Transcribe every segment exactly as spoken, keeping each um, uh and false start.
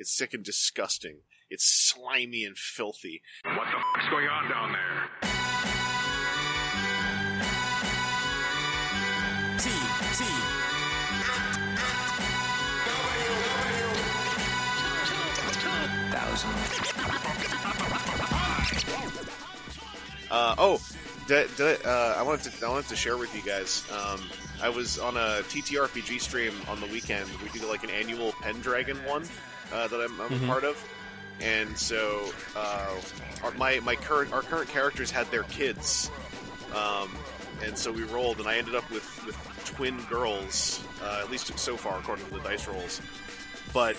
It's sick and disgusting. It's slimy and filthy. What the fuck's going on down there? T, T. Thousand. Uh, oh, did, did, uh, I wanted to I wanted to share with you guys. Um, I was on a T T R P G stream on the weekend. We do like an annual Pendragon one uh, that I'm, I'm mm-hmm. a part of, and so uh, our, my my current our current characters had their kids. Um, And so we rolled, and I ended up with, with twin girls, uh, at least so far, according to the dice rolls. But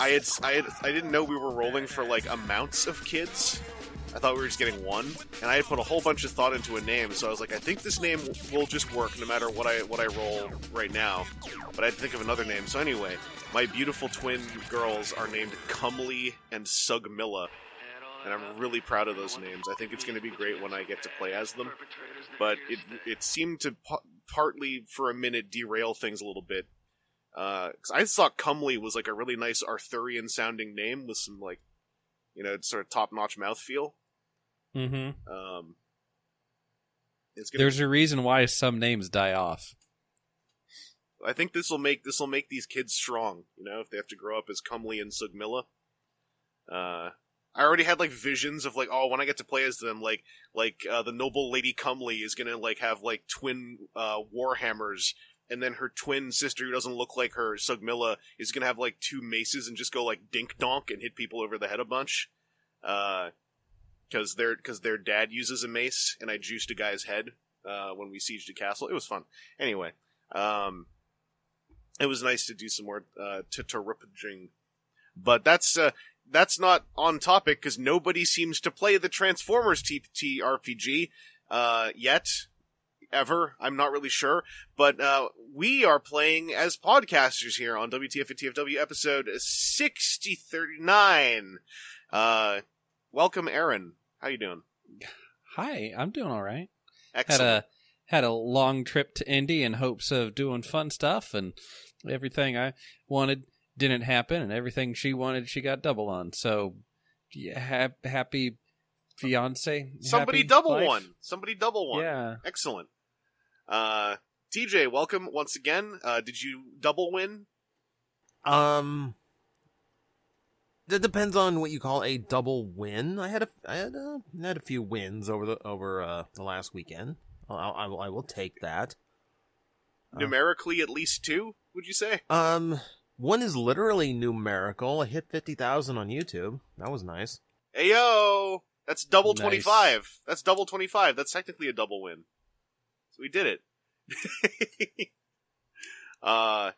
I had, I had I didn't know we were rolling for, like, amounts of kids. I thought we were just getting one. And I had put a whole bunch of thought into a name, so I was like, I think this name will just work no matter what I what I roll right now. But I had to think of another name. So anyway, my beautiful twin girls are named Cumley and Sugmilla. And I'm really proud of those names. I think it's going to be great when I get to play as them. But it it seemed to p- partly, for a minute, derail things a little bit. Uh, 'cause I thought Cumley was like a really nice Arthurian-sounding name with some, like, you know, sort of top-notch mouthfeel. Mm-hmm. Um, it's gonna There's be- a reason why some names die off. I think this will make this will make these kids strong, you know, if they have to grow up as Cumley and Sugmilla. Uh... I already had, like, visions of, like, oh, when I get to play as them, like, like uh, the noble Lady Cumley is gonna, like, have, like, twin uh, warhammers, and then her twin sister, who doesn't look like her, Sugmilla, is gonna have, like, two maces and just go, like, dink-donk and hit people over the head a bunch. Uh, 'cause their, 'cause their dad uses a mace, and I juiced a guy's head uh, when we sieged a castle. It was fun. Anyway, um, it was nice to do some more uh, tutorupaging. But that's... Uh, That's not on topic, because nobody seems to play the Transformers T T R P G uh, yet, ever. I'm not really sure. But uh, we are playing as podcasters here on W T F and T F W episode sixty thirty-nine. Uh, welcome, Aaron. How you doing? Hi, I'm doing all right. Excellent. Had a, had a long trip to Indy in hopes of doing fun stuff, and everything I wanted didn't happen, and everything she wanted she got double on. So yeah, ha- happy fiance, somebody happy double life. one somebody double one yeah, excellent. uh T J, welcome once again. Uh did you double win? Um that depends on what you call a double win. I had a I had a, I had a few wins over the over uh the last weekend. I'll, I will I will take that. Numerically, uh, at least two, would you say? um One is literally numerical. I hit fifty thousand on YouTube. That was nice. Ayo! That's double nice. twenty-five. That's double twenty-five. That's technically a double win. So we did it. uh,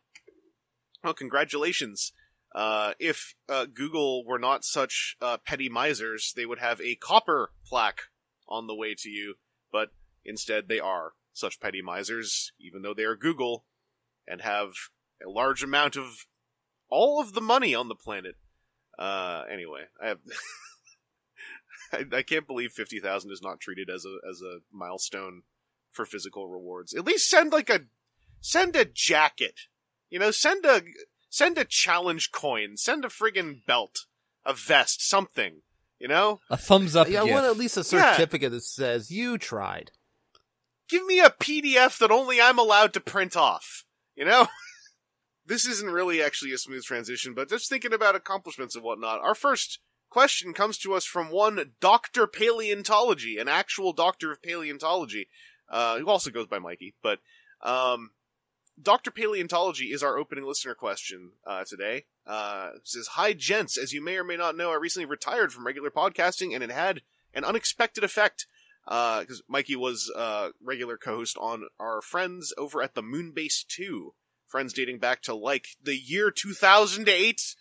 well, congratulations. Uh, if uh, Google were not such uh, petty misers, they would have a copper plaque on the way to you. But instead, they are such petty misers, even though they are Google and have a large amount of all of the money on the planet. Uh, anyway, I have I, I can't believe fifty thousand is not treated as a as a milestone for physical rewards. At least send like a send a jacket, you know. Send a send a challenge coin. Send a friggin' belt, a vest, something. You know, a thumbs up. Yeah, I want at least a certificate yeah. that says you tried. Give me a P D F that only I'm allowed to print off. You know. This isn't really actually a smooth transition, but just thinking about accomplishments and whatnot. Our first question comes to us from one Doctor Paleontology, an actual doctor of paleontology, uh, who also goes by Mikey. But um, Doctor Paleontology is our opening listener question uh, today. Uh, it says, "Hi, gents. As you may or may not know, I recently retired from regular podcasting, and it had an unexpected effect." Because uh, Mikey was a uh, regular co-host on our friends over at the Moonbase two. Friends dating back to, like, the year two thousand eight.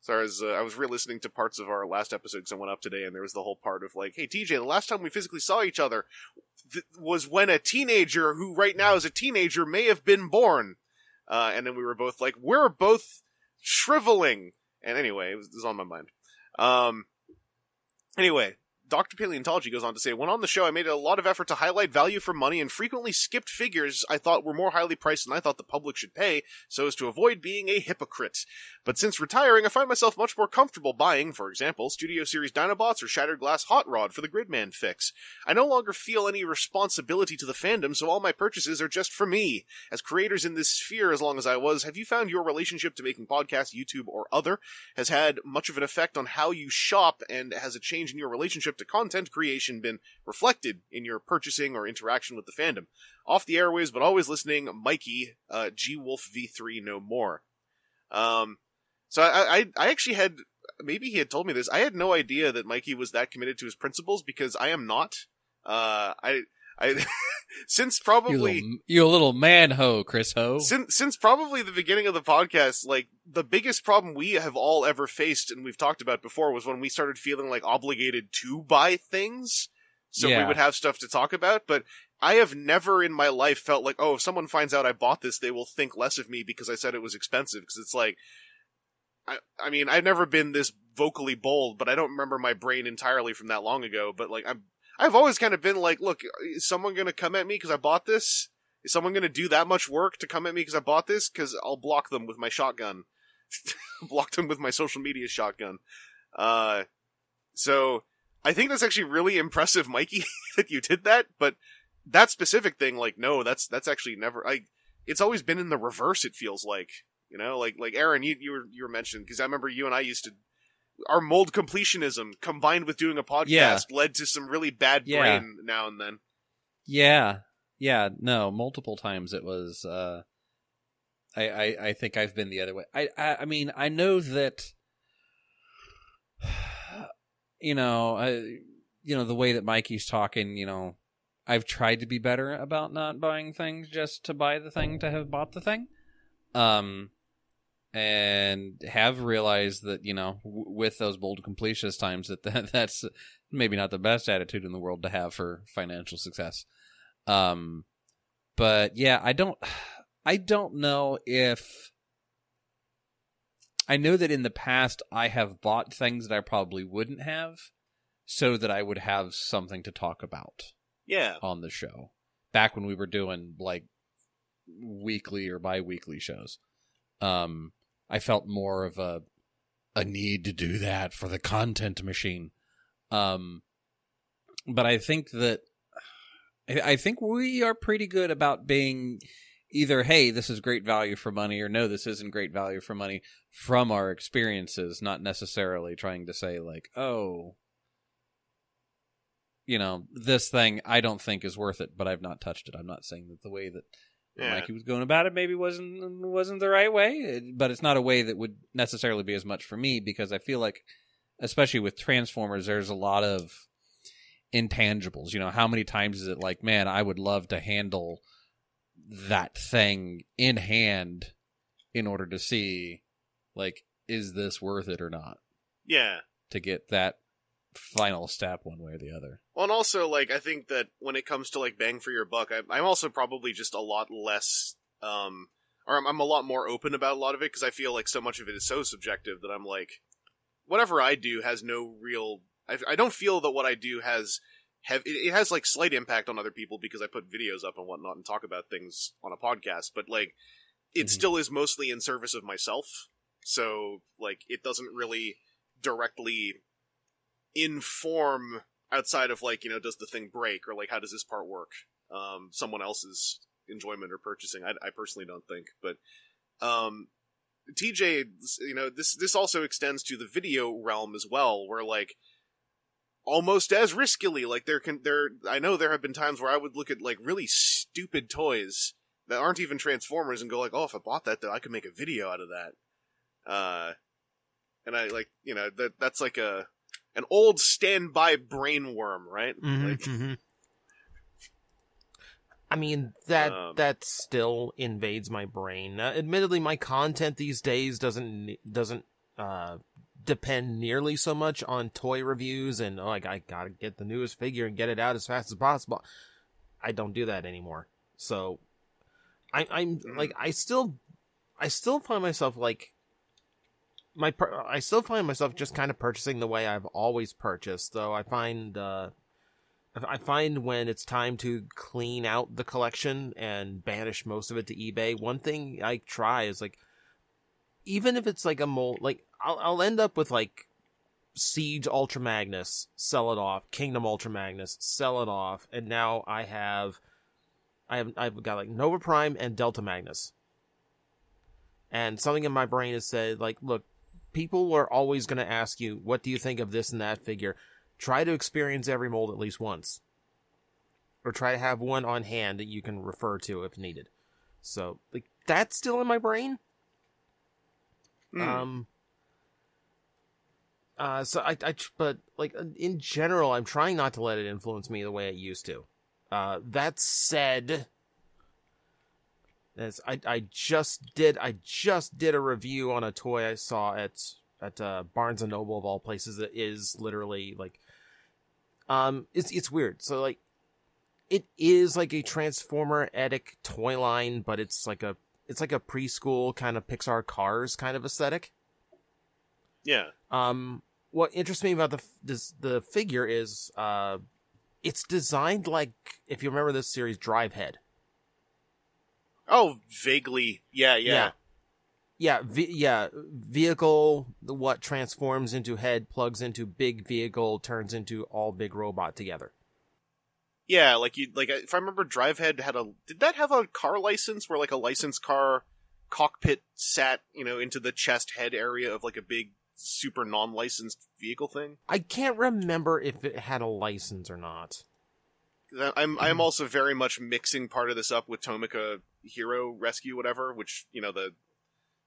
So I was, uh, I was re-listening to parts of our last episode because I went up today, and there was the whole part of, like, hey, T J, the last time we physically saw each other th- was when a teenager who right now is a teenager may have been born. Uh, and then we were both like, we're both shriveling. And anyway, it was, it was on my mind. Um, anyway, Doctor Paleontology goes on to say, when on the show, I made a lot of effort to highlight value for money and frequently skipped figures I thought were more highly priced than I thought the public should pay, so as to avoid being a hypocrite. But since retiring, I find myself much more comfortable buying, for example, Studio Series Dinobots or Shattered Glass Hot Rod for the Gridman fix. I no longer feel any responsibility to the fandom, so all my purchases are just for me. As creators in this sphere as long as I was, have you found your relationship to making podcasts, YouTube, or other has had much of an effect on how you shop, and has a change in your relationship to content creation been reflected in your purchasing or interaction with the fandom? Off the airwaves, but always listening, Mikey, uh, G Wolf V three no more. Um, so I, I, I actually had, maybe he had told me this, I had no idea that Mikey was that committed to his principles, because I am not. Uh, I, I, since probably... You little, little man-ho, Chris Ho. Since, since probably the beginning of the podcast, like, the biggest problem we have all ever faced, and we've talked about before, was when we started feeling, like, obligated to buy things, so yeah. we would have stuff to talk about, but I have never in my life felt like, oh, if someone finds out I bought this, they will think less of me because I said it was expensive, because it's like... I, I mean, I've never been this vocally bold, but I don't remember my brain entirely from that long ago, but, like, I'm I've always kind of been like, look, is someone going to come at me because I bought this? Is someone going to do that much work to come at me because I bought this? Because I'll block them with my shotgun. Block them with my social media shotgun. Uh, so I think that's actually really impressive, Mikey, that you did that. But that specific thing, like, no, that's that's actually never... I. It's always been in the reverse, it feels like. You know, like, like Aaron, you, you, were, you were mentioned, because I remember you and I used to... Our mold completionism combined with doing a podcast yeah. led to some really bad yeah. brain now and then. Yeah. Yeah. No, multiple times it was, uh, I, I, I think I've been the other way. I, I, I mean, I know that, you know, I, you know, the way that Mikey's talking, you know, I've tried to be better about not buying things just to buy the thing to have bought the thing. Um, And have realized that, you know, w- with those bold completionist times, that th- that's maybe not the best attitude in the world to have for financial success. Um, but yeah, I don't, I don't know if, I know that in the past I have bought things that I probably wouldn't have, so that I would have something to talk about. Yeah. On the show. Back when we were doing like weekly or bi-weekly shows. Um, I felt more of a a need to do that for the content machine. Um, but I think that, I think we are pretty good about being either, hey, this is great value for money, or no, this isn't great value for money, from our experiences, not necessarily trying to say like, oh, you know, this thing I don't think is worth it, but I've not touched it. I'm not saying that the way that Yeah. Mikey was going about it maybe wasn't wasn't the right way, but it's not a way that would necessarily be as much for me, because I feel like, especially with Transformers, there's a lot of intangibles. You know, how many times is it like, man, I would love to handle that thing in hand in order to see, like, is this worth it or not? Yeah. To get that final step one way or the other. Well, and also, like, I think that when it comes to, like, bang for your buck, I, I'm also probably just a lot less, um, or I'm, I'm a lot more open about a lot of it, because I feel like so much of it is so subjective that I'm like, whatever I do has no real, I, I don't feel that what I do has, have, it, it has, like, slight impact on other people, because I put videos up and whatnot and talk about things on a podcast, but, like, it mm-hmm. still is mostly in service of myself, so, like, it doesn't really directly inform, outside of, like, you know, does the thing break, or like, how does this part work, um someone else's enjoyment or purchasing. I, I personally don't think, but um T J, you know, this this also extends to the video realm as well, where, like, almost as riskily, like, there can there I know there have been times where I would look at, like, really stupid toys that aren't even Transformers and go like, oh, if I bought that, then I could make a video out of that. Uh and I, like, you know, that that's like a An old standby brain worm, right? Mm-hmm, like, mm-hmm. I mean, that um, that still invades my brain. Uh, admittedly, my content these days doesn't doesn't uh, depend nearly so much on toy reviews and, oh, like, I gotta get the newest figure and get it out as fast as possible. I don't do that anymore. So, I, I'm mm. like, I still, I still find myself like my per- I still find myself just kind of purchasing the way I've always purchased, though I find uh, I find when it's time to clean out the collection and banish most of it to eBay, one thing I try is, like, even if it's like a mold, like I'll, I'll end up with like Siege Ultra Magnus, sell it off, Kingdom Ultra Magnus, sell it off, and now I have I have I've got like Nova Prime and Delta Magnus. And something in my brain has said, like, look, people are always going to ask you, what do you think of this and that figure? Try to experience every mold at least once. Or try to have one on hand that you can refer to if needed. So, like, that's still in my brain. Mm. Um. Uh, so I, I, but, like, in general, I'm trying not to let it influence me the way it used to. Uh, that said... As I I just did I just did a review on a toy I saw at at uh, Barnes and Noble of all places. It is literally like, um, it's it's weird. So like, it is like a Transformer-etic toy line, but it's like a it's like a preschool kind of Pixar Cars kind of aesthetic. Yeah. Um, what interests me about the this, the figure is uh, it's designed like, if you remember this series, Drivehead. Oh, vaguely. Yeah, yeah. Yeah, yeah, v- yeah. Vehicle, what transforms into head, plugs into big vehicle, turns into all big robot together. Yeah, like, you, like if I remember, Drivehead had a... Did that have a car license where, like, a licensed car cockpit sat, you know, into the chest head area of, like, a big, super non-licensed vehicle thing? I can't remember if it had a license or not. I'm I'm also very much mixing part of this up with Tomica Hero Rescue, whatever, which, you know, the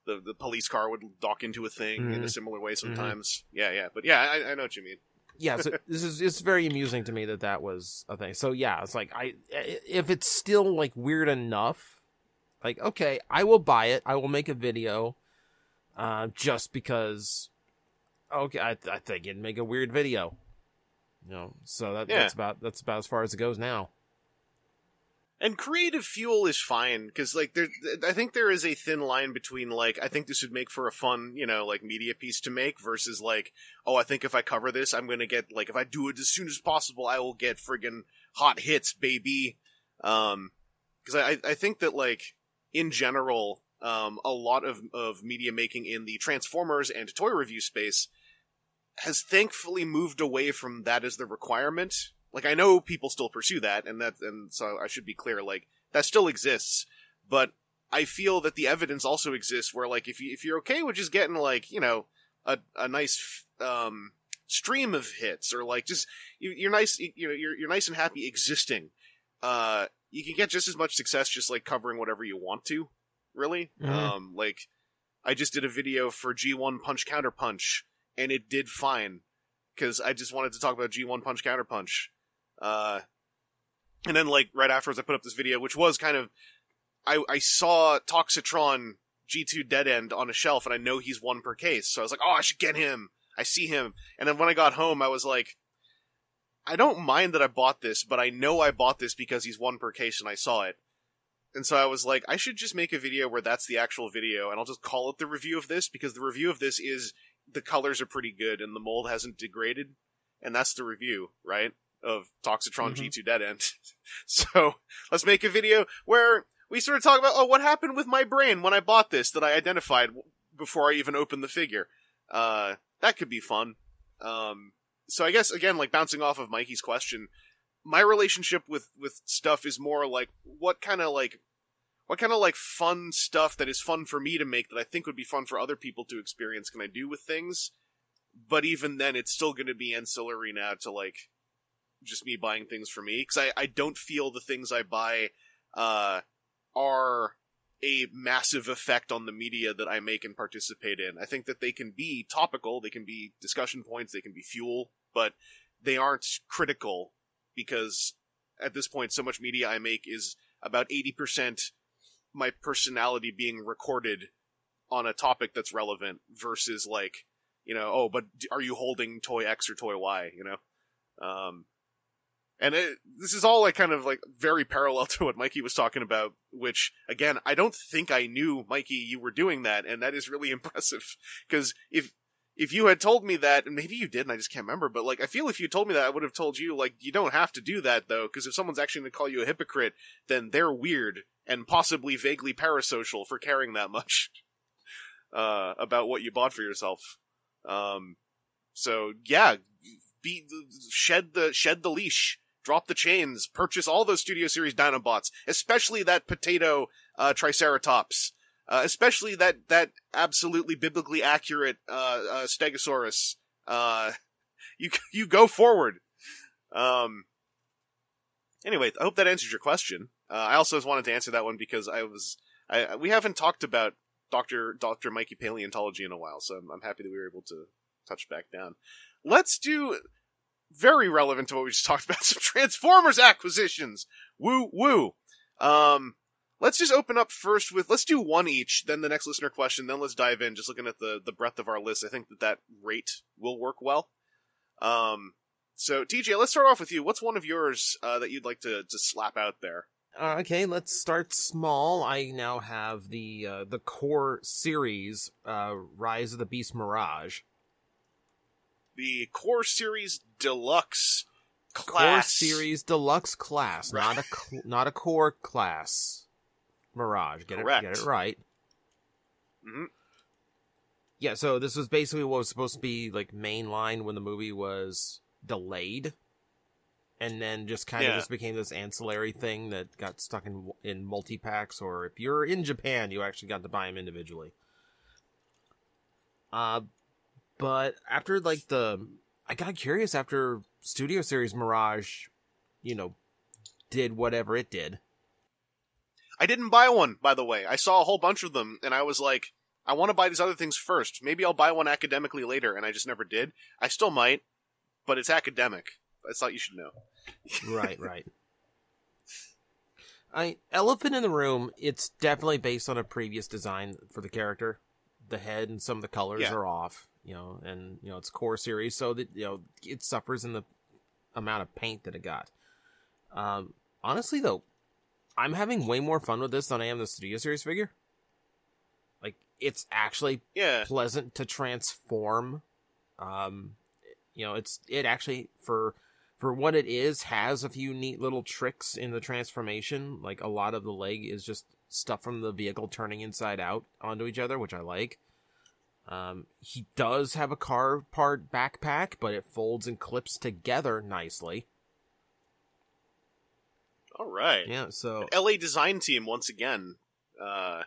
the, the police car would dock into a thing mm-hmm. in a similar way sometimes. Mm-hmm. Yeah, yeah. But yeah, I, I know what you mean. Yeah, so this is it's very amusing to me that that was a thing. So yeah, it's like, I if it's still, like, weird enough, like, okay, I will buy it. I will make a video uh, just because, okay, I, I think it'd make a weird video. You know, so that, yeah. that's about that's about as far as it goes now. And creative fuel is fine, because, like, there, I think there is a thin line between, like, I think this would make for a fun, you know, like, media piece to make, versus, like, oh, I think if I cover this, I'm going to get, like, if I do it as soon as possible, I will get friggin' hot hits, baby. Um, because I, I think that, like, in general, um, a lot of, of media making in the Transformers and toy review space has thankfully moved away from that as the requirement. Like, I know people still pursue that, and that, and so I should be clear, like, that still exists, but I feel that the evidence also exists where, like, if you, if you're okay with just getting, like, you know, a, a nice, um, stream of hits, or, like, just, you, you're nice, you know, you're, you're nice and happy existing, uh, you can get just as much success just, like, covering whatever you want to, really. Mm-hmm. Um, like, I just did a video for G one Punch Counterpunch, and it did fine, because I just wanted to talk about G one Punch Counterpunch. Uh, and then, like, right afterwards, I put up this video, which was kind of... I, I saw Toxitron G two Dead End on a shelf, and I know he's one per case, so I was like, oh, I should get him! I see him! And then when I got home, I was like, I don't mind that I bought this, but I know I bought this because he's one per case, and I saw it. And so I was like, I should just make a video where that's the actual video, and I'll just call it the review of this, because the review of this is... the colors are pretty good, and the mold hasn't degraded, and that's the review, right, of Toxitron mm-hmm. G two Dead End. So, let's make a video where we sort of talk about, oh, what happened with my brain when I bought this that I identified before I even opened the figure. Uh, that could be fun. Um, so I guess, again, like, bouncing off of Mikey's question, my relationship with, with stuff is more like, what kind of, like, What kind of, like, fun stuff that is fun for me to make that I think would be fun for other people to experience can I do with things? But even then, it's still going to be ancillary now to, like, just me buying things for me. Because I, I don't feel the things I buy uh, are a massive effect on the media that I make and participate in. I think that they can be topical, they can be discussion points, they can be fuel, but they aren't critical. Because at this point, so much media I make is about eighty percent... my personality being recorded on a topic that's relevant versus, like, you know, oh, but are you holding toy X or toy Y, you know? Um, And it, this is all like kind of like very parallel to what Mikey was talking about, which again, I don't think I knew, Mikey, you were doing that. And that is really impressive, because if, if you had told me that, and maybe you did and I just can't remember, but like, I feel if you told me that, I would have told you, like, you don't have to do that though, because if someone's actually going to call you a hypocrite, then they're weird and possibly vaguely parasocial for caring that much uh, about what you bought for yourself. Um, so yeah, be, shed the, shed the leash. Drop the chains. Purchase all those Studio Series Dinobots, especially that potato uh, Triceratops, uh, especially that that absolutely biblically accurate uh, uh, Stegosaurus. Uh, you you go forward. Um. Anyway, I hope that answers your question. Uh, I also just wanted to answer that one because I was I we haven't talked about Doctor Doctor Mikey Paleontology in a while, so I'm, I'm happy that we were able to touch back down. Let's do. Very relevant to what we just talked about. Some Transformers acquisitions. Woo, woo. Um, let's just open up first with, let's do one each, then the next listener question, then let's dive in. Just looking at the, the breadth of our list, I think that that rate will work well. Um, so T J, let's start off with you. What's one of yours, uh, that you'd like to, to slap out there? Uh, okay, let's start small. I now have the, uh, the core series, uh, Rise of the Beast Mirage. The Core Series Deluxe Class. Core Series Deluxe Class, right. not a cl- not a Core Class. Mirage, get Correct. it, get it right. Mm-hmm. Yeah, so this was basically what was supposed to be like mainline when the movie was delayed, and then just kind of yeah. just became this ancillary thing that got stuck in in multi packs. Or if you're in Japan, you actually got to buy them individually. Uh. But after, like, the... I got curious after Studio Series Mirage, you know, did whatever it did. I didn't buy one, by the way. I saw a whole bunch of them, and I was like, I want to buy these other things first. Maybe I'll buy one academically later, and I just never did. I still might, but it's academic. I thought you should know. Right, right. I Elephant in the Room, it's definitely based on a previous design for the character. The head and some of the colors yeah. are off. You know, and, you know, it's Core Series, so that, you know, it suffers in the amount of paint that it got. Um, honestly, though, I'm having way more fun with this than I am the Studio Series figure. Like, it's actually yeah. pleasant to transform. Um, you know, it's it actually, for for what it is, has a few neat little tricks in the transformation. Like, a lot of the leg is just stuff from the vehicle turning inside out onto each other, which I like. Um, he does have a carved part backpack, but it folds and clips together nicely. All right. Yeah, so... The L A design team, once again, uh,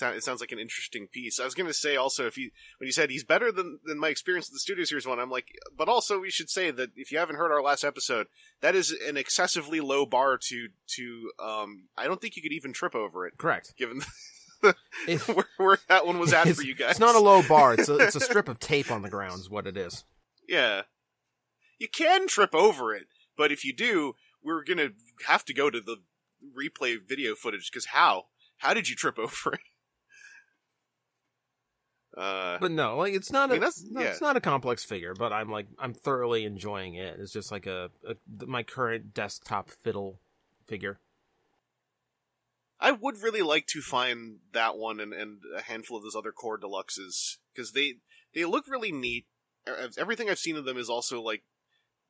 it sounds like an interesting piece. I was going to say also, if you, when you said he's better than, than my experience with the Studio Series one, I'm like, but also we should say that if you haven't heard our last episode, that is an excessively low bar to, to, um, I don't think you could even trip over it. Correct. Given the... If, where, where that one was at for you guys. It's not a low bar. It's a, it's a strip of tape on the ground is what it is. Yeah. You can trip over it, but if you do, we're going to have to go to the replay video footage, because how? How did you trip over it? Uh, but no, like it's not I mean, a no, yeah. it's not a complex figure, but I'm like I'm thoroughly enjoying it. It's just like a, a my current desktop fiddle figure. I would really like to find that one and, and a handful of those other core deluxes, because they, they look really neat. Everything I've seen of them is also, like,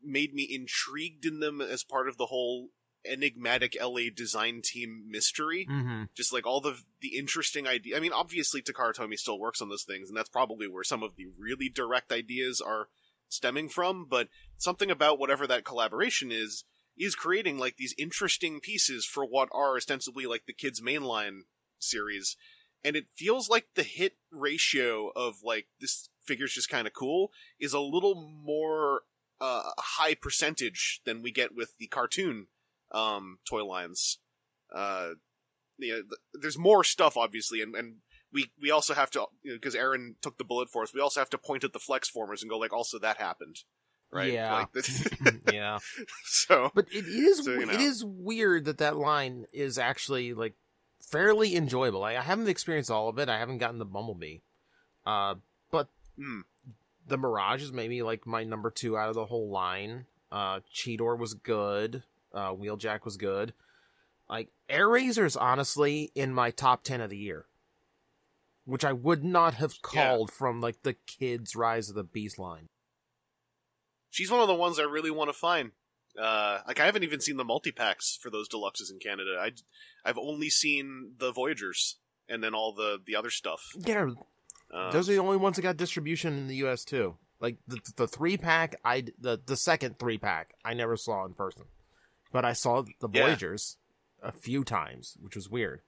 made me intrigued in them as part of the whole enigmatic L A design team mystery. Mm-hmm. Just, like, all the the interesting ideas. I mean, obviously, Takara Tomy still works on those things, and that's probably where some of the really direct ideas are stemming from, but something about whatever that collaboration is, is creating, like, these interesting pieces for what are ostensibly, like, the kids' mainline series. And it feels like the hit ratio of, like, this figure's just kind of cool is a little more uh, high percentage than we get with the cartoon um, toy lines. Uh, you know, th- there's more stuff, obviously, and, and we, we also have to, you know, because Aaron took the bullet for us, we also have to point at the Flexformers and go, like, also that happened. Right? Yeah. Like yeah. So, but it is so, you know. It is weird that that line is actually like fairly enjoyable. I, I haven't experienced all of it. I haven't gotten the Bumblebee, uh, but mm. the Mirage is maybe like my number two out of the whole line. Uh, Cheetor was good. Uh, Wheeljack was good. Like, Air Razor's honestly in my top ten of the year, which I would not have called yeah. from, like, the kids' Rise of the Beast line. She's one of the ones I really want to find. Uh, like, I haven't even seen the multi-packs for those deluxes in Canada. I, I've only seen the Voyagers and then all the, the other stuff. Yeah, um, those are the only ones that got distribution in the U S, too. Like, the, the three-pack, I, the, the second three-pack, I never saw in person. But I saw the Voyagers yeah. a few times, which was weird.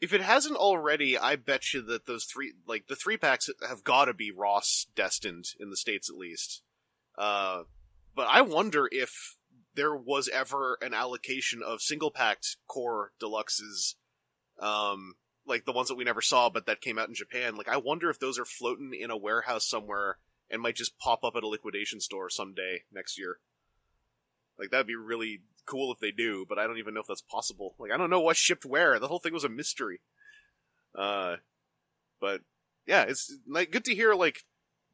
If it hasn't already, I bet you that those three, like, the three packs have got to be Ross destined in the States at least. Uh, but I wonder if there was ever an allocation of single packed core deluxes, um, like the ones that we never saw, but that came out in Japan. Like, I wonder if those are floating in a warehouse somewhere and might just pop up at a liquidation store someday next year. Like, that'd be really cool if they do, but I don't even know if that's possible. Like, I don't know what shipped where. The whole thing was a mystery. Uh, but yeah, it's like good to hear like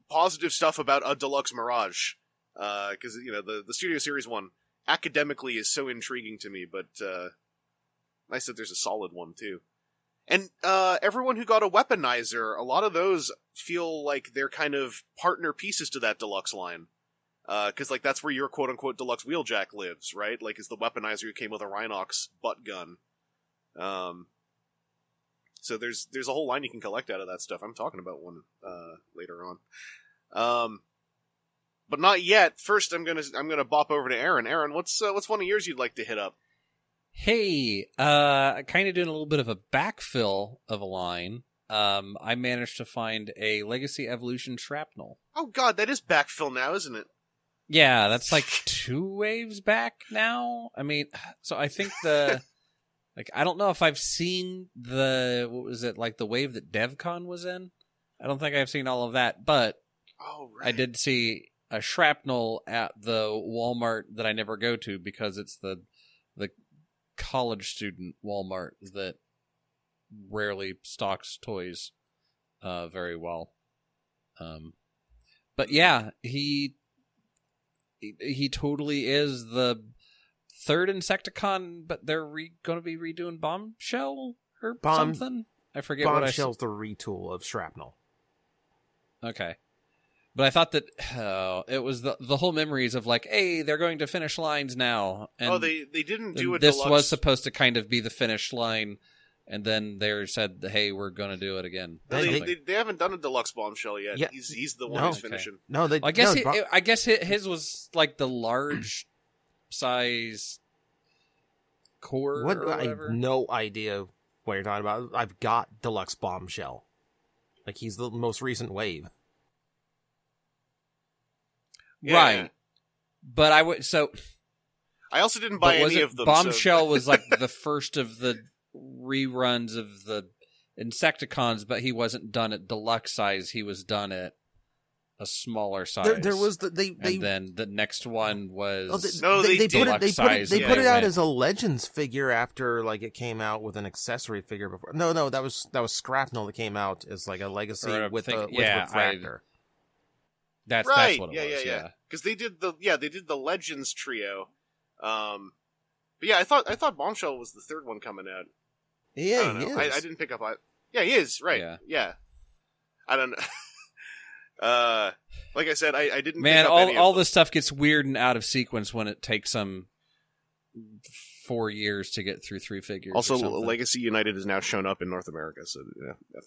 positive stuff about a deluxe Mirage, uh, because you know the the Studio Series one academically is so intriguing to me. But uh, nice that there's a solid one too. And uh, everyone who got a Weaponizer, a lot of those feel like they're kind of partner pieces to that deluxe line. Because, uh, like, that's where your quote-unquote deluxe Wheeljack lives, right? Like, is the Weaponizer who came with a Rhinox butt gun. Um, so there's there's a whole line you can collect out of that stuff. I'm talking about one uh, later on. Um, but not yet. First, I'm gonna I'm gonna bop over to Aaron. Aaron, what's uh, what's one of yours you'd like to hit up? Hey, uh, kind of doing a little bit of a backfill of a line. Um, I managed to find a Legacy Evolution Shrapnel. Oh God, that is backfill now, isn't it? Yeah, that's like two waves back now. I mean, so I think the, like, I don't know if I've seen the, what was it, like the wave that DevCon was in? I don't think I've seen all of that, but oh, right. I did see a shrapnel at the Walmart that I never go to because it's the the college student Walmart that rarely stocks toys uh, very well. Um, but yeah, he... He totally is the third Insecticon, but they're re- going to be redoing Bombshell or Bomb- something? I forget what I... Bombshell's the retool of Shrapnel. Okay. But I thought that uh, it was the the whole memories of like, hey, they're going to finish lines now. And oh, they, they didn't do a This deluxe... was supposed to kind of be the finish line, and then they said, hey, we're going to do it again. No, they, they, they haven't done a deluxe Bombshell yet. Yeah. He's, he's the one no. who's finishing. Okay. No, they, well, I guess no, he, bom- I guess his was like the large size core what, or whatever. I have no idea what you're talking about. I've got deluxe Bombshell. Like, he's the most recent wave. Yeah. Right. But I would... So... I also didn't buy any of them. Bombshell so. was like the first of the... reruns of the Insecticons, but he wasn't done at deluxe size. He was done at a smaller size. There, there was the, they, they, and then the next one was oh, they, no, they, they put it, they put it, they yeah. put it out as a Legends figure after like it came out with an accessory figure before. No, no, that was that was Shrapnel that came out as like a Legacy a with, thing, a, with yeah, with Raptor. I, that's right. That's what it yeah, was. Yeah, yeah, yeah. Because they did the yeah they did the Legends trio. Um, but yeah, I thought I thought Bombshell was the third one coming out. Yeah, he is. I, I didn't pick up on it. Yeah, he is, right. Yeah. yeah. I don't know. uh, like I said, I, I didn't Man, pick up all, any all of this stuff gets weird and out of sequence when it takes some um, four years to get through three figures. Also, Legacy United has now shown up in North America, so yeah, F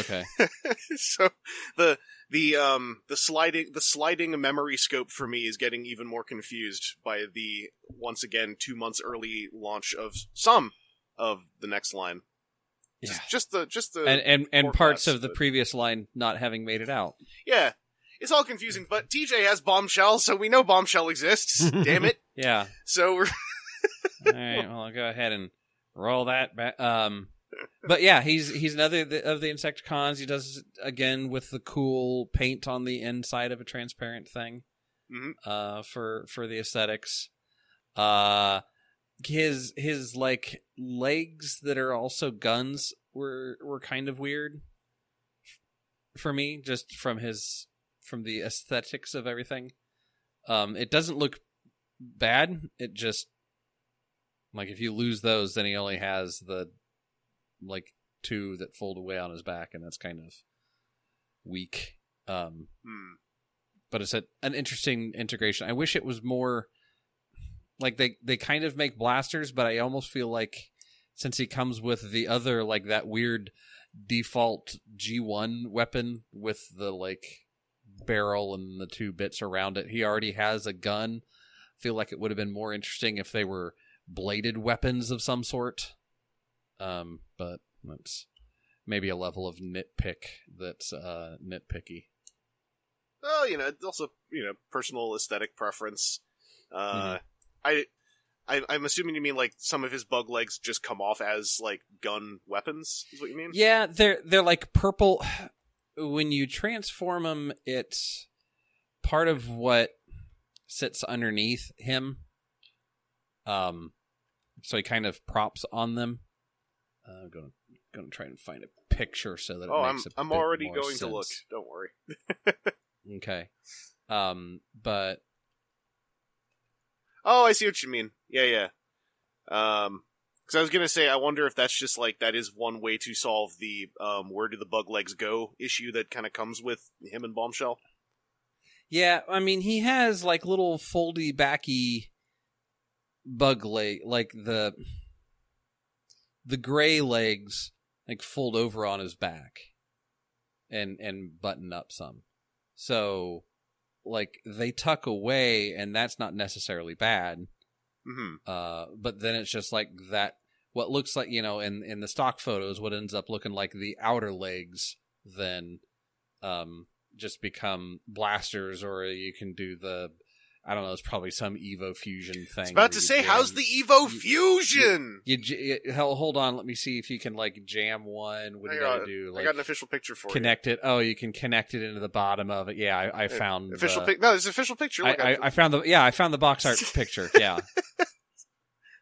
Y I. Okay. So the the um the sliding the sliding memory scope for me is getting even more confused by the once again two months early launch of some of the next line. Yeah. Just, just the just the and and, and parts of the but... previous line not having made it out. Yeah. It's all confusing, but T J has Bombshell, so we know Bombshell exists. Damn it. Yeah. So we're all right, well, I'll go ahead and roll that back. Um But yeah, he's he's another of the, of the Insecticons. He does it again with the cool paint on the inside of a transparent thing mm-hmm. uh, for for the aesthetics. Uh, his his like legs that are also guns were were kind of weird for me, just from his from the aesthetics of everything. Um, it doesn't look bad. It just, like, if you lose those, then he only has the, like, two that fold away on his back, and that's kind of weak. Um, mm. But it's a, an interesting integration. I wish it was more, like, they, they kind of make blasters, but I almost feel like since he comes with the other, like, that weird default G one weapon with the, like, barrel and the two bits around it, he already has a gun. I feel like it would have been more interesting if they were bladed weapons of some sort. Um, but that's maybe a level of nitpick that's uh, nitpicky. Well, you know, it's also, you know, personal aesthetic preference. Uh, mm-hmm. I, I, I'm assuming you mean like some of his bug legs just come off as like gun weapons, is what you mean? Yeah, they're they're like purple. When you transform him, it's part of what sits underneath him. Um, so he kind of props on them. Uh, I'm gonna gonna try and find a picture so that oh, it makes I'm, a I'm bit already more going sense. To look. Don't worry. Okay. Um, but oh, I see what you mean. Yeah, yeah. Um. Because I was going to say, I wonder if that's just, like, that is one way to solve the um, where do the bug legs go issue that kind of comes with him and Bombshell. Yeah, I mean, he has, like, little foldy, backy bug leg, like, the the gray legs, like, fold over on his back and and button up some. So, like, they tuck away, and that's not necessarily bad. Mm-hmm. Uh, but then it's just like that, what looks like, you know, in, in the stock photos, what ends up looking like the outer legs then um, just become blasters, or you can do the, I don't know, it's probably some Evo Fusion thing. I was about to say, jam, how's the Evo you, Fusion? You, you, you, you, hold on, let me see if you can, like, jam one. What do you gotta do? Like, I got an official picture for connect you. Connect it. Oh, you can connect it into the bottom of it. Yeah, I, I found official. The, pic- no, there's an official picture. I, I, I found the. Yeah, I found the box art picture. Yeah.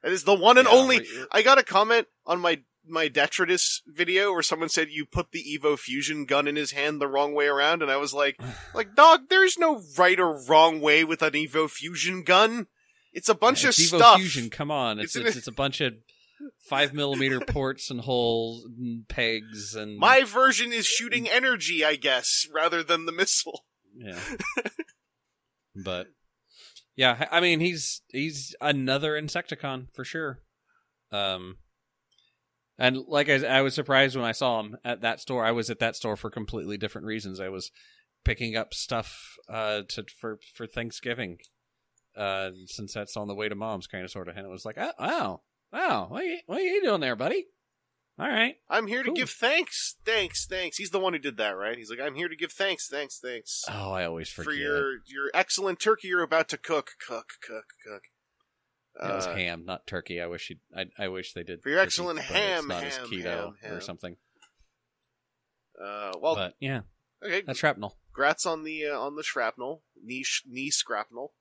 It is the one and yeah, only. Right. I got a comment on my, my Detritus video where someone said you put the Evo Fusion gun in his hand the wrong way around, and I was like, like dog, there's no right or wrong way with an Evo Fusion gun. It's a bunch yeah, it's of Evo stuff. Evo Fusion, come on. It's it's, it's, it's a bunch of five millimeter ports and holes and pegs. And my version is shooting energy, I guess, rather than the missile. Yeah. But yeah, I mean, he's he's another Insecticon for sure. Um, and like I, I was surprised when I saw him at that store. I was at that store for completely different reasons. I was picking up stuff uh to for for Thanksgiving, uh, since that's on the way to Mom's, kind of sort of. And it was like, oh, wow, wow, what are you, what are you doing there, buddy? All right, I'm here cool. to give thanks, thanks, thanks. He's the one who did that, right? He's like, I'm here to give thanks, thanks, thanks. Oh, I always forget. For your your excellent turkey you're about to cook, cook, cook, cook. Uh, it was ham, not turkey. I wish you, I, I wish they did. For your turkey, excellent ham, not ham, as keto ham, ham, or something. Uh, well, but, yeah, okay. That's shrapnel. Grats on the uh, on the shrapnel, knee sh- knee scrapnel.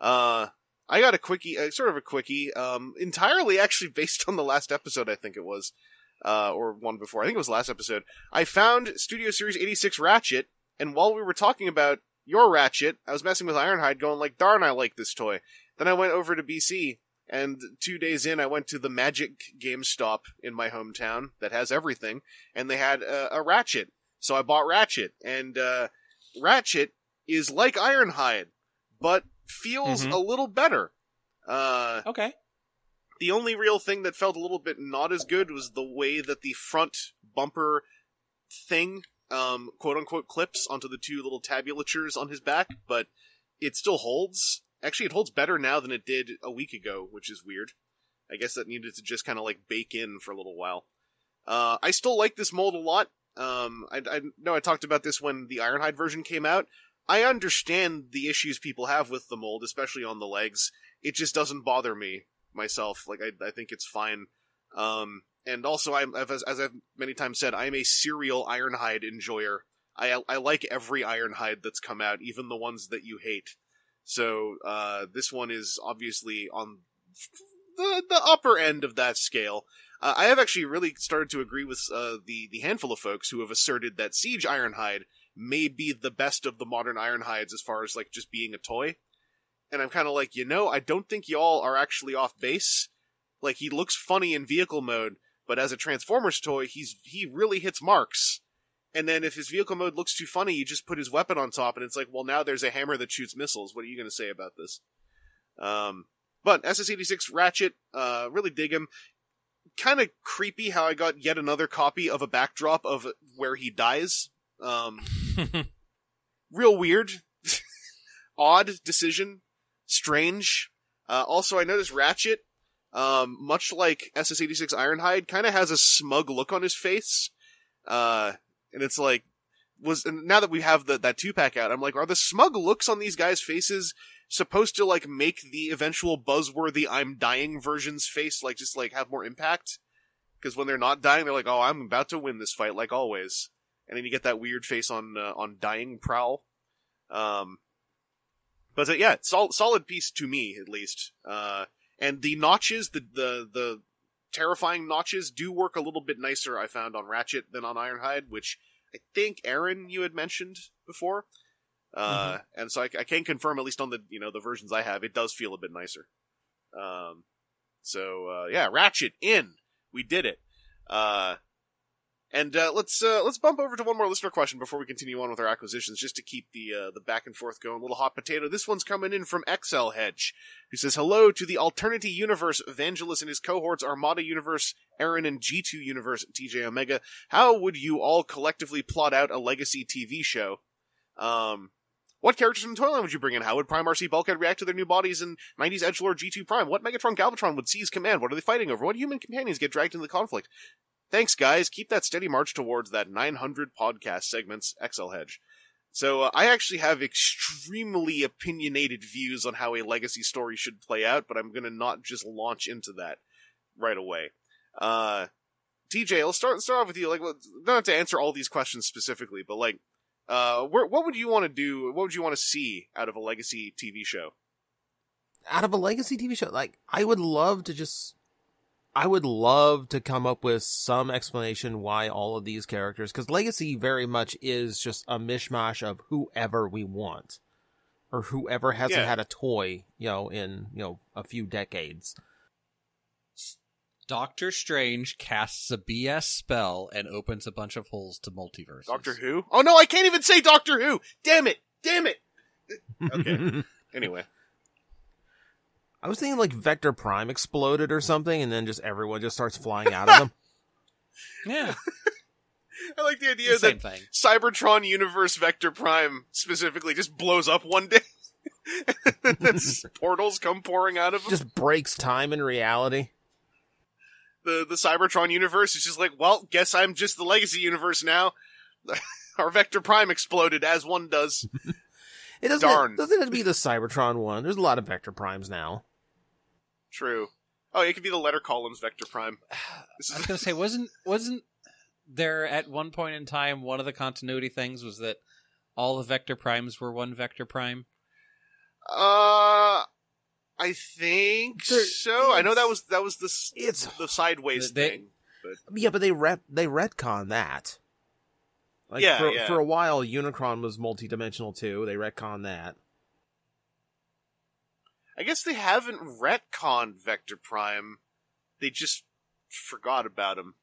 Uh, I got a quickie, uh, sort of a quickie, um, entirely actually based on the last episode. I think it was. Uh, or one before. I think it was the last episode. I found Studio Series eighty-six Ratchet, and while we were talking about your Ratchet, I was messing with Ironhide going like, darn, I like this toy. Then I went over to B C, and two days in, I went to the Magic GameStop in my hometown that has everything, and they had a, a Ratchet. So I bought Ratchet, and uh, Ratchet is like Ironhide, but feels mm-hmm. a little better. Uh, okay. The only real thing that felt a little bit not as good was the way that the front bumper thing, um, quote-unquote, clips onto the two little tabulatures on his back, but it still holds. Actually, it holds better now than it did a week ago, which is weird. I guess that needed to just kind of, like, bake in for a little while. Uh, I still like this mold a lot. Um, I, I know I talked about this when the Ironhide version came out. I understand the issues people have with the mold, especially on the legs. It just doesn't bother me. Myself, like I, I think it's fine, um, and also I'm as, as I've many times said, I'm a serial Ironhide enjoyer. I I like every Ironhide that's come out, even the ones that you hate. So uh, this one is obviously on the the upper end of that scale. Uh, I have actually really started to agree with uh, the the handful of folks who have asserted that Siege Ironhide may be the best of the modern Ironhides as far as like just being a toy. and I'm kind of like, you know, I don't think y'all are actually off base. Like, he looks funny in vehicle mode, but as a Transformers toy, he's he really hits marks. And then if his vehicle mode looks too funny, you just put his weapon on top, and it's like, well, now there's a hammer that shoots missiles. What are you going to say about this? Um, but S S eighty-six Ratchet, uh, really dig him. Kind of creepy how I got yet another copy of a backdrop of where he dies. Um, real weird. Odd decision. Strange. Uh, also, I noticed Ratchet, um, much like S S eighty-six Ironhide, kind of has a smug look on his face. Uh... And it's like, was and now that we have the, that two-pack out, I'm like, are the smug looks on these guys' faces supposed to, like, make the eventual Buzzworthy I'm dying version's face, like, just, like, have more impact? Because when they're not dying, they're like, oh, I'm about to win this fight, like always. And then you get that weird face on uh, on dying Prowl. Um, but, uh, yeah, sol- solid piece to me, at least. Uh, and the notches, the, the, the... terrifying notches do work a little bit nicer, I found, on Ratchet than on Ironhide, which I think, Aaron, you had mentioned before. Uh, mm-hmm. And so I, I can confirm, at least on the, you know, the versions I have, it does feel a bit nicer. Um, so, uh, yeah, Ratchet, in! We did it! Uh, and, uh, let's, uh, let's bump over to one more listener question before we continue on with our acquisitions, just to keep the, uh, the back and forth going. A little hot potato. This one's coming in from X L Hedge, who says, hello to the Alternity Universe, Vangelis and his cohorts, Armada Universe, Aaron and G two Universe, T J Omega. How would you all collectively plot out a legacy T V show? Um, what characters from the toyline would you bring in? How would Prime R C Bulkhead react to their new bodies in nineties Edgelord G two Prime? What Megatron Galvatron would seize command? What are they fighting over? What human companions get dragged into the conflict? Thanks, guys. Keep that steady march towards that nine hundred podcast segments, X L Hedge. So, uh, I actually have extremely opinionated views on how a legacy story should play out, but I'm going to not just launch into that right away. Uh, T J, I'll start start off with you. Like, not to answer all these questions specifically, but like, uh, where, what would you want to do? What would you want to see out of a legacy T V show? Out of a legacy T V show, like, I would love to just. I would love to come up with some explanation why all of these characters, because Legacy very much is just a mishmash of whoever we want, or whoever hasn't yeah. had a toy, you know, in, you know, a few decades. Doctor Strange casts a B S spell and opens a bunch of holes to multiverses. Doctor Who? Oh no, I can't even say Doctor Who! Damn it! Damn it! Okay. Anyway. I was thinking, like, Vector Prime exploded or something, and then just everyone just starts flying out of them. Yeah. I like the idea the that thing. Cybertron Universe Vector Prime specifically just blows up one day, and then portals come pouring out of him. Just breaks time and reality. The, the Cybertron Universe is just like, well, guess I'm just the Legacy Universe now. Our Vector Prime exploded, as one does. It doesn't, Darn. It doesn't have to be the Cybertron one. There's a lot of Vector Primes now. True. Oh, it could be the letter columns Vector Prime. This is I was going to say, wasn't wasn't there at one point in time, one of the continuity things was that all the Vector Primes were one Vector Prime? Uh, I think there, so. I know that was that was the, it's, the sideways they, thing. But. Yeah, but they ret- they retcon that. Like, yeah, for, yeah. for a while, Unicron was multidimensional too. They retconned that. I guess they haven't retconned Vector Prime. They just forgot about him.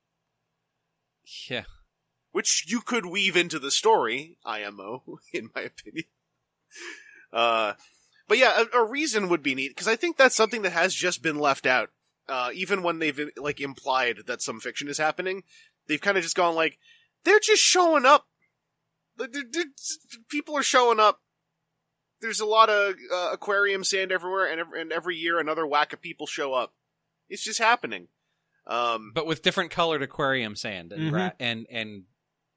Yeah. Which you could weave into the story, I M O, in my opinion. Uh, but yeah, a, a reason would be neat, because I think that's something that has just been left out. Uh, even when they've, like, implied that some fiction is happening, they've kind of just gone like, they're just showing up. They're, they're, people are showing up. There's a lot of uh, aquarium sand everywhere, and every, and every year another whack of people show up. It's just happening. Um, but with different colored aquarium sand and, mm-hmm. gra- and and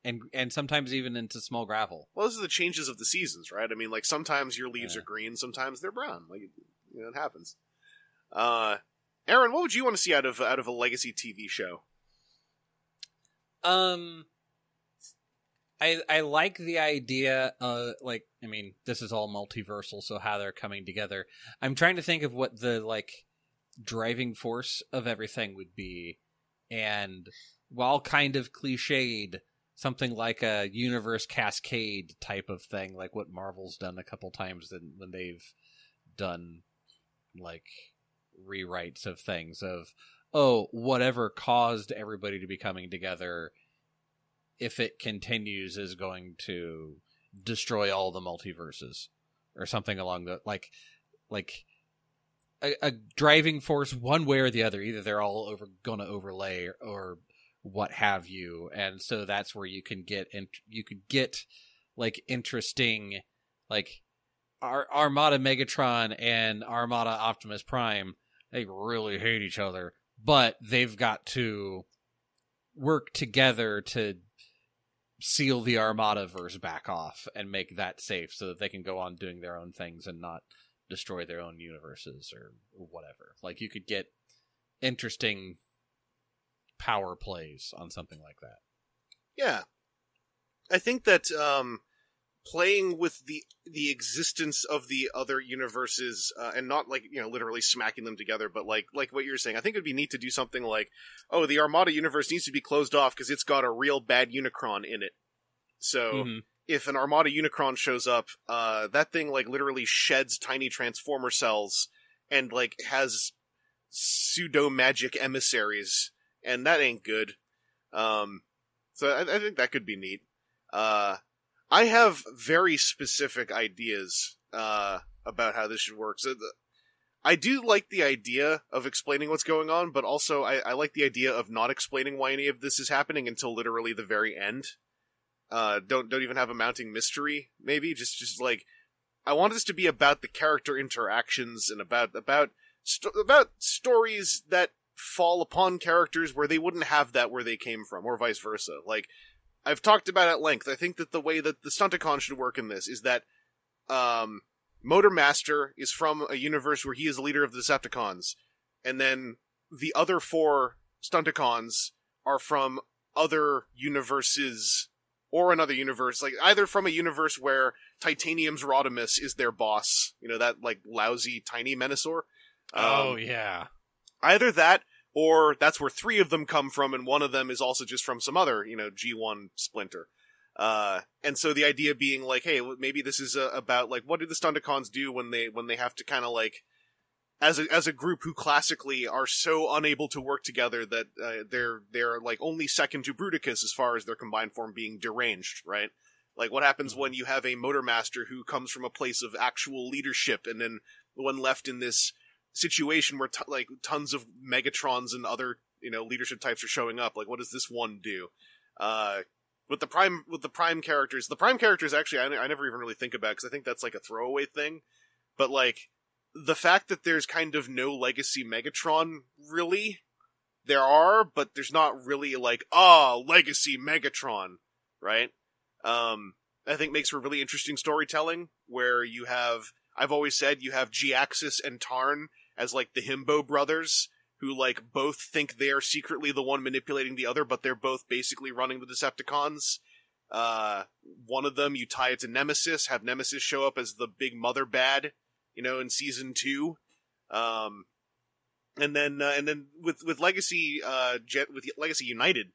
and and sometimes even into small gravel. Well, those are the changes of the seasons, right? I mean, like, sometimes your leaves yeah. are green, sometimes they're brown. Like, you know, it happens. Uh, Aaron, what would you want to see out of out of a legacy T V show? Um. I, I like the idea, uh, like, I mean, this is all multiversal, so how they're coming together. I'm trying to think of what the, like, driving force of everything would be. And while kind of cliched, something like a universe cascade type of thing, like what Marvel's done a couple times when they've done like rewrites of things of, oh, whatever caused everybody to be coming together, if it continues, is going to destroy all the multiverses or something along the, like, like a, a driving force one way or the other. Either they're all over going to overlay or, or what have you. And so that's where you can get, and you could get like interesting, like Ar- Armada Megatron and Armada Optimus Prime. They really hate each other, but they've got to work together to seal the Armada verse back off and make that safe so that they can go on doing their own things and not destroy their own universes or whatever. Like, you could get interesting power plays on something like that. Yeah. I think that um, playing with the the existence of the other universes uh, and not, like, you know, literally smacking them together, but like like what you're saying, I think it'd be neat to do something like, oh, the Armada universe needs to be closed off because it's got a real bad Unicron in it. So mm-hmm. if an Armada Unicron shows up, uh, that thing like literally sheds tiny Transformer cells and like has pseudo magic emissaries, and that ain't good. Um, so I, I think that could be neat. Uh, I have very specific ideas, uh, about how this should work. So the, I do like the idea of explaining what's going on, but also I, I like the idea of not explaining why any of this is happening until literally the very end. Uh, don't, don't even have a mounting mystery, maybe. Just, just like, I want this to be about the character interactions and about, about, sto- about stories that fall upon characters where they wouldn't have that where they came from, or vice versa. Like, I've talked about at length, I think that the way that the Stunticon should work in this is that um, Motor Master is from a universe where he is the leader of the Decepticons, and then the other four Stunticons are from other universes, or another universe, like either from a universe where Titanium's Rodimus is their boss, you know, that like lousy tiny Menasor. Um, oh, yeah. Either that, or that's where three of them come from, and one of them is also just from some other, you know, G one splinter. Uh, and so the idea being like, hey, maybe this is uh, about, like, what do the Stunticons do when they when they have to kind of, like, as a, as a group who classically are so unable to work together that uh, they're, they're, like, only second to Bruticus as far as their combined form being deranged, right? Like, what happens when you have a Motor Master who comes from a place of actual leadership, and then one left in this situation where t- like tons of Megatrons and other, you know, leadership types are showing up. Like, what does this one do? Uh, with the prime, with the prime characters, the prime characters actually, I, n- I never even really think about because I think that's like a throwaway thing. But like the fact that there's kind of no legacy Megatron, really, there are, but there's not really like ah oh, legacy Megatron, right? Um, I think makes for really interesting storytelling where you have, I've always said you have G-Axis and Tarn as, like, the himbo brothers, who, like, both think they're secretly the one manipulating the other, but they're both basically running the Decepticons. Uh, one of them, you tie it to Nemesis, have Nemesis show up as the big mother bad, you know, in season two. Um, and then, uh, and then with, with Legacy, uh, Jet, with Legacy United,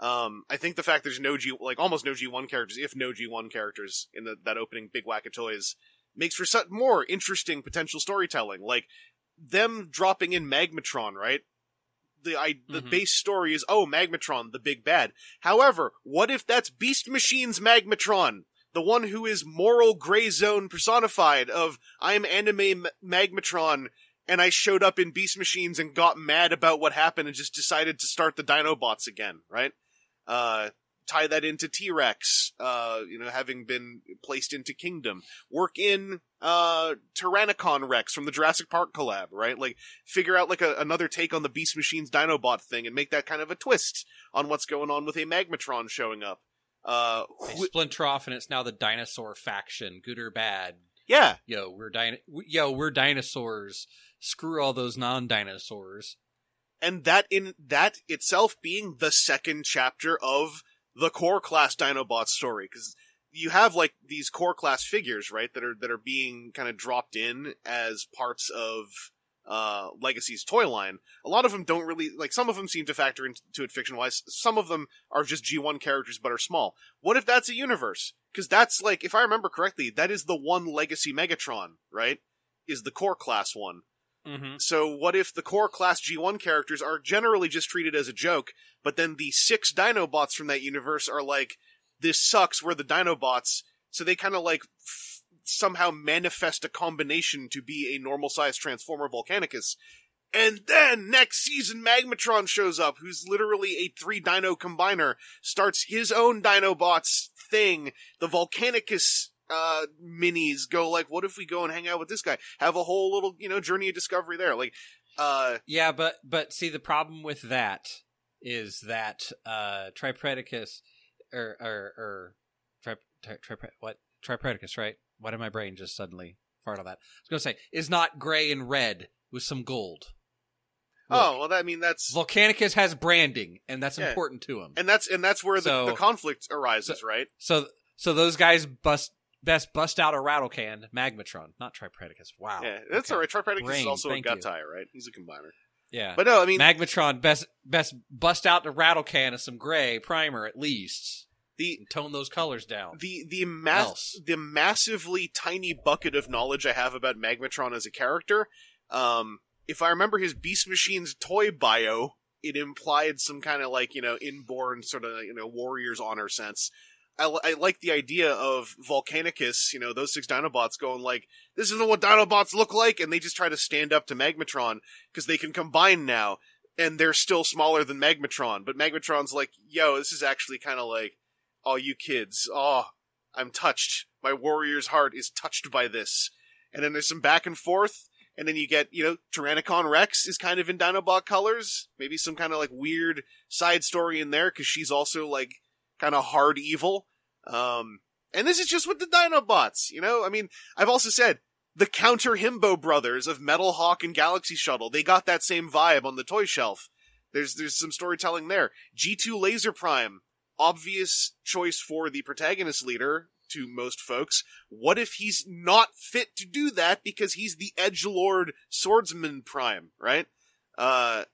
um, I think the fact there's no G, like, almost no G one characters, if no G one characters in the, that opening Big Whack of Toys, makes for some more interesting potential storytelling, like them dropping in Magmatron, right? The I, the mm-hmm. base story is, oh, Magmatron, the big bad. However, what if that's Beast Machine's Magmatron, the one who is moral gray zone personified of, I'm anime Magmatron, and I showed up in Beast Machines and got mad about what happened and just decided to start the Dinobots again, right? Uh... Tie that into T-Rex, uh, you know, having been placed into Kingdom. Work in uh, Tyrannicon Rex from the Jurassic Park collab, right? Like, figure out like a, another take on the Beast Machines Dinobot thing and make that kind of a twist on what's going on with a Magmatron showing up. Uh, they wh- splinter off, and it's now the dinosaur faction, good or bad. Yeah, yo, we're dino- yo, we're dinosaurs. Screw all those non-dinosaurs. And that in that itself being the second chapter of the core class Dinobot story, because you have like these core class figures, right, that are that are being kind of dropped in as parts of uh, Legacy's toy line. A lot of them don't really, like, some of them seem to factor into it fiction wise. Some of them are just G one characters but are small. What if that's a universe? Because that's like, if I remember correctly, that is the one Legacy Megatron, right? is the core class one. Mm-hmm. So what if the core class G one characters are generally just treated as a joke, but then the six Dinobots from that universe are like, this sucks, we're the Dinobots, so they kind of like f- somehow manifest a combination to be a normal-sized Transformer Volcanicus. And then, next season, Magmatron shows up, who's literally a three-dino combiner, starts his own Dinobots thing. The Volcanicus uh, minis go like, what if we go and hang out with this guy? Have a whole little, you know, journey of discovery there. Like, uh, Yeah, but, but see, the problem with that is that uh, Tripredicus, or, or, or tri, tri, tri, what? Tripredicus, right? Why did my brain just suddenly fart on that? I was going to say, is not gray and red with some gold. Look, oh, well, I mean, that's... Volcanicus has branding, and that's yeah. important to him. And that's and that's where the, so, the conflict arises, so, right? So so those guys bust best bust out a rattle can, Magmatron, not Tripredicus. Wow. Yeah, that's okay. All right. Tripredicus Brain, is also a gut tie, right? He's a combiner. Yeah. But no, I mean... Magmatron, best best bust out the rattle can of some gray primer, at least. The, and tone those colors down. The the ma- the massively tiny bucket of knowledge I have about Magmatron as a character... Um... If I remember his Beast Machine's toy bio, it implied some kind of like, you know, inborn sort of, you know, warrior's honor sense. I, l- I like the idea of Volcanicus, you know, those six Dinobots going like, this isn't what Dinobots look like, and they just try to stand up to Magmatron because they can combine now, and they're still smaller than Magmatron. But Magmatron's like, yo, this is actually kind of like, oh, you kids, oh, I'm touched. My warrior's heart is touched by this. And then there's some back and forth. And then you get, you know, Tyrannicon Rex is kind of in Dinobot colors. Maybe some kind of, like, weird side story in there, because she's also, like, kind of hard evil. Um, and this is just with the Dinobots, you know? I mean, I've also said, the counter-Himbo brothers of Metal Hawk and Galaxy Shuttle, they got that same vibe on the toy shelf. There's there's some storytelling there. G two Laser Prime, obvious choice for the protagonist leader, to most folks. What if he's not fit to do that because he's the edgelord swordsman prime, right? Uh,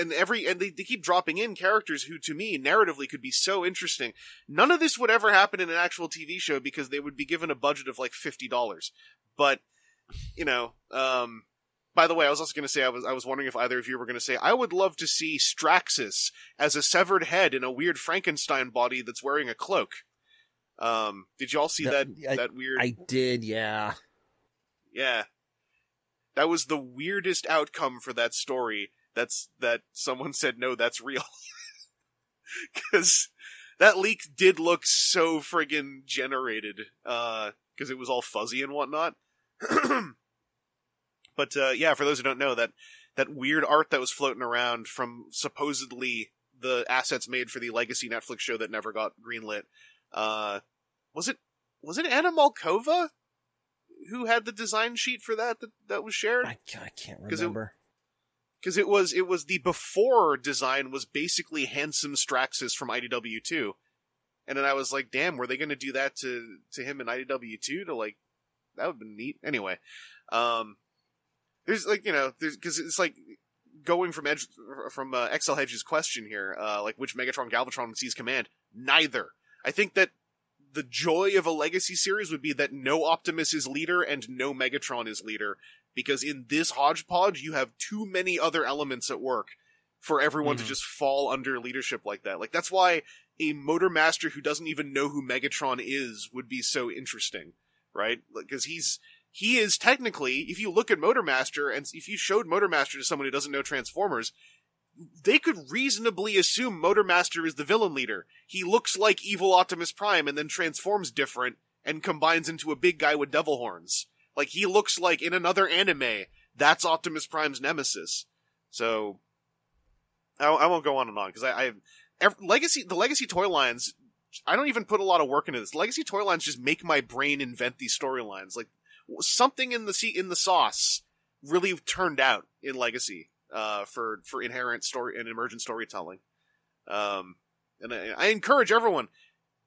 and every and they, they keep dropping in characters who, to me, narratively could be so interesting. None of this would ever happen in an actual T V show because they would be given a budget of like fifty dollars. But, you know, um, by the way, I was also going to say, I was I was wondering if either of you were going to say, I would love to see Straxus as a severed head in a weird Frankenstein body that's wearing a cloak. Um, did y'all see that, that, I, that weird... I did, yeah. Yeah. That was the weirdest outcome for that story. That's, that someone said, no, that's real. Because that leak did look so friggin' generated. Uh, because it was all fuzzy and whatnot. But, uh, yeah, for those who don't know, that, that weird art that was floating around from supposedly the assets made for the legacy Netflix show that never got greenlit... Uh, was it, was it Anna Malkova who had the design sheet for that, that, that was shared? I, I can't remember. Because it, it was, it was the before design was basically Handsome Straxus from I D W two. And then I was like, damn, were they going to do that to, to him in I D W two to like, that would be neat. Anyway, um, there's like, you know, there's, cause it's like going from edge, from, uh, X L Hedge's question here, uh, like which Megatron Galvatron would seize command? Neither. I think that the joy of a legacy series would be that no Optimus is leader and no Megatron is leader, because in this hodgepodge, you have too many other elements at work for everyone mm. to just fall under leadership like that. Like, that's why a Motor Master who doesn't even know who Megatron is would be so interesting, right? Because like, he's, he is technically, if you look at Motor Master, and if you showed Motor Master to someone who doesn't know Transformers, they could reasonably assume Motor Master is the villain leader. He looks like evil Optimus Prime and then transforms different and combines into a big guy with devil horns. Like, he looks like in another anime, that's Optimus Prime's nemesis. So, I, I won't go on and on, because I, I every, Legacy, the Legacy toy lines, I don't even put a lot of work into this. Legacy toy lines just make my brain invent these storylines. Like, something in the in the sauce really turned out in Legacy. Uh, for for inherent story and emergent storytelling, um, and I, I encourage everyone,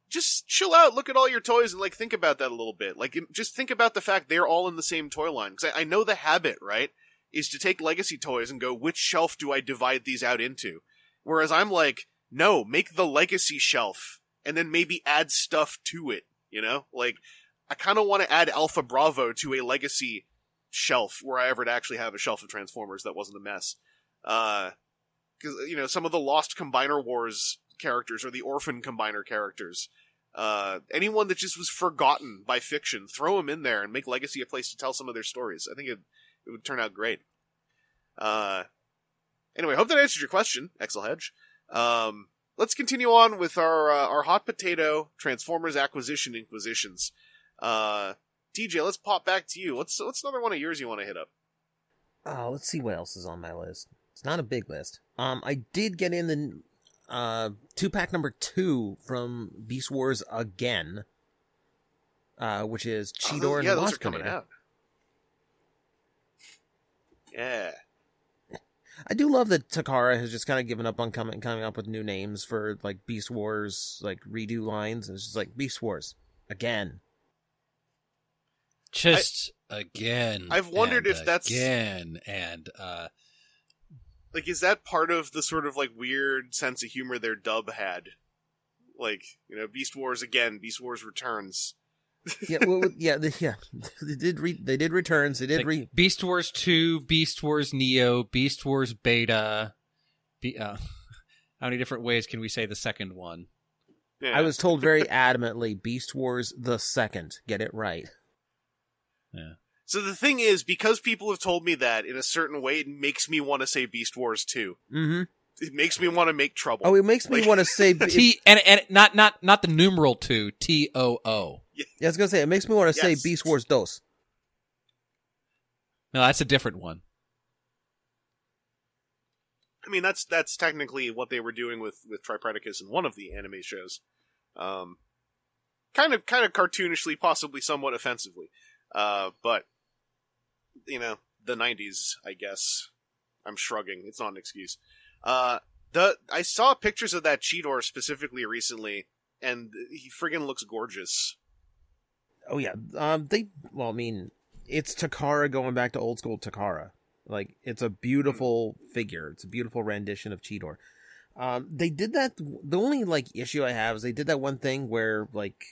just chill out, look at all your toys, and like think about that a little bit. Like, just think about the fact they're all in the same toy line. Because I, I know the habit, right, is to take Legacy toys and go, which shelf do I divide these out into? Whereas I'm like, no, make the Legacy shelf, and then maybe add stuff to it. You know, like I kind of want to add Alpha Bravo to a Legacy shelf where I ever to actually have a shelf of Transformers that wasn't a mess. Uh, cause, you know, some of the Lost Combiner Wars characters or the Orphan Combiner characters, uh, anyone that just was forgotten by fiction, throw them in there and make Legacy a place to tell some of their stories. I think it, it would turn out great. Uh, anyway, hope that answered your question, Axel Hedge. Um, let's continue on with our, uh, our hot potato Transformers acquisition inquisitions. Uh, T J, let's pop back to you. What's, what's another one of yours you want to hit up? Oh, let's see what else is on my list. It's not a big list. Um, I did get in the uh, two-pack number two from Beast Wars Again, uh, which is Cheetor oh, yeah, and Waspinator. Yeah, those are coming out. Yeah. I do love that Takara has just kind of given up on coming coming up with new names for, like, Beast Wars, like, redo lines. It's just like, Beast Wars Again. Just I, again. I've wondered if again that's... Again and... Uh... Like, is that part of the sort of, like, weird sense of humor their dub had? Like, you know, Beast Wars Again, Beast Wars Returns. yeah, well, yeah, they, yeah. They did re- they did Returns, they did like re- Beast Wars two, Beast Wars Neo, Beast Wars Beta. Be- uh, how many different ways can we say the second one? Yeah. I was told very adamantly, Beast Wars the second. Get it right. Yeah. So the thing is, because people have told me that in a certain way, it makes me want to say Beast Wars two. Mm-hmm. It makes me want to make trouble. Oh, it makes me like... want to say... T and, and not, not, not the numeral two, T O O. Yeah, I was going to say, it makes me want to yes. say Beast Wars Dos. No, that's a different one. I mean, that's that's technically what they were doing with, with Tripredicus in one of the anime shows. Um, kind of, kind of cartoonishly, possibly somewhat offensively. Uh, but... You know, the nineties, I guess. I'm shrugging. It's not an excuse. Uh, the I saw pictures of that Cheetor specifically recently, and he friggin' looks gorgeous. Oh, yeah. Um, they, well, I mean, it's Takara going back to old school Takara. Like, it's a beautiful mm-hmm. figure. It's a beautiful rendition of Cheetor. Um, they did that, the only, like, issue I have is they did that one thing where, like,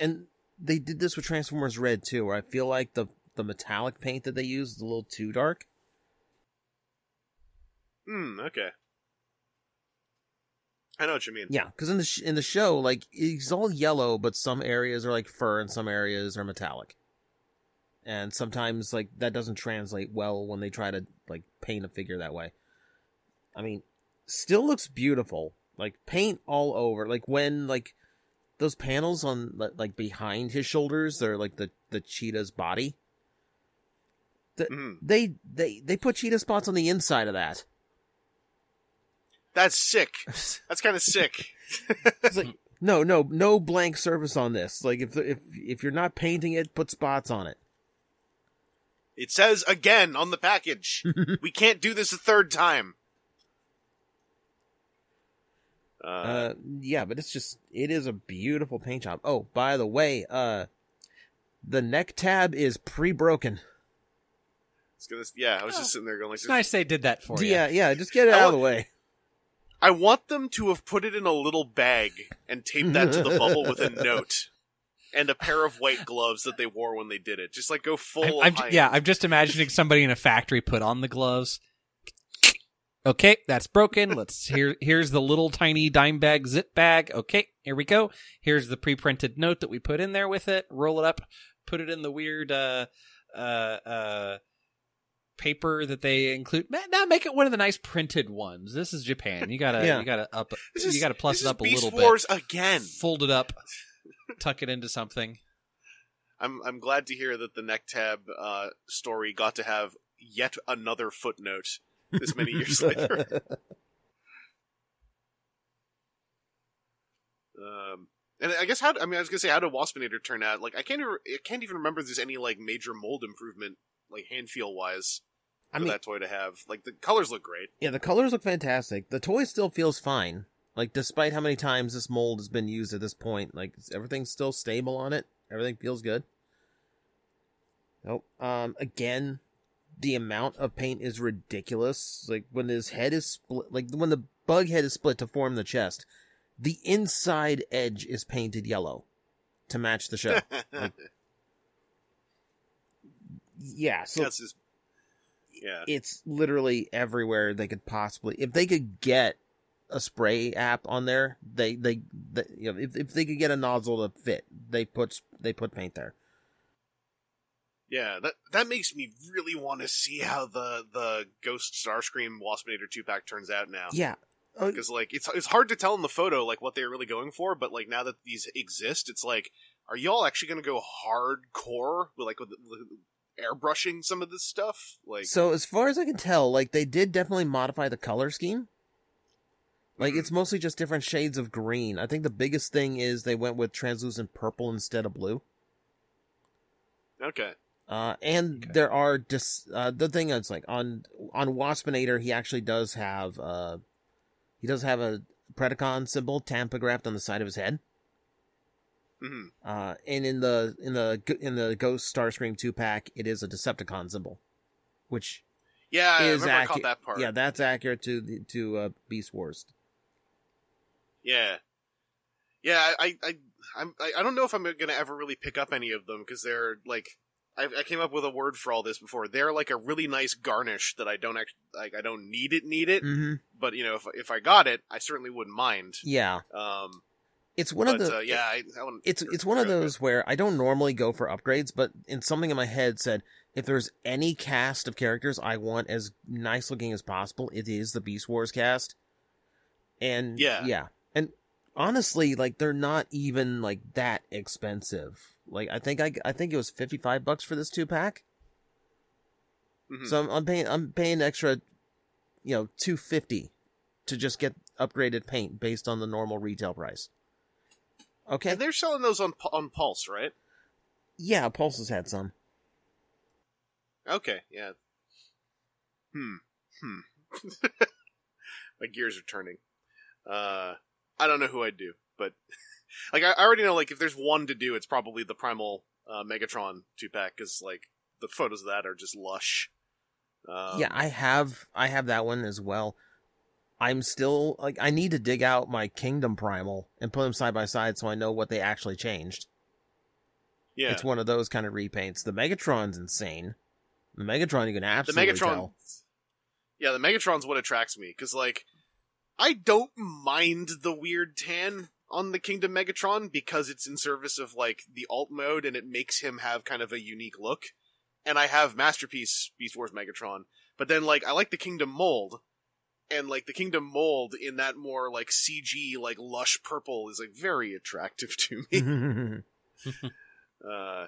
and they did this with Transformers Red, too, where I feel like the the metallic paint that they used is a little too dark. Hmm, okay. I know what you mean. Yeah, because in the sh- in the show, like, he's all yellow, but some areas are, like, fur and some areas are metallic. And sometimes, like, that doesn't translate well when they try to, like, paint a figure that way. I mean, still looks beautiful. Like, paint all over. Like, when, like, those panels on, like, behind his shoulders, they're, like, the, the cheetah's body. The, mm. they, they they put cheetah spots on the inside of that. That's sick. That's kind of sick. It's like, no, no, no blank surface on this. Like, if if if you're not painting it, put spots on it. It says again on the package. We can't do this a third time. Uh, uh, yeah, but it's just, it is a beautiful paint job. Oh, by the way, uh, the neck tab is pre-broken. It's gonna, yeah, I was oh, just sitting there going like, it's nice they did that for you. Yeah, yeah, just get it I out want, of the way. I want them to have put it in a little bag and taped that to the bubble with a note and a pair of white gloves that they wore when they did it. Just like go full. I'm, I'm, yeah, I'm just imagining somebody in a factory put on the gloves. Okay, that's broken. Let's here. Here's the little tiny dime bag, zip bag. Okay, here we go. Here's the pre-printed note that we put in there with it. Roll it up. Put it in the weird uh, uh, uh, paper that they include. Now make it one of the nice printed ones. This is Japan. You gotta, yeah. you gotta up. Is, you gotta plus it up a Beast little Wars bit. Again. Fold it up. Tuck it into something. I'm I'm glad to hear that the neck tab uh, story got to have yet another footnote. This many years later. um, and I guess how, I mean, I was going to say, how did Waspinator turn out? Like, I can't even, I can't even remember if there's any, like, major mold improvement, like, hand feel-wise, for I mean, that toy to have. Like, the colors look great. Yeah, the colors look fantastic. The toy still feels fine. Like, despite how many times this mold has been used at this point, like, everything's still stable on it. Everything feels good. Nope. Um, again... The amount of paint is ridiculous. Like, when his head is split, like, when the bug head is split to form the chest, the inside edge is painted yellow to match the show. Like, yeah, so that's just, yeah, it's literally everywhere they could possibly. If they could get a spray app on there, they they, they you know, if if they could get a nozzle to fit, they put they put paint there. Yeah, that that makes me really want to see how the, the Ghost Starscream Waspinator two-pack turns out now. Yeah. Because, uh, like, it's it's hard to tell in the photo, like, what they were really going for, but, like, now that these exist, it's like, are y'all actually going to go hardcore with, like, with, with airbrushing some of this stuff? Like, so, as far as I can tell, like, they did definitely modify the color scheme. Like, mm-hmm. It's mostly just different shades of green. I think the biggest thing is they went with translucent purple instead of blue. Okay. Uh, and okay. there are dis- uh, the thing is like on, on Waspinator, he actually does have, uh, he does have a Predacon symbol tampographed on the side of his head. Mm-hmm. Uh, and in the, in the, in the Ghost Starscream two pack, it is a Decepticon symbol, which yeah, I is remember acu- I caught that part. Yeah. That's accurate to the, to, uh, Beast Wars. Yeah. Yeah. I, I, I'm, I, I don't know if I'm going to ever really pick up any of them because they're like, I came up with a word for all this before. They're like a really nice garnish that I don't actually, like, I don't need it, need it. Mm-hmm. But you know, if if I got it, I certainly wouldn't mind. Yeah. Um, it's one but, of the uh, yeah. It, I, I it's it's one of those good. Where I don't normally go for upgrades, but in something in my head said, if there's any cast of characters I want as nice looking as possible, it is the Beast Wars cast. And yeah, yeah, and honestly, like they're not even like that expensive. Like, I think I, I think it was fifty-five bucks for this two pack. Mm-hmm. So I'm, I'm paying, I'm paying extra, you know, two fifty to just get upgraded paint based on the normal retail price. Okay. And they're selling those on, on Pulse, right? Yeah. Pulse has had some. Okay. Yeah. Hmm. Hmm. My gears are turning. Uh, I don't know who I'd do, but like, I already know, like, if there's one to do, it's probably the Primal uh, Megatron two-pack, because, like, the photos of that are just lush. Um, yeah, I have I have that one as well. I'm still, like, I need to dig out my Kingdom Primal and put them side by side so I know what they actually changed. Yeah. It's one of those kind of repaints. The Megatron's insane. The Megatron, you can absolutely the Megatron, tell. Yeah, the Megatron's what attracts me, because, like, I don't mind the weird tan on the Kingdom Megatron because it's in service of, like, the alt mode and it makes him have kind of a unique look. And I have Masterpiece Beast Wars Megatron. But then, like, I like the Kingdom mold. And, like, the Kingdom mold in that more, like, C G, like, lush purple is, like, very attractive to me. uh...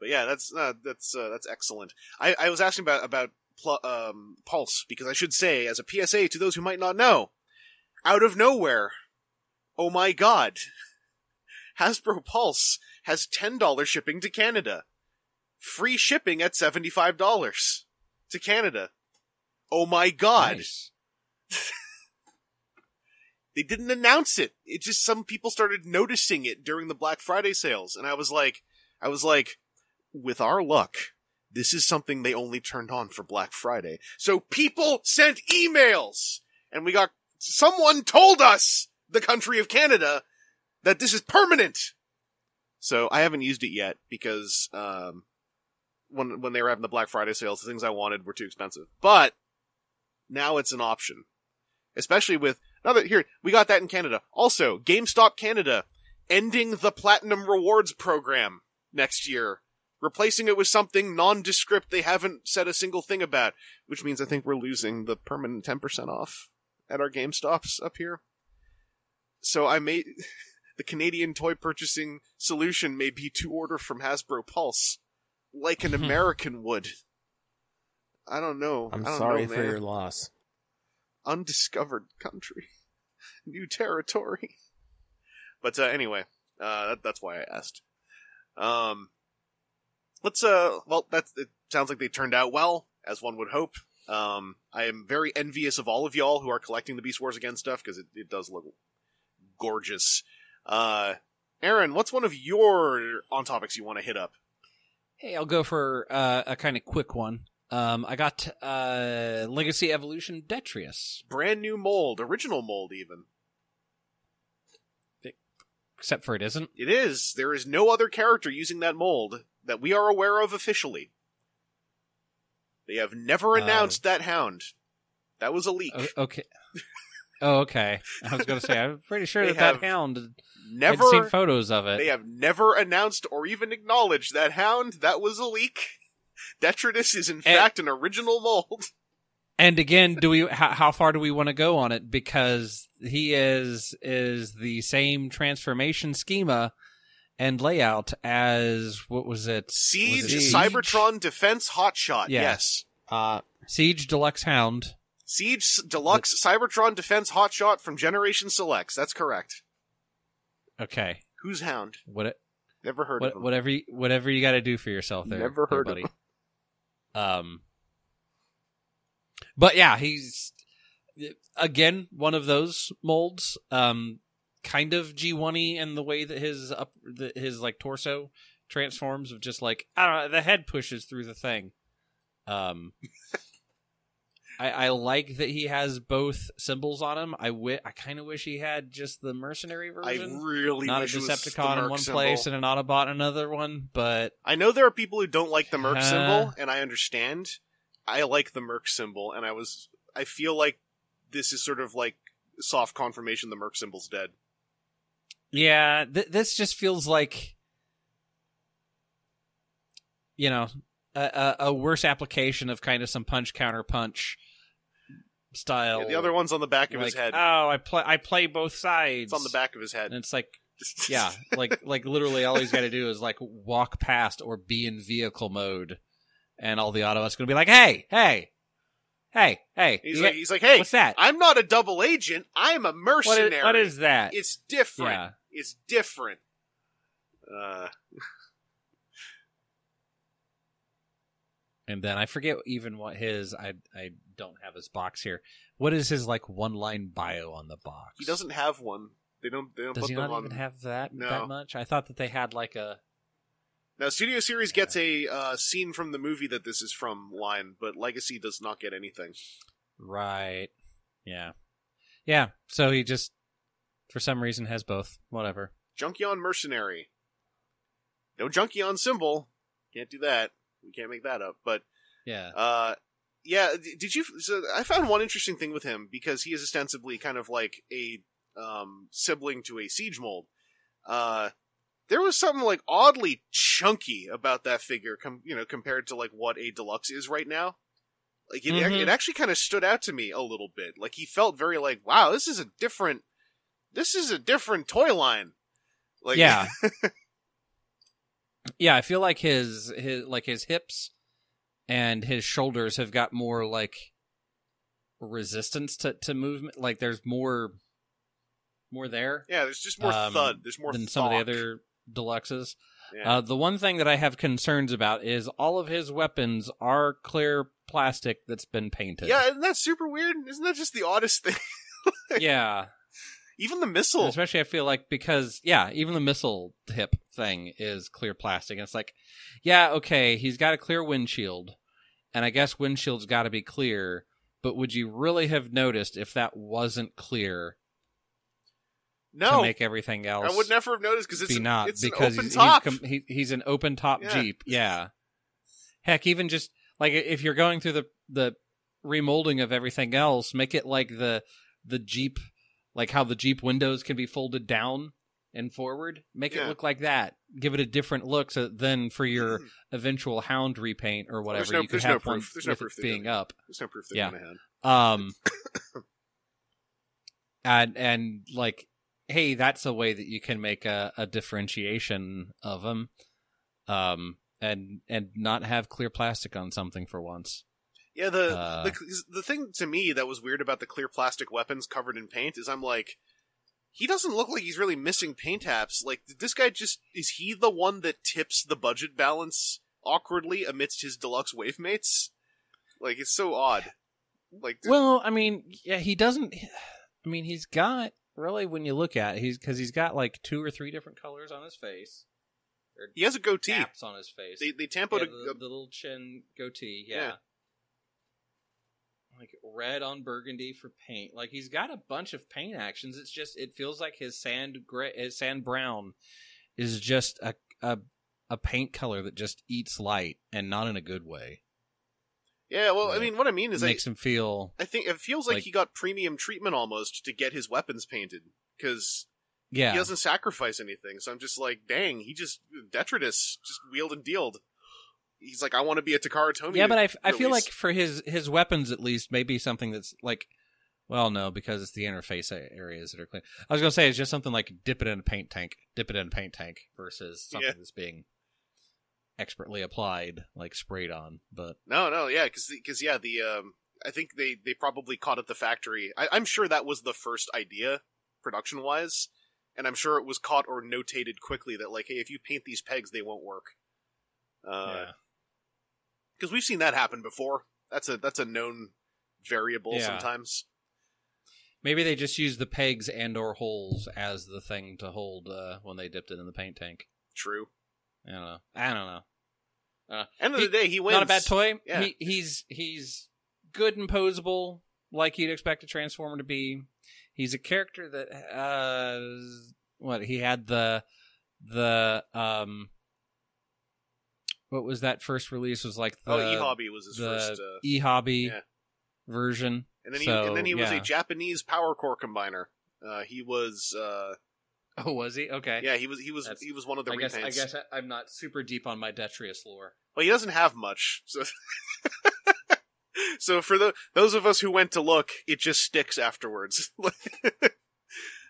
But yeah, that's, uh, that's, uh, that's excellent. I, I was asking about, about pl- um, Pulse because I should say, as a P S A to those who might not know, out of nowhere, oh my god, Hasbro Pulse has ten dollars shipping to Canada. Free shipping at seventy-five dollars to Canada. Oh my god. Nice. They didn't announce it. It just, some people started noticing it during the Black Friday sales. And I was like, I was like, with our luck, this is something they only turned on for Black Friday. So people sent emails and we got someone told us, the country of Canada, that this is permanent. So I haven't used it yet because um, when when they were having the Black Friday sales, the things I wanted were too expensive. But now it's an option, especially with another here. We got that in Canada. Also, GameStop Canada ending the Platinum Rewards program next year, replacing it with something nondescript they haven't said a single thing about, which means I think we're losing the permanent ten percent off at our GameStops up here. So I may, the Canadian toy purchasing solution may be to order from Hasbro Pulse, like an American would. I don't know. I'm I don't sorry know, for man. Your loss. Undiscovered country. New territory. But uh, anyway, uh, that, that's why I asked. Um, let's, uh, well, that's, it sounds like they turned out well, as one would hope. Um, I am very envious of all of y'all who are collecting the Beast Wars Again stuff, because it, it does look gorgeous. Uh, Aaron, what's one of your on-topics you want to hit up? Hey, I'll go for uh, a kind of quick one. Um, I got uh, Legacy Evolution Detrius. Brand new mold, original mold even. Except for it isn't. It is. There is no other character using that mold. that we are aware of officially. They have never announced uh, that Hound. That was a leak. Okay. Oh, okay. I was going to say, I'm pretty sure that that Hound, never I'd seen photos of it. They have never announced or even acknowledged that Hound. That was a leak. Detritus is, in and, fact, an original mold. And again, do we? How, how far do we want to go on it? Because he is is the same transformation schema and layout as, what was it? Siege, was it Siege? Cybertron Defense Hotshot, yeah. Yes. Uh, Siege Deluxe Hound. Siege Deluxe the... Cybertron Defense Hotshot from Generation Selects. That's correct. Okay. Who's Hound? What? It... Never heard what, of him. Whatever you, whatever you got to do for yourself there. Never heard there, buddy. Of him. Um, but yeah, he's, again, one of those molds. Um, kind of G one-y in the way that his up, the, his like torso transforms, of just like, I don't know, the head pushes through the thing. Um... I, I like that he has both symbols on him. I, wi- I kind of wish he had just the mercenary version. I really not wish a Decepticon in one symbol. Place and an Autobot in another one. But I know there are people who don't like the Merc uh, symbol, and I understand. I like the Merc symbol, and I was I feel like this is sort of like soft confirmation the Merc symbol's dead. Yeah, th- this just feels like, you know, a, a, a worse application of kind of some punch counter punch. Style. Yeah, the other one's on the back of like, his head. Oh, I play. I play both sides. It's on the back of his head, and it's like, yeah, like like literally all he's got to do is like walk past or be in vehicle mode, and all the Autobots gonna be like, hey, hey, hey, hey. He's like, got, he's like, hey, what's that? I'm not a double agent. I'm a mercenary. What is, what is that? It's different. Yeah. It's different. Uh. And then I forget even what his, I I don't have his box here. What is his like one line bio on the box? He doesn't have one. They don't. They don't Does put he them not on even have that no. that much? I thought that they had like a. Now Studio Series yeah. gets a uh, scene from the movie that this is from line, but Legacy does not get anything. Right. Yeah. Yeah. So he just, for some reason, has both. Whatever. Junkion mercenary. No Junkion symbol. Can't do that. We can't make that up, but yeah, uh, yeah. Did you? So I found one interesting thing with him, because he is ostensibly kind of like a um, sibling to a Siege mold. Uh, there was something like oddly chunky about that figure, com- you know, compared to like what a Deluxe is right now. Like it, mm-hmm. it actually kind of stood out to me a little bit. Like he felt very like, wow, this is a different, this is a different toy line. Like yeah. Yeah, I feel like his his like his hips and his shoulders have got more like resistance to, to movement. Like there's more more there. Yeah, there's just more um, thud. There's more than thonk. Some of the other Deluxes. Yeah. Uh, the one thing that I have concerns about is all of his weapons are clear plastic that's been painted. Yeah, isn't that super weird? Isn't that just the oddest thing? Like, yeah. Even the missile. And especially I feel like because, yeah, even the missile hip thing is clear plastic. And it's like, yeah, okay, he's got a clear windshield. And I guess windshield's got to be clear. But would you really have noticed if that wasn't clear? No. To make everything else. I would never have noticed it's be an, not, it's because an he's, he's, com- he, he's an open top yeah. Jeep. Yeah. Heck, even just, like, if you're going through the, the remolding of everything else, make it like the the Jeep... Like how the Jeep windows can be folded down and forward. Make yeah. it look like that. Give it a different look so then for your eventual Hound repaint or whatever. There's no, you could there's have no proof. One there's no proof being gonna, up. There's no proof they're yeah. going to have. Um, and, and like, hey, that's a way that you can make a, a differentiation of them um, and, and not have clear plastic on something for once. Yeah, the, uh, the the thing to me that was weird about the clear plastic weapons covered in paint is I'm like, he doesn't look like he's really missing paint apps. Like, did this guy just, is he the one that tips the budget balance awkwardly amidst his Deluxe wave mates? Like, it's so odd. Like, well, I mean, yeah, he doesn't, I mean, he's got, really, when you look at it, he's, because he's got like two or three different colors on his face. He has a goatee. Taps on his face. They, they tampoed yeah, the, a... The little chin goatee, yeah. yeah. Like red on burgundy for paint. Like he's got a bunch of paint actions. It's just it feels like his sand gray, his sand brown, is just a a a paint color that just eats light, and not in a good way. Yeah, well, like, I mean, what I mean is... It makes I, him feel... I think it feels like, like he got premium treatment almost to get his weapons painted, because yeah. he doesn't sacrifice anything, so I'm just like, dang, he just... Detritus just wheeled and dealed. He's like, I want to be a Takara Tomy. Yeah, but I, I feel like for his, his weapons, at least, maybe something that's like... Well, no, because it's the interface areas that are clean. I was going to say, it's just something like dip it in a paint tank, dip it in a paint tank versus something yeah. that's being expertly applied, like sprayed on. But No, no, yeah, because, yeah, the um, I think they, they probably caught at the factory. I, I'm sure that was the first idea, production-wise, and I'm sure it was caught or notated quickly that, like, hey, if you paint these pegs, they won't work. Uh, yeah. Because we've seen that happen before. That's a, that's a known variable yeah. sometimes. Maybe they just used the pegs and or holes as the thing to hold uh, when they dipped it in the paint tank. True. I don't know. I don't know. Uh, End of he, the day, he wins. Not a bad toy. Yeah. He, he's he's good and posable, like you'd expect a Transformer to be. He's a character that uh, what he had the the um what was that first release was like the oh, E-Hobby was his the first uh, E-Hobby yeah. version. And then, so, he, and then he yeah. was a Japanese power core combiner. Uh, he was. Uh, oh, was he? Okay. Yeah, he was. He was. That's, he was one of the I repaints. Guess, I guess I, I'm not super deep on my Detrius lore. Well, he doesn't have much. So, so for the, those of us who went to look, it just sticks afterwards.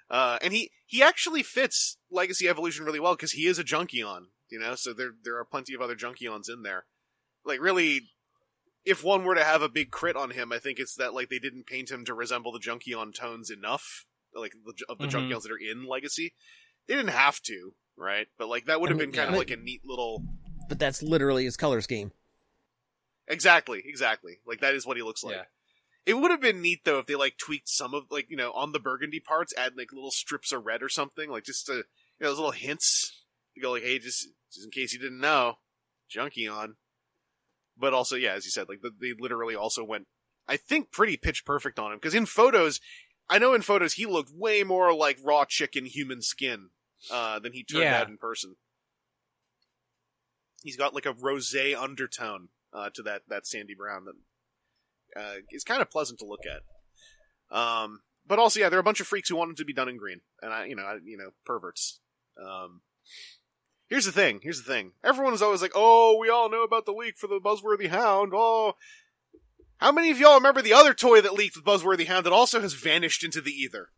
uh, and he, he actually fits Legacy Evolution really well because he is a Junkion. You know, so there there are plenty of other Junkions in there. Like really. If one were to have a big crit on him, I think it's that like they didn't paint him to resemble the Junkion tones enough, like the, of the mm-hmm. Junkions that are in Legacy. They didn't have to, right? But like that would have I mean, been kind yeah, of like a neat little. But that's literally his color scheme. Exactly, exactly. Like that is what he looks like. Yeah. It would have been neat though if they like tweaked some of like you know on the burgundy parts, add like little strips of red or something, like just to, you know those little hints to go like, hey, just just in case you didn't know, Junkion. But also, yeah, as you said, like the, they literally also went, I think, pretty pitch perfect on him. Because in photos, I know in photos he looked way more like raw chicken human skin uh, than he turned yeah. out in person. He's got like a rosé undertone uh, to that, that sandy brown that uh, is kind of pleasant to look at. Um, but also, yeah, there are a bunch of freaks who want him to be done in green, and I, you know, I, you know, perverts. Um, Here's the thing, here's the thing. Everyone is always like, oh, we all know about the leak for the Buzzworthy Hound, oh. How many of y'all remember the other toy that leaked with Buzzworthy Hound that also has vanished into the ether?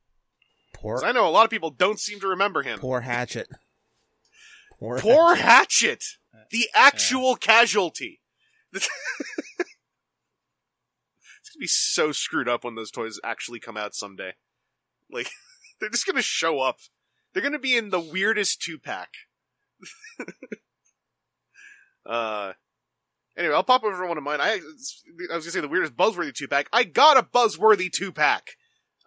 Poor. I know a lot of people don't seem to remember him. Poor Hatchet. Poor, poor Hatchet. Hatchet! The actual yeah. casualty. It's going to be so screwed up when those toys actually come out someday. Like, they're just going to show up. They're going to be in the weirdest two-pack. uh, anyway, I'll pop over one of mine. I, I was gonna say the weirdest Buzzworthy two-pack. I got a Buzzworthy two-pack!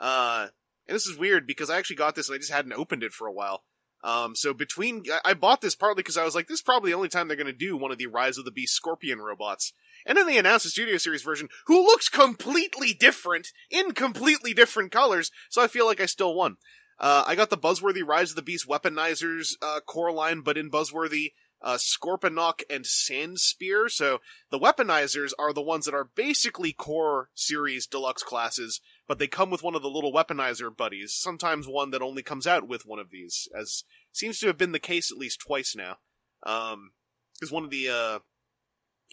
Uh, and this is weird because I actually got this and I just hadn't opened it for a while. Um, so between... I, I bought this partly because I was like, this is probably the only time they're gonna do one of the Rise of the Beast Scorpion robots. And then they announced a Studio Series version who looks completely different in completely different colors, so I feel like I still won. Uh, I got the Buzzworthy Rise of the Beast Weaponizers uh, core line, but in Buzzworthy, uh, Scorponok and Sandspear. So the Weaponizers are the ones that are basically core series deluxe classes, but they come with one of the little Weaponizer buddies, sometimes one that only comes out with one of these, as seems to have been the case at least twice now. Um, because one of the, uh,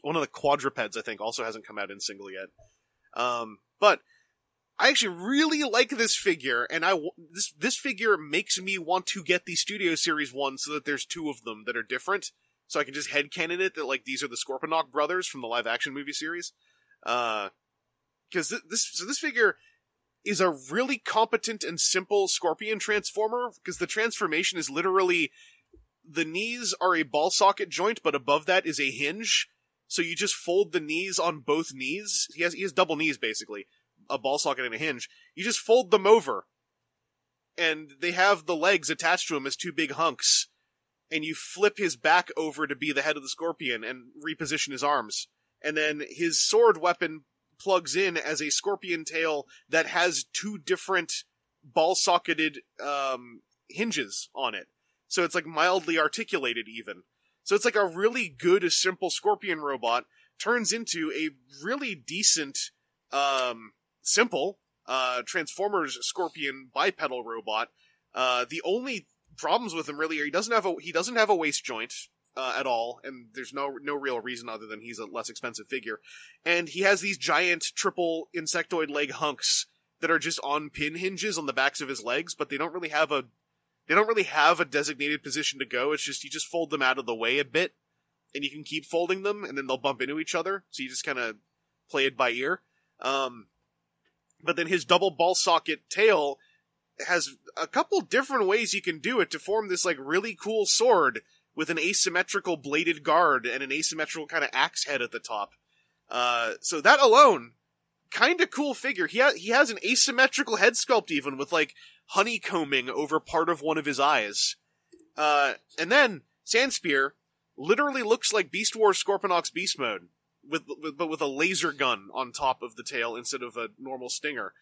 one of the quadrupeds, I think, also hasn't come out in single yet. Um, but... I actually really like this figure, and I this this figure makes me want to get the Studio Series one so that there's two of them that are different, so I can just headcanon it that, like, these are the Scorponok brothers from the live-action movie series. Because uh, th- this so this figure is a really competent and simple Scorpion Transformer, because the transformation is literally... The knees are a ball socket joint, but above that is a hinge, so you just fold the knees on both knees. He has, he has double knees, basically. A ball socket and a hinge. You just fold them over, and they have the legs attached to him as two big hunks, and you flip his back over to be the head of the scorpion and reposition his arms, and then his sword weapon plugs in as a scorpion tail that has two different ball socketed um hinges on it, so it's like mildly articulated even. So it's like a really good, simple scorpion robot turns into a really decent, um, simple, uh, Transformers scorpion bipedal robot. Uh, the only problems with him really are he doesn't have a, he doesn't have a waist joint, uh, at all. And there's no, no real reason other than he's a less expensive figure. And he has these giant triple insectoid leg hunks that are just on pin hinges on the backs of his legs, but they don't really have a, they don't really have a designated position to go. It's just, you just fold them out of the way a bit and you can keep folding them and then they'll bump into each other. So you just kind of play it by ear. Um, but then his double ball socket tail has a couple different ways you can do it to form this like really cool sword with an asymmetrical bladed guard and an asymmetrical kind of axe head at the top. Uh, so that alone, kind of cool figure. He ha- he has an asymmetrical head sculpt even with like honeycombing over part of one of his eyes. Uh, and then Sandspear literally looks like Beast Wars Scorponok's Beast Mode, with, with but with a laser gun on top of the tail instead of a normal stinger.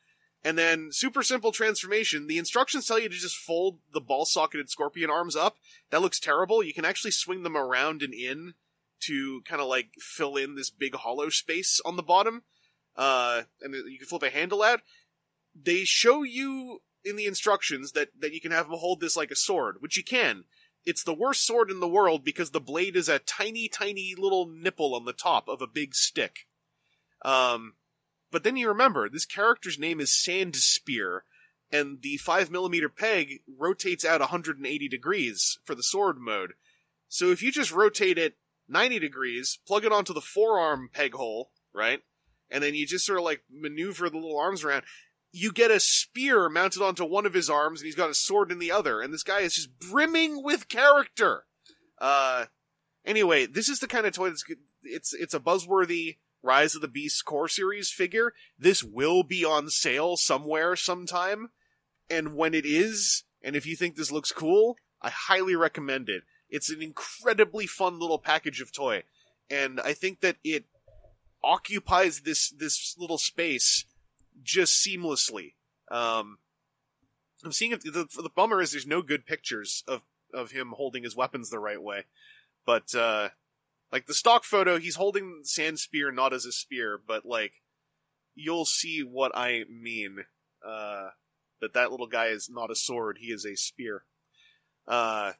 And then, super simple transformation. The instructions tell you to just fold the ball-socketed scorpion arms up. That looks terrible. You can actually swing them around and in to kind of, like, fill in this big hollow space on the bottom. Uh, and you can flip a handle out. They show you in the instructions that, that you can have them hold this like a sword, which you can. It's the worst sword in the world because the blade is a tiny, tiny little nipple on the top of a big stick. Um... But then you remember, this character's name is Sandspear, and the five millimeter peg rotates out one hundred eighty degrees for the sword mode. So if you just rotate it ninety degrees, plug it onto the forearm peg hole, right? And then you just sort of like maneuver the little arms around, you get a spear mounted onto one of his arms, and he's got a sword in the other, and this guy is just brimming with character! Uh, anyway, this is the kind of toy that's good. It's, it's a Buzzworthy Rise of the Beast core series figure. This will be on sale somewhere sometime, and when it is, and if you think this looks cool, I highly recommend it. It's an incredibly fun little package of toy, and I think that it occupies this this little space just seamlessly. Um, I'm seeing if the, the bummer is there's no good pictures of, of him holding his weapons the right way, but uh like, the stock photo, he's holding Sandspear not as a spear, but, like, you'll see what I mean. Uh, that that little guy is not a sword, he is a spear. Uh,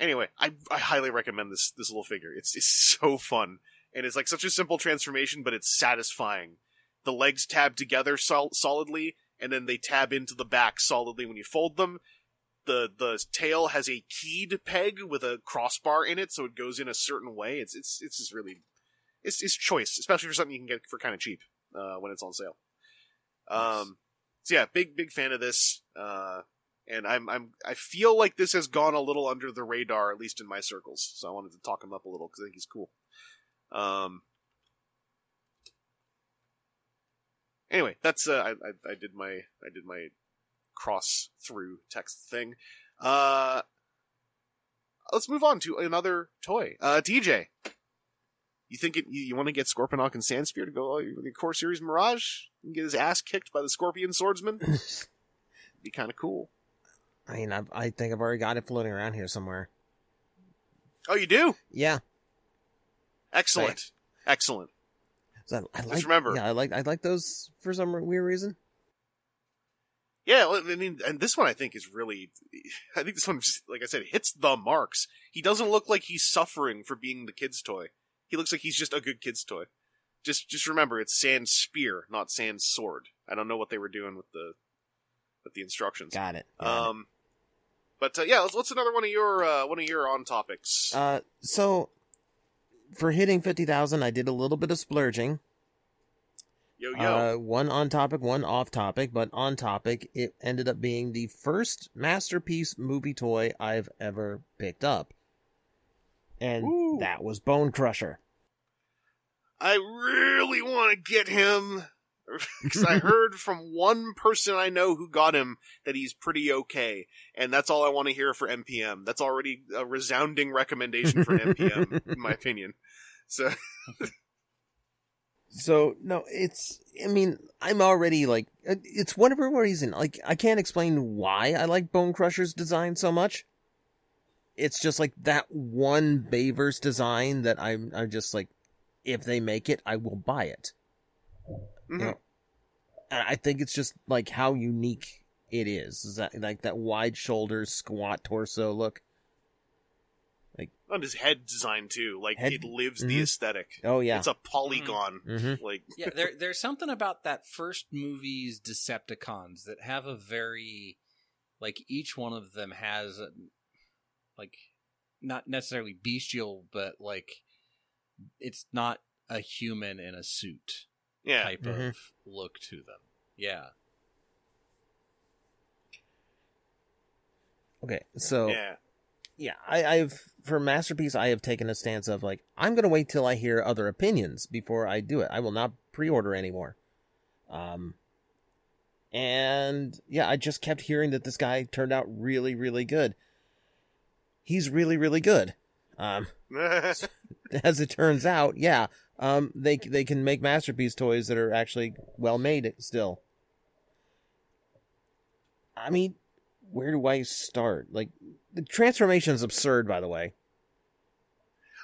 anyway, I I highly recommend this this little figure. It's, it's so fun. And it's, like, such a simple transformation, but it's satisfying. The legs tab together sol- solidly, and then they tab into the back solidly when you fold them. The the tail has a keyed peg with a crossbar in it, so it goes in a certain way. It's it's it's just really, it's it's choice, especially for something you can get for kind of cheap uh, when it's on sale. Nice. Um, so yeah, big big fan of this, uh, and I'm I'm I feel like this has gone a little under the radar, at least in my circles. So I wanted to talk him up a little because I think he's cool. Um. Anyway, that's uh, I, I I did my I did my. cross through text thing. Uh, let's move on to another toy. Uh, T J, you think it, you, you want to get Scorponok and Sandspear to go with the core series Mirage and get his ass kicked by the Scorpion Swordsman? Be kind of cool. I mean, I, I think I've already got it floating around here somewhere. Oh, you do? Yeah. Excellent. So, Excellent. So I, I like, Just remember, yeah, I like I like those for some weird reason. Yeah, I mean, and this one I think is really, I think this one, just, like I said, hits the marks. He doesn't look like he's suffering for being the kid's toy. He looks like he's just a good kid's toy. Just just remember, it's Sand Spear, not Sand Sword. I don't know what they were doing with the with the instructions. Got it. Got um, it. But uh, yeah, let's, what's another one of your uh, one of your on topics? Uh, so for hitting fifty thousand, I did a little bit of splurging. Yo, yo. Uh, one on topic, one off topic, but on topic, it ended up being the first Masterpiece movie toy I've ever picked up. And Ooh. That was Bone Crusher. I really want to get him, because I heard from one person I know who got him that he's pretty okay. And that's all I want to hear for M P M. That's already a resounding recommendation for M P M, in my opinion. So... So, no, it's, I mean, I'm already, like, it's whatever reason, like, I can't explain why I like Bone Crusher's design so much. it's just like that one Bayverse design that I'm, I'm just like, if they make it, I will buy it. Mm-hmm. You know? And I think it's just like how unique it is. Is that like that wide shoulders, squat torso look? Like, and his head design too. Like head? It lives mm-hmm. the aesthetic. Oh yeah, it's a polygon. Mm-hmm. Like yeah, there, there's something about that first movie's Decepticons that have a very like each one of them has a, like not necessarily bestial, but like it's not a human in a suit. Yeah. Type mm-hmm. of look to them. Yeah. Okay, so yeah, yeah I, I've for Masterpiece, I have taken a stance of like I'm gonna wait till I hear other opinions before I do it. I will not pre-order anymore. Um, and yeah, I just kept hearing that this guy turned out really, really good. He's really, really good. Um, as it turns out, yeah. Um, they they can make Masterpiece toys that are actually well made still. I mean, where do I start? Like, the transformation is absurd, by the way.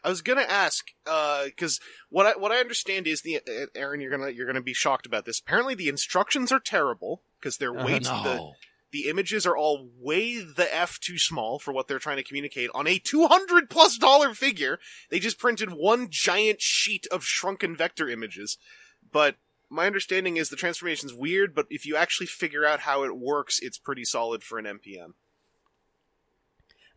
I was gonna ask, uh, because what I what I understand is the uh, Aaron, you're gonna you're gonna be shocked about this. Apparently, the instructions are terrible because they're way too uh, no. the the images are all way the f too small for what they're trying to communicate on a two hundred plus dollar figure. They just printed one giant sheet of shrunken vector images. But my understanding is the transformation's weird, but if you actually figure out how it works, it's pretty solid for an M P M.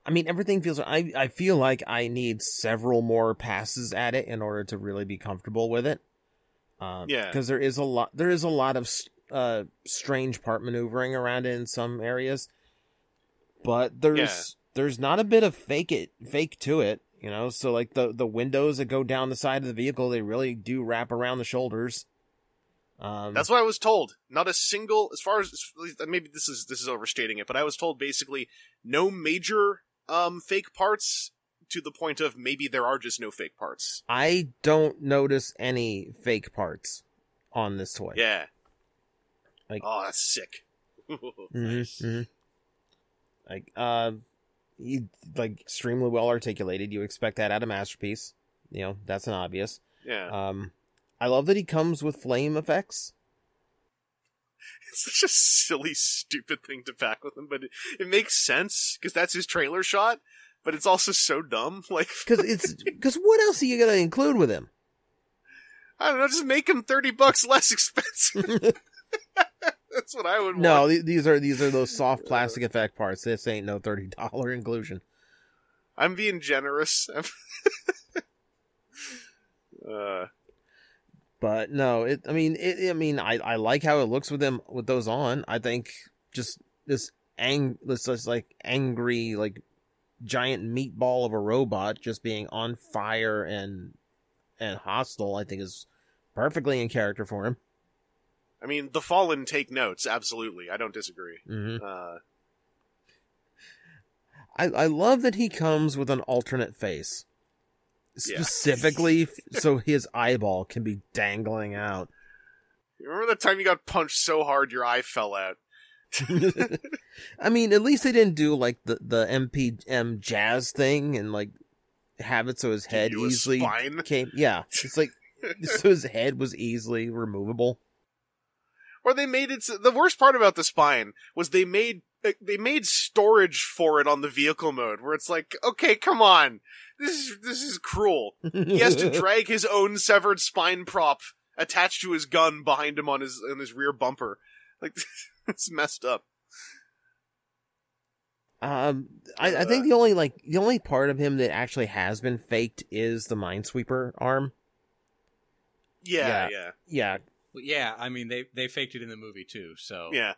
I mean, everything feels... I, I feel like I need several more passes at it in order to really be comfortable with it. Um, yeah. Because there is a lot, there is a lot of... St- Uh, strange part maneuvering around it in some areas, but there's yeah. there's not a bit of fake it fake to it, you know. So like the the windows that go down the side of the vehicle, they really do wrap around the shoulders. Um, That's what I was told. Not a single, as far as maybe this is this is overstating it, but I was told basically no major um fake parts. To the point of maybe there are just no fake parts. I don't notice any fake parts on this toy. Yeah. Like, oh, that's sick. mm-hmm, mm-hmm. Like, uh, you, like extremely well articulated. You expect that out of Masterpiece. You know, that's an obvious. Yeah. Um, I love that he comes with flame effects. It's such a silly, stupid thing to pack with him, but it, it makes sense because that's his trailer shot. But it's also so dumb, like because it's because what else are you gonna include with him? I don't know. Just make him thirty bucks less expensive. That's what I would want. No, these are these are those soft plastic effect parts. This ain't no thirty dollar inclusion. I'm being generous. uh, but no, it. I mean, it, I mean, I, I like how it looks with them with those on. I think just this ang this, this like angry like giant meatball of a robot just being on fire and and hostile. I think is perfectly in character for him. I mean, the Fallen take notes, absolutely. I don't disagree. Mm-hmm. Uh, I I love that he comes with an alternate face. Specifically, yeah. so his eyeball can be dangling out. You remember the time you got punched so hard your eye fell out? I mean, at least they didn't do, like, the, the M P M jazz thing and, like, have it so his head easily came. Yeah, it's like, so his head was easily removable. Or they made it. The worst part about the spine was they made they made storage for it on the vehicle mode, where it's like, okay, come on, this is this is cruel. He has to drag his own severed spine prop attached to his gun behind him on his on his rear bumper. Like, it's messed up. Um, I, I think the only like the only part of him that actually has been faked is the Minesweeper arm. Yeah, yeah, yeah. yeah. Yeah, I mean, they, they faked it in the movie, too, so... Yeah.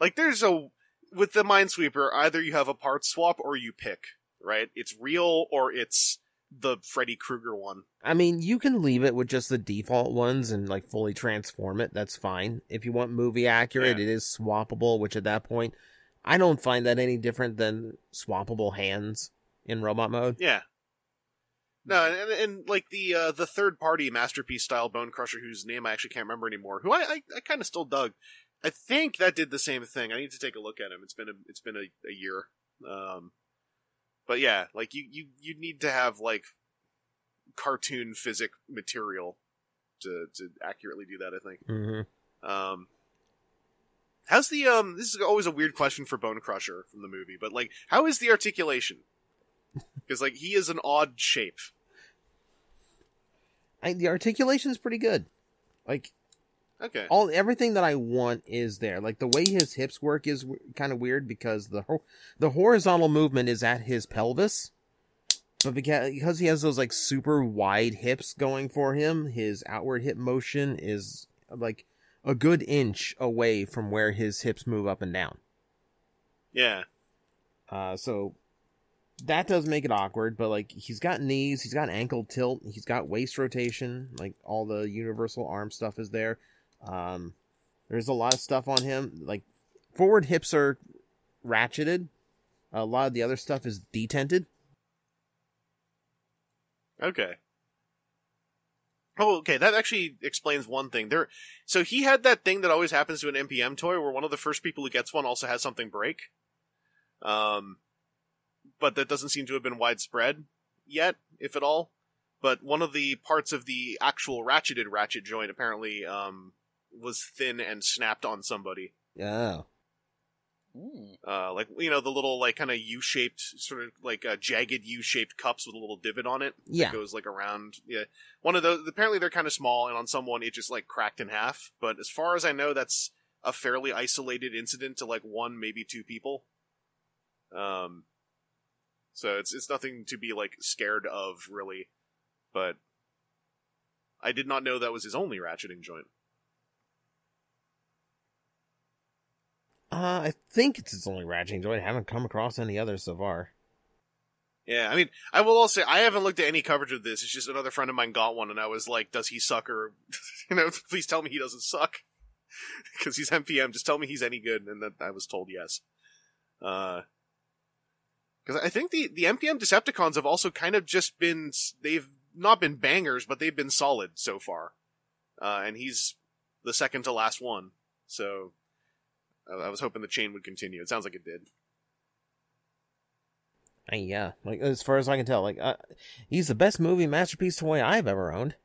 Like, there's a... With the Minesweeper, either you have a part swap or you pick, right? It's real or it's the Freddy Krueger one. I mean, you can leave it with just the default ones and, like, fully transform it. That's fine. If you want movie accurate, yeah. It is swappable, which at that point, I don't find that any different than swappable hands in robot mode. Yeah. No, and, and like the uh, the third party Masterpiece style Bone Crusher, whose name I actually can't remember anymore, who I, I, I kind of still dug. I think that did the same thing. I need to take a look at him. It's been a it's been a, a year. Um, but yeah, like you, you, you need to have like cartoon physic material to, to accurately do that, I think. Mm-hmm. Um, how's the, um, this is always a weird question for Bone Crusher from the movie, but like, how is the articulation? Because like, he is an odd shape. I, the articulation is pretty good. Like, okay, all everything that I want is there. Like the way his hips work is w- kind of weird because the ho- the horizontal movement is at his pelvis, but beca- because he has those like super wide hips going for him, his outward hip motion is like a good inch away from where his hips move up and down. Yeah. Uh, so. That does make it awkward, but, like, he's got knees, he's got ankle tilt, he's got waist rotation, like, all the universal arm stuff is there. Um, there's a lot of stuff on him. Like, forward hips are ratcheted. A lot of the other stuff is detented. Okay. Oh, okay, that actually explains one thing. There, so he had that thing that always happens to an M P M toy, where one of the first people who gets one also has something break. Um... But that doesn't seem to have been widespread yet, if at all. But one of the parts of the actual ratcheted ratchet joint apparently um, was thin and snapped on somebody. Yeah. Ooh. Uh, like, you know, the little, like, kind of U-shaped, sort of like uh, jagged U-shaped cups with a little divot on it. Yeah. That goes, like, around. Yeah. One of those, apparently they're kind of small, and on someone it just, like, cracked in half. But as far as I know, that's a fairly isolated incident to, like, one, maybe two people. Um... So it's it's nothing to be, like, scared of, really. But I did not know that was his only ratcheting joint. Uh, I think it's his only ratcheting joint. I haven't come across any others so far. Yeah, I mean, I will also say, I haven't looked at any coverage of this. It's just another friend of mine got one, and I was like, does he suck or... you know, please tell me he doesn't suck. Because he's M P M. Just tell me he's any good. And then I was told yes. Uh... Because I think the, the M P M Decepticons have also kind of just been... They've not been bangers, but they've been solid so far. Uh, and he's the second to last one. So I, I was hoping the chain would continue. It sounds like it did. Yeah, like as far as I can tell, like uh, he's the best movie masterpiece toy I've ever owned.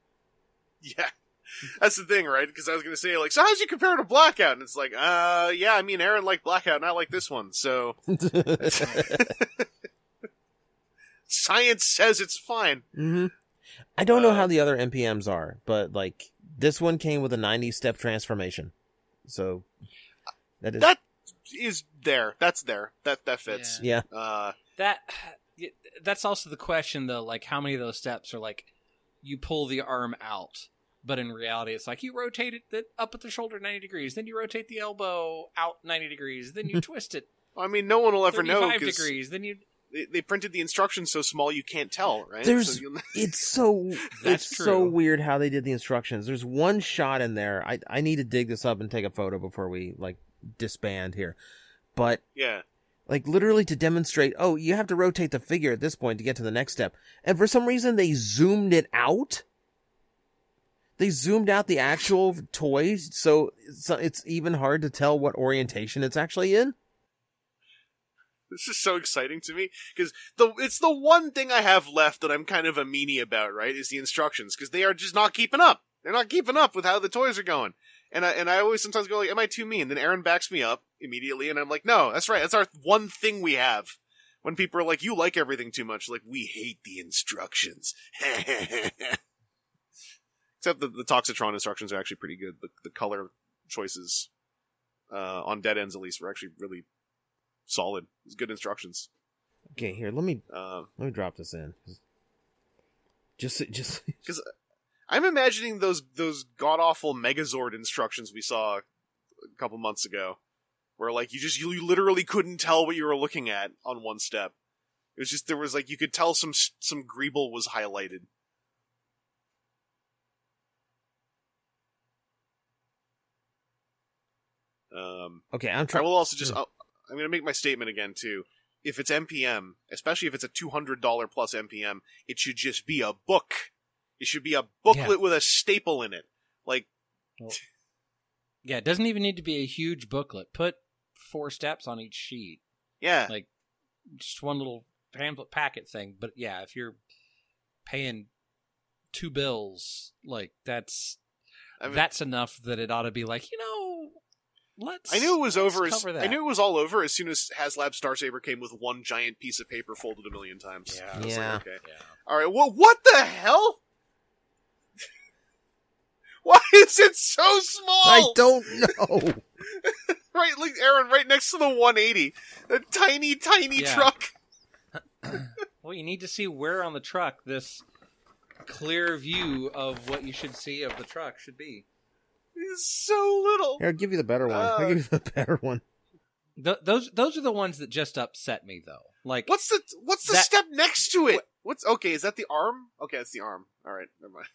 Yeah, that's the thing, right? Because I was going to say, like, so how's you compare to Blackout? And it's like, uh, yeah, I mean, Aaron liked Blackout, and I like this one, so... Science says it's fine. Mm-hmm. I don't uh, know how the other M P Ms are, but, like, this one came with a ninety-step transformation. So, that is... That is there. That's there. That that fits. Yeah. yeah. Uh, that That's also the question, though, like, how many of those steps are, like, you pull the arm out, but in reality, it's like, you rotate it up at the shoulder ninety degrees, then you rotate the elbow out ninety degrees, then you twist it. I mean, no one will ever know. thirty-five degrees, then you... They, they printed the instructions so small you can't tell, right? There's, so it's so it's true. So weird how they did the instructions. There's one shot in there. I I need to dig this up and take a photo before we like disband here. But yeah, like literally to demonstrate. Oh, you have to rotate the figure at this point to get to the next step. And for some reason, they zoomed it out. They zoomed out the actual toys, so, so it's even hard to tell what orientation it's actually in. This is so exciting to me, because the it's the one thing I have left that I'm kind of a meanie about, right, is the instructions, because they are just not keeping up. They're not keeping up with how the toys are going. And I, and I always sometimes go, like, am I too mean? Then Aaron backs me up immediately, and I'm like, no, that's right. That's our one thing we have. When people are like, you like everything too much, like, we hate the instructions. Except the, the Toxitron instructions are actually pretty good. The, the color choices uh, on Dead Ends, at least, were actually really... solid. It's good instructions. Okay, here, let me uh, let me drop this in. Just, just because I'm imagining those those god awful Megazord instructions we saw a couple months ago, where like you just you literally couldn't tell what you were looking at on one step. It was just there was like you could tell some some Greeble was highlighted. Um. Okay, I'm trying. I will also just. I'll, I'm going to make my statement again, too. If it's M P M, especially if it's a two hundred dollars plus M P M, it should just be a book. It should be a booklet yeah. with a staple in it. Like, well, yeah, it doesn't even need to be a huge booklet. Put four steps on each sheet. Yeah. Like, just one little pamphlet packet thing. But yeah, if you're paying two bills, like that's I mean, that's enough that it ought to be like, you know, let's. I knew it was over. As, I knew it was all over as soon as HasLab Starsaber came with one giant piece of paper folded a million times. Yeah. I was yeah. Like, okay. Yeah. All right. Well, what the hell? Why is it so small? I don't know. Right, look, Aaron, right next to the one eighty. A tiny, tiny yeah. truck. Well, you need to see where on the truck this clear view of what you should see of the truck should be. It's so little. Here, I'll give you the better one. Uh, I'll give you the better one. Th- those those are the ones that just upset me, though. Like, What's the what's the that, step next to it? What, what's Okay, is that the arm? Okay, that's the arm. All right, never mind.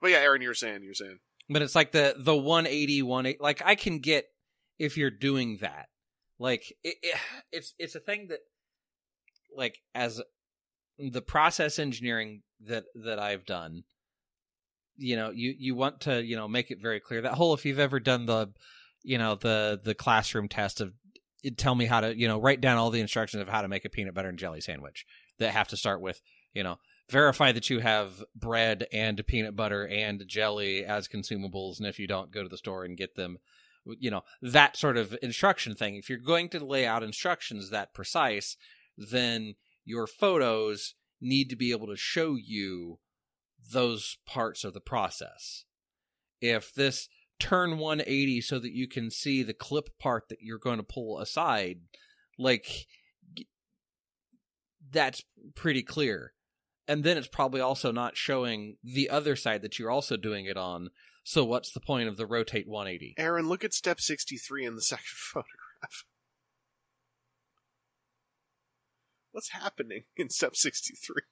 But yeah, Aaron, you're saying, you're saying. But it's like the, the one eighty, one eighty, like I can get if you're doing that. Like it, it, it's, it's a thing that like as the process engineering that, that I've done, you know, you, you want to, you know, make it very clear that whole, if you've ever done the, you know, the, the classroom test of tell me how to, you know, write down all the instructions of how to make a peanut butter and jelly sandwich that have to start with, you know, verify that you have bread and peanut butter and jelly as consumables, and if you don't, go to the store and get them. You know, that sort of instruction thing. If you're going to lay out instructions that precise, then your photos need to be able to show you those parts of the process. If this turn one eighty so that you can see the clip part that you're going to pull aside, like, that's pretty clear. And then it's probably also not showing the other side that you're also doing it on. So what's the point of the rotate one eighty? Aaron, look at step sixty-three in the second photograph. What's happening in step sixty-three?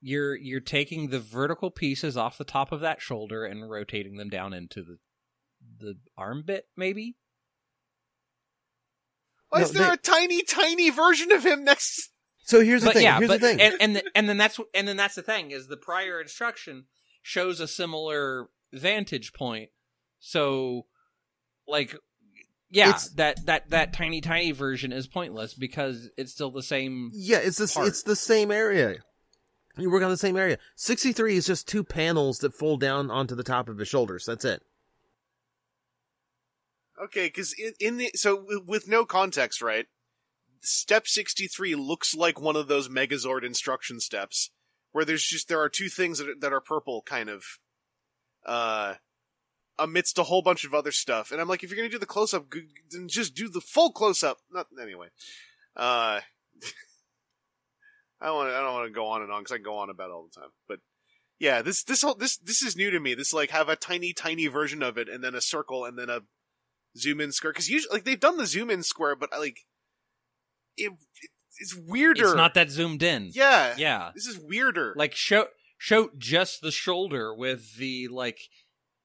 You're you're taking the vertical pieces off the top of that shoulder and rotating them down into the the arm bit, maybe? Why no, is there they... a tiny, tiny version of him next? So here's the but thing. Yeah, here's but, the thing. And and, the, and then that's and then that's the thing is the prior instruction shows a similar vantage point. So, like, yeah, it's, that, that that tiny tiny version is pointless because it's still the same. Yeah, it's the part. It's the same area. You work on the same area. sixty-three is just two panels that fold down onto the top of his shoulders. That's it. Okay, because in, in the so with no context, right? Step sixty-three looks like one of those Megazord instruction steps where there's just, there are two things that are, that are purple kind of, uh, amidst a whole bunch of other stuff. And I'm like, if you're going to do the close up, then just do the full close up. Not anyway. Uh, I want I don't want to go on and on because I can go on about it all the time, but yeah, this, this whole, this, this is new to me. This like have a tiny, tiny version of it and then a circle and then a zoom in square. Cause usually like they've done the zoom in square, but I like, It, it it's weirder. It's not that zoomed in. Yeah, yeah. This is weirder. Like show show just the shoulder with the like,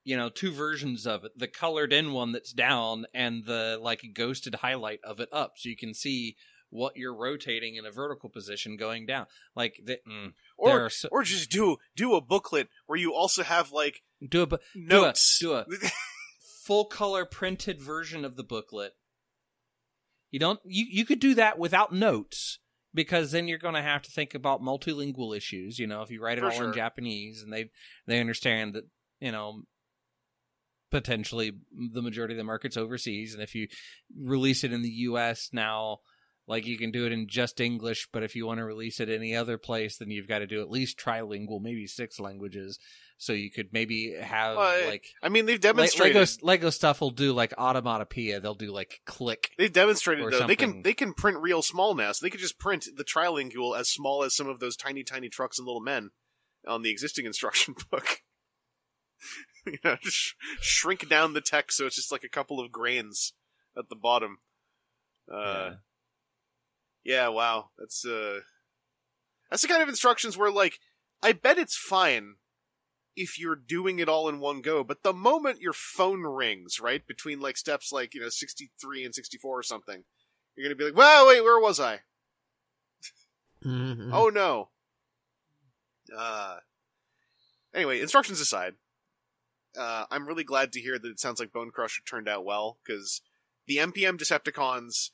you know, two versions of it: the colored in one that's down and the like ghosted highlight of it up, so you can see what you're rotating in a vertical position going down. Like the, mm, or so- or just do do a booklet where you also have like do a bu- notes, do a, do a full color printed version of the booklet. You don't. You, you could do that without notes because then you're going to have to think about multilingual issues. You know, if you write it all in Japanese and they they understand that, you know, potentially the majority of the market's overseas, and if you release it in the U S now, like you can do it in just English, but if you want to release it any other place, then you've got to do at least trilingual, maybe six languages. So you could maybe have well, like I mean they've demonstrated Lego, Lego stuff will do like automatopoeia. They'll do like click. They've demonstrated though something. They can they can print real small now. So they could just print the trilingual as small as some of those tiny tiny trucks and little men on the existing instruction book. You know, just sh- shrink down the text so it's just like a couple of grains at the bottom. Uh, yeah. yeah, wow, that's uh, that's the kind of instructions where like I bet it's fine if you're doing it all in one go, but the moment your phone rings, right, between like steps like, you know, sixty-three and sixty-four or something, you're going to be like, well, wait, where was I? Mm-hmm. Oh no. Uh, anyway, instructions aside, uh, I'm really glad to hear that it sounds like Bone Crusher turned out well, because the M P M Decepticons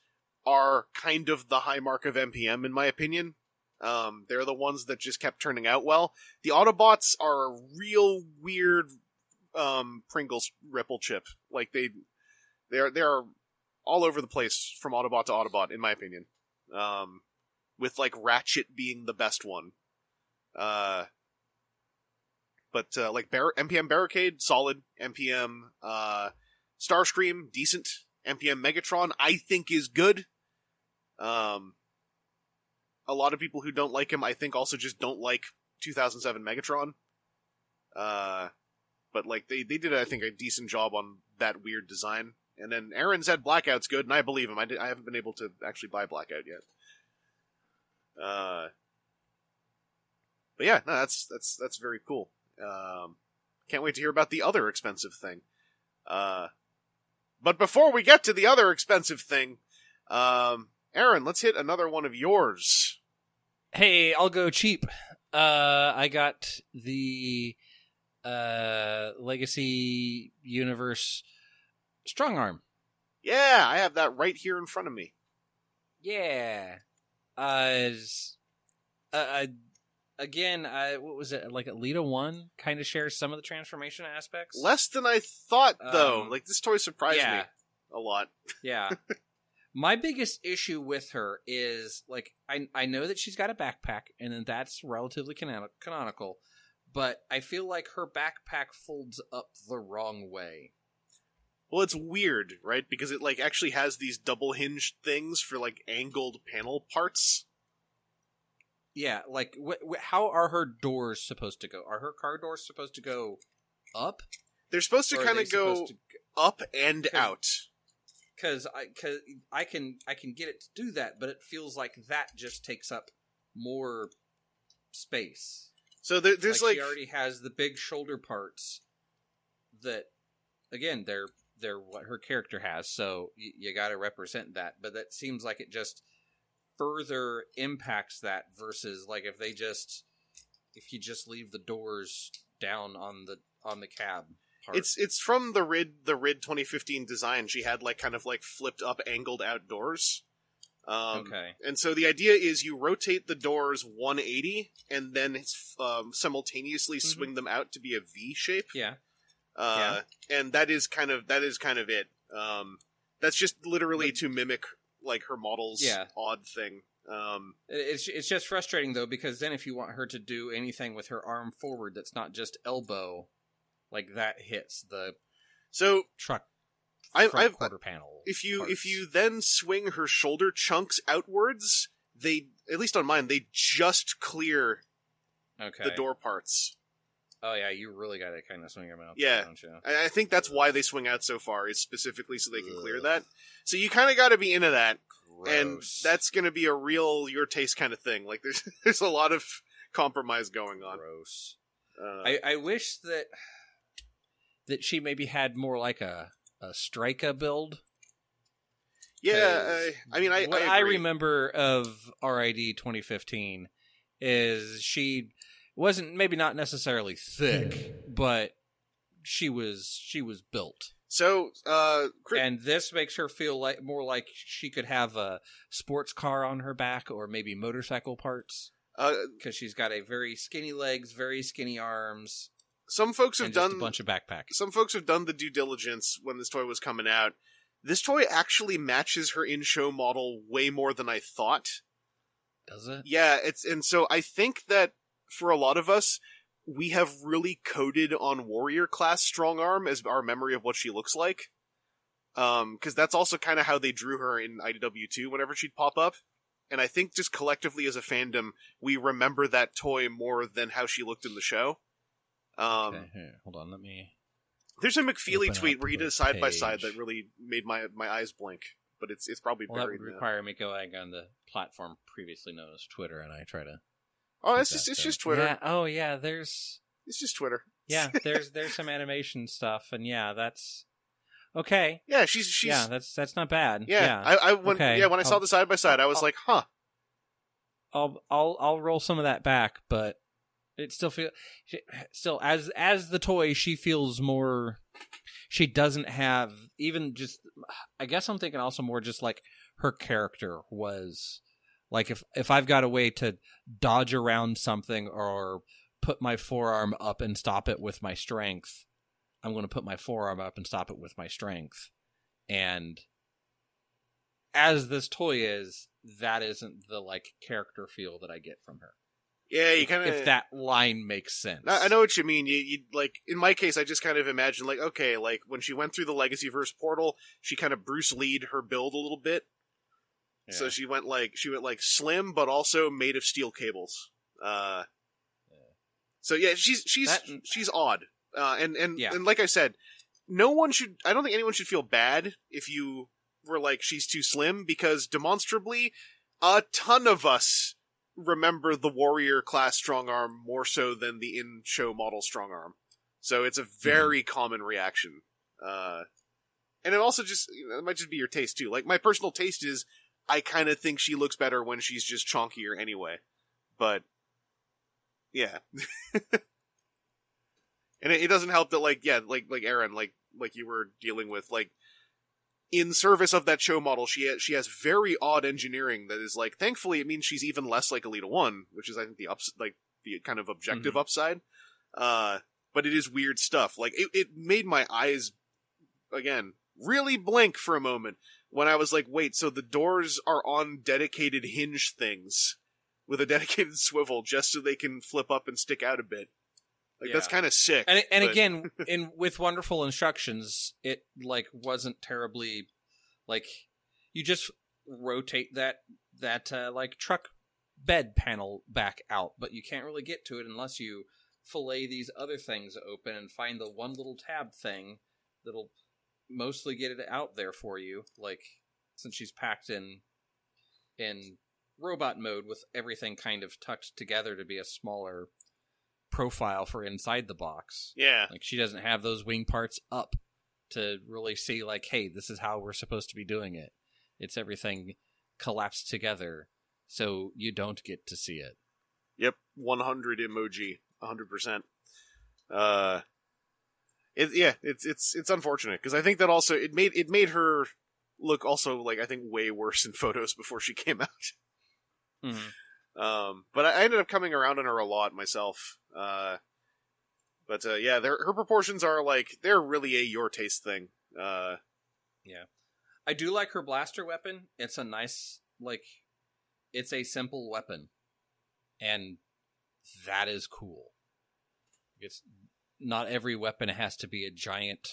are kind of the high mark of M P M, in my opinion. Um, they're the ones that just kept turning out well. The Autobots are a real weird um, Pringles ripple chip. Like, they, they're, they're all over the place from Autobot to Autobot, in my opinion. Um, with, like, Ratchet being the best one. Uh, but, uh, like, Bar- M P M Barricade, solid. M P M uh, Starscream, decent. M P M Megatron, I think, is good. Um... A lot of people who don't like him, I think, also just don't like two thousand seven Megatron. Uh, but, like, they, they did, I think, a decent job on that weird design. And then Aaron said Blackout's good, and I believe him. I, did, I haven't been able to actually buy Blackout yet. Uh, but, yeah, no, that's that's that's very cool. Um, can't wait to hear about the other expensive thing. Uh, but before we get to the other expensive thing... Um, Aaron, let's hit another one of yours. Hey, I'll go cheap. Uh, I got the uh, Legacy Universe Strongarm. Yeah, I have that right here in front of me. Yeah. Uh, uh, again, I, what was it? Like, Alita one kind of shares some of the transformation aspects. Less than I thought, though. Um, like, this toy surprised yeah. me a lot. Yeah. My biggest issue with her is, like, I I know that she's got a backpack, and that's relatively canon- canonical, but I feel like her backpack folds up the wrong way. Well, it's weird, right? Because it, like, actually has these double-hinged things for, like, angled panel parts. Yeah, like, wh- wh- how are her doors supposed to go? Are her car doors supposed to go up? They're supposed to kind of go, go up and out. Because I, cause I can I can get it to do that, but it feels like that just takes up more space. So there, there's like, like... She already has the big shoulder parts that, again, they're they're what her character has, so y- you gotta represent that. But that seems like it just further impacts that versus, like, if they just... If you just leave the doors down on the on the cab... Part. It's it's from the R I D the R I D twenty fifteen design. She had, like, kind of like flipped up angled outdoors. Um, okay. And so the idea is you rotate the doors one eighty and then um, simultaneously mm-hmm. swing them out to be a V shape. Yeah. Uh, yeah. And that is kind of that is kind of it. Um, that's just literally but, to mimic, like, her model's yeah. odd thing. Um, it's it's just frustrating though, because then if you want her to do anything with her arm forward, that's not just elbow. Like, that hits the so truck front I've, I've, quarter panel. If you parts. if you then swing her shoulder chunks outwards, they, at least on mine, they just clear okay. the door parts. Oh yeah, you really got to kind of swing them out. Yeah, there, don't you? I, I think that's why they swing out so far, is specifically so they can Ugh. clear that. So you kind of got to be into that, Gross. and that's going to be a real your taste kind of thing. Like, there's there's a lot of compromise going on. Gross. Uh, I I wish that. That she maybe had more like a, a Strika build. Yeah, I, I mean, I what I, I remember of R I D twenty fifteen is she wasn't maybe not necessarily thick, but she was she was built. So, uh, cri- and this makes her feel like more like she could have a sports car on her back, or maybe motorcycle parts, because uh, she's got a very skinny legs, very skinny arms. Some folks have done a bunch of backpacks. Some folks have done the due diligence when this toy was coming out. This toy actually matches her in-show model way more than I thought. Does it? Yeah, it's and so I think that for a lot of us, we have really coded on Warrior Class Strongarm as our memory of what she looks like. Um, because that's also kind of how they drew her in I D W two whenever she'd pop up. And I think just collectively as a fandom, we remember that toy more than how she looked in the show. Um, okay, here, hold on, let me... There's a McFeely tweet where he did a side-by-side that really made my, my eyes blink, but it's it's probably well, buried that would require now. me going on the platform previously known as Twitter, and I try to... Oh, it's just, it's just Twitter. Yeah, oh, yeah, there's... It's just Twitter. Yeah, there's there's some animation stuff, and yeah, that's... Okay. Yeah, she's... she's... Yeah, that's that's not bad. Yeah, yeah. I, I when, okay. yeah, when I I'll, saw the side-by-side, I was I'll, like, huh. I'll I'll I'll roll some of that back, but... It still feel she, still as as the toy, she feels more. She doesn't have even just. I guess I'm thinking also more just like her character was. Like, if, if I've got a way to dodge around something or put my forearm up and stop it with my strength, I'm going to put my forearm up and stop it with my strength. And as this toy is, that isn't the, like, character feel that I get from her. Yeah, you kind of... If that line makes sense. I know what you mean. You, you like, in my case, I just kind of imagine, like, okay, like, when she went through the Legacyverse portal, she kind of Bruce Lee'd her build a little bit. Yeah. So she went like she went like slim, but also made of steel cables. Uh, yeah. So yeah, she's she's that, she's odd, uh, and and yeah. and like I said, no one should. I don't think anyone should feel bad if you were like she's too slim, because demonstrably, a ton of us remember the Warrior class strong arm more so than the in-show model strong arm. So it's a very mm-hmm. common reaction, uh, and it also just you know, it might just be your taste too. Like my personal taste is. I kind of think she looks better when she's just chonkier anyway. But, yeah. And it, it doesn't help that, like, yeah, like, like Aaron, like, like you were dealing with, like, in service of that show model, she, ha- she has very odd engineering that is, like, thankfully it means she's even less like Alita one, which is, I think, the ups- like the kind of objective mm-hmm. upside. Uh, but it is weird stuff. Like, it, it made my eyes, again, really blink for a moment. When I was like, wait, so the doors are on dedicated hinge things with a dedicated swivel just so they can flip up and stick out a bit. Like, yeah. That's kind of sick. And, and but... again, in with wonderful instructions, it, like, wasn't terribly, like, you just rotate that, that uh, like, truck bed panel back out, but you can't really get to it unless you fillet these other things open and find the one little tab thing that'll... mostly get it out there for you, like, since she's packed in in robot mode with everything kind of tucked together to be a smaller profile for inside the box. Yeah. Like, she doesn't have those wing parts up to really see, like, hey, this is how we're supposed to be doing it. It's everything collapsed together, so you don't get to see it. Yep, one hundred emoji, one hundred percent. Uh... It, yeah, it's it's it's unfortunate because I think that also it made it made her look also like I think way worse in photos before she came out. Mm-hmm. Um, but I ended up coming around on her a lot myself. Uh, but uh, yeah, her proportions are like they're really a your taste thing. Uh, yeah, I do like her blaster weapon. It's a nice like it's a simple weapon, and that is cool. It's. Not every weapon has to be a giant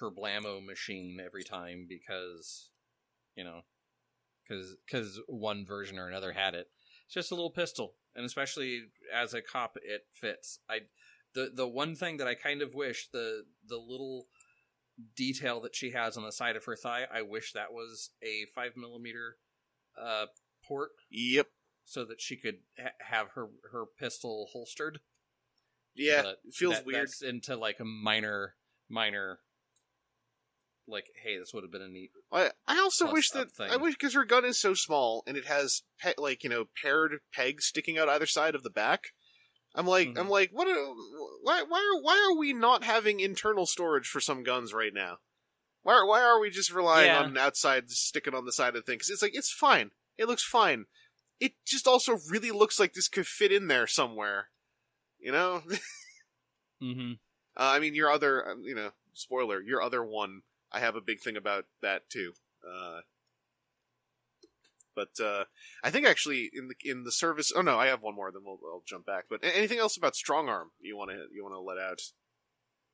kerblamo machine every time because, you know, because because one version or another had it. It's just a little pistol, and especially as a cop, it fits. I the the one thing that I kind of wish the the little detail that she has on the side of her thigh, I wish that was a five millimeter uh, port. Yep. So that she could ha- have her her pistol holstered. Yeah, but it feels that, weird. That's into like a minor, minor. Like, hey, this would have been a neat. I, I also wish that thing. I wish because her gun is so small and it has pe- like you know paired pegs sticking out either side of the back. I'm like, mm-hmm. I'm like, what? Are, why? Why are? Why are we not having internal storage for some guns right now? Why? Why are we just relying yeah. on an outside sticking on the side of the thing? Because it's like it's fine. It looks fine. It just also really looks like this could fit in there somewhere. You know? mm-hmm. uh, I mean, your other, um, you know, spoiler, your other one, I have a big thing about that, too. Uh, but uh, I think, actually, in the in the service... Oh, no, I have one more, then we'll, I'll jump back. But anything else about Strong Arm you want to you want to let out?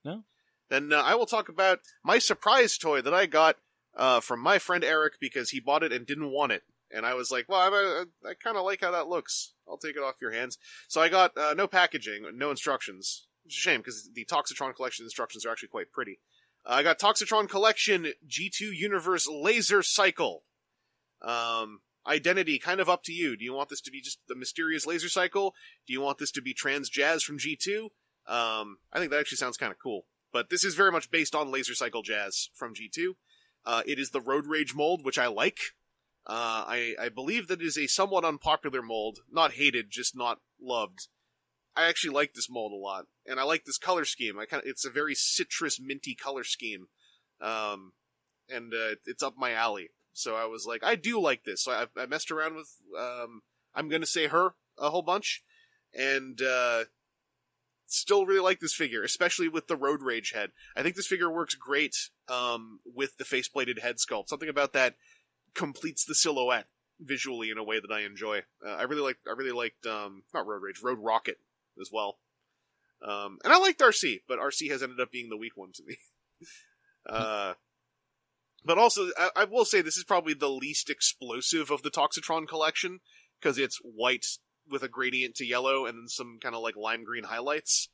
No. Then uh, I will talk about my surprise toy that I got uh, from my friend Eric, because he bought it and didn't want it. And I was like, well, I'm a, I kind of like how that looks. I'll take it off your hands. So I got uh, no packaging, no instructions. It's a shame, because the Toxitron Collection instructions are actually quite pretty. Uh, I got Toxitron Collection G two Universe Laser Cycle. Um, identity, kind of up to you. Do you want this to be just the mysterious laser cycle? Do you want this to be Trans Jazz from G two? Um, I think that actually sounds kind of cool. But this is very much based on Laser Cycle Jazz from G two. Uh, it is the Road Rage mold, which I like. Uh, I, I believe that it is a somewhat unpopular mold. Not hated, just not loved. I actually like this mold a lot. And I like this color scheme. I kind of, it's a very citrus, minty color scheme. Um, and uh, it's up my alley. So I was like, I do like this. So I, I messed around with, um, I'm going to say her a whole bunch. And, uh, still really like this figure, especially with the Road Rage head. I think this figure works great, um, with the face-plated head sculpt. Something about that completes the silhouette visually in a way that I enjoy. Uh, I really liked, I really liked, um, not Road Rage, Road Rocket as well. Um, and I liked R C, but R C has ended up being the weak one to me. uh, But also, I, I will say this is probably the least explosive of the Toxitron collection, because it's white with a gradient to yellow and then some kind of, like, lime green highlights.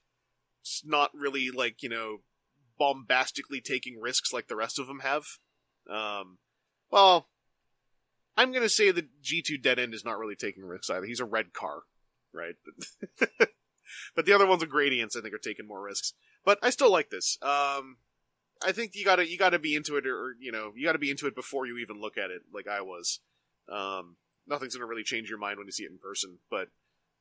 It's not really, like, you know, bombastically taking risks like the rest of them have. Um, well, I'm going to say that G two Dead End is not really taking risks either. He's a red car, right? But, but the other ones with gradients, I think, are taking more risks. But I still like this. Um... I think you gotta you gotta be into it, or you know, you gotta be into it before you even look at it, like I was. Um, nothing's gonna really change your mind when you see it in person, but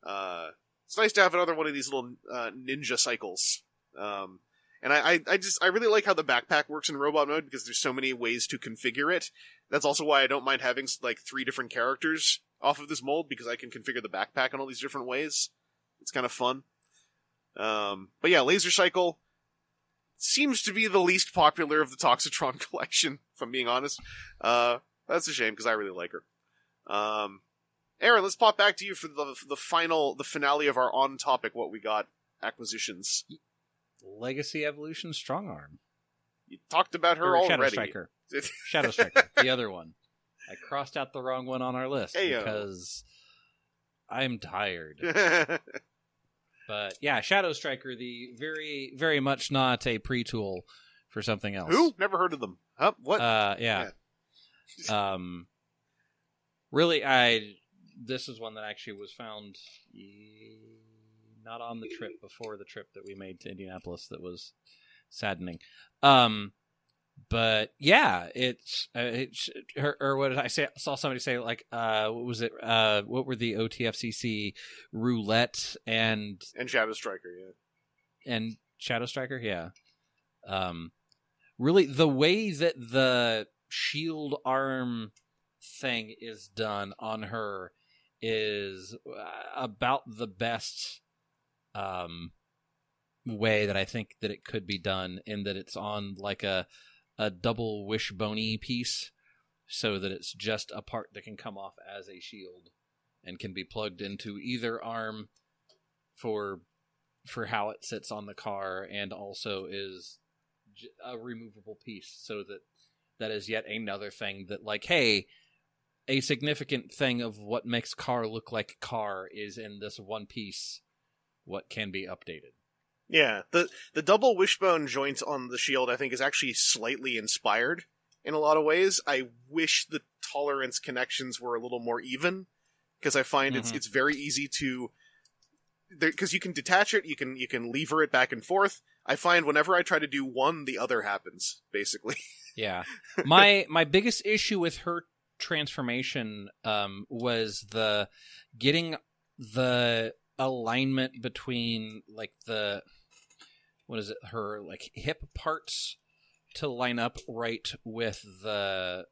uh, it's nice to have another one of these little uh, ninja cycles. Um, and I, I, I just I really like how the backpack works in robot mode, because there's so many ways to configure it. That's also why I don't mind having like three different characters off of this mold, because I can configure the backpack in all these different ways. It's kind of fun. Um, but yeah, Laser Cycle seems to be the least popular of the Toxitron collection, if I'm being honest. Uh, that's a shame, because I really like her. Um, Aaron, let's pop back to you for the the final, the finale of our on-topic, what we got, acquisitions. Legacy Evolution Strongarm. You talked about her or already. Shadow Striker. Shadow Striker, the other one. I crossed out the wrong one on our list, Ayo. because I'm tired. But yeah, Shadow Striker, the very, very much not a pre-tool for something else. Who? Never heard of them. Huh? What? Uh, yeah. yeah. um, really, I this is one that actually was found not on the trip before the trip that we made to Indianapolis. That was saddening. Um, but yeah, it's, uh, it's or, or what did I say? I saw somebody say, like, uh, what was it? Uh, what were the O T F C C roulette and and Shadow Striker? Yeah, and Shadow Striker. Yeah, um, really the way that the shield arm thing is done on her is about the best um way that I think that it could be done, in that it's on like a. a double wishbone-y piece, so that it's just a part that can come off as a shield and can be plugged into either arm for for how it sits on the car, and also is a removable piece, so that that is yet another thing that, like, hey, a significant thing of what makes car look like car is in this one piece, what can be updated. Yeah, the the double wishbone joint on the shield, I think, is actually slightly inspired in a lot of ways. I wish the tolerance connections were a little more even, because I find mm-hmm. it's it's very easy to, because you can detach it, you can you can lever it back and forth. I find whenever I try to do one, the other happens, basically. Yeah, my my biggest issue with her transformation um, was the getting the alignment between, like, the what is it her like hip parts to line up right with the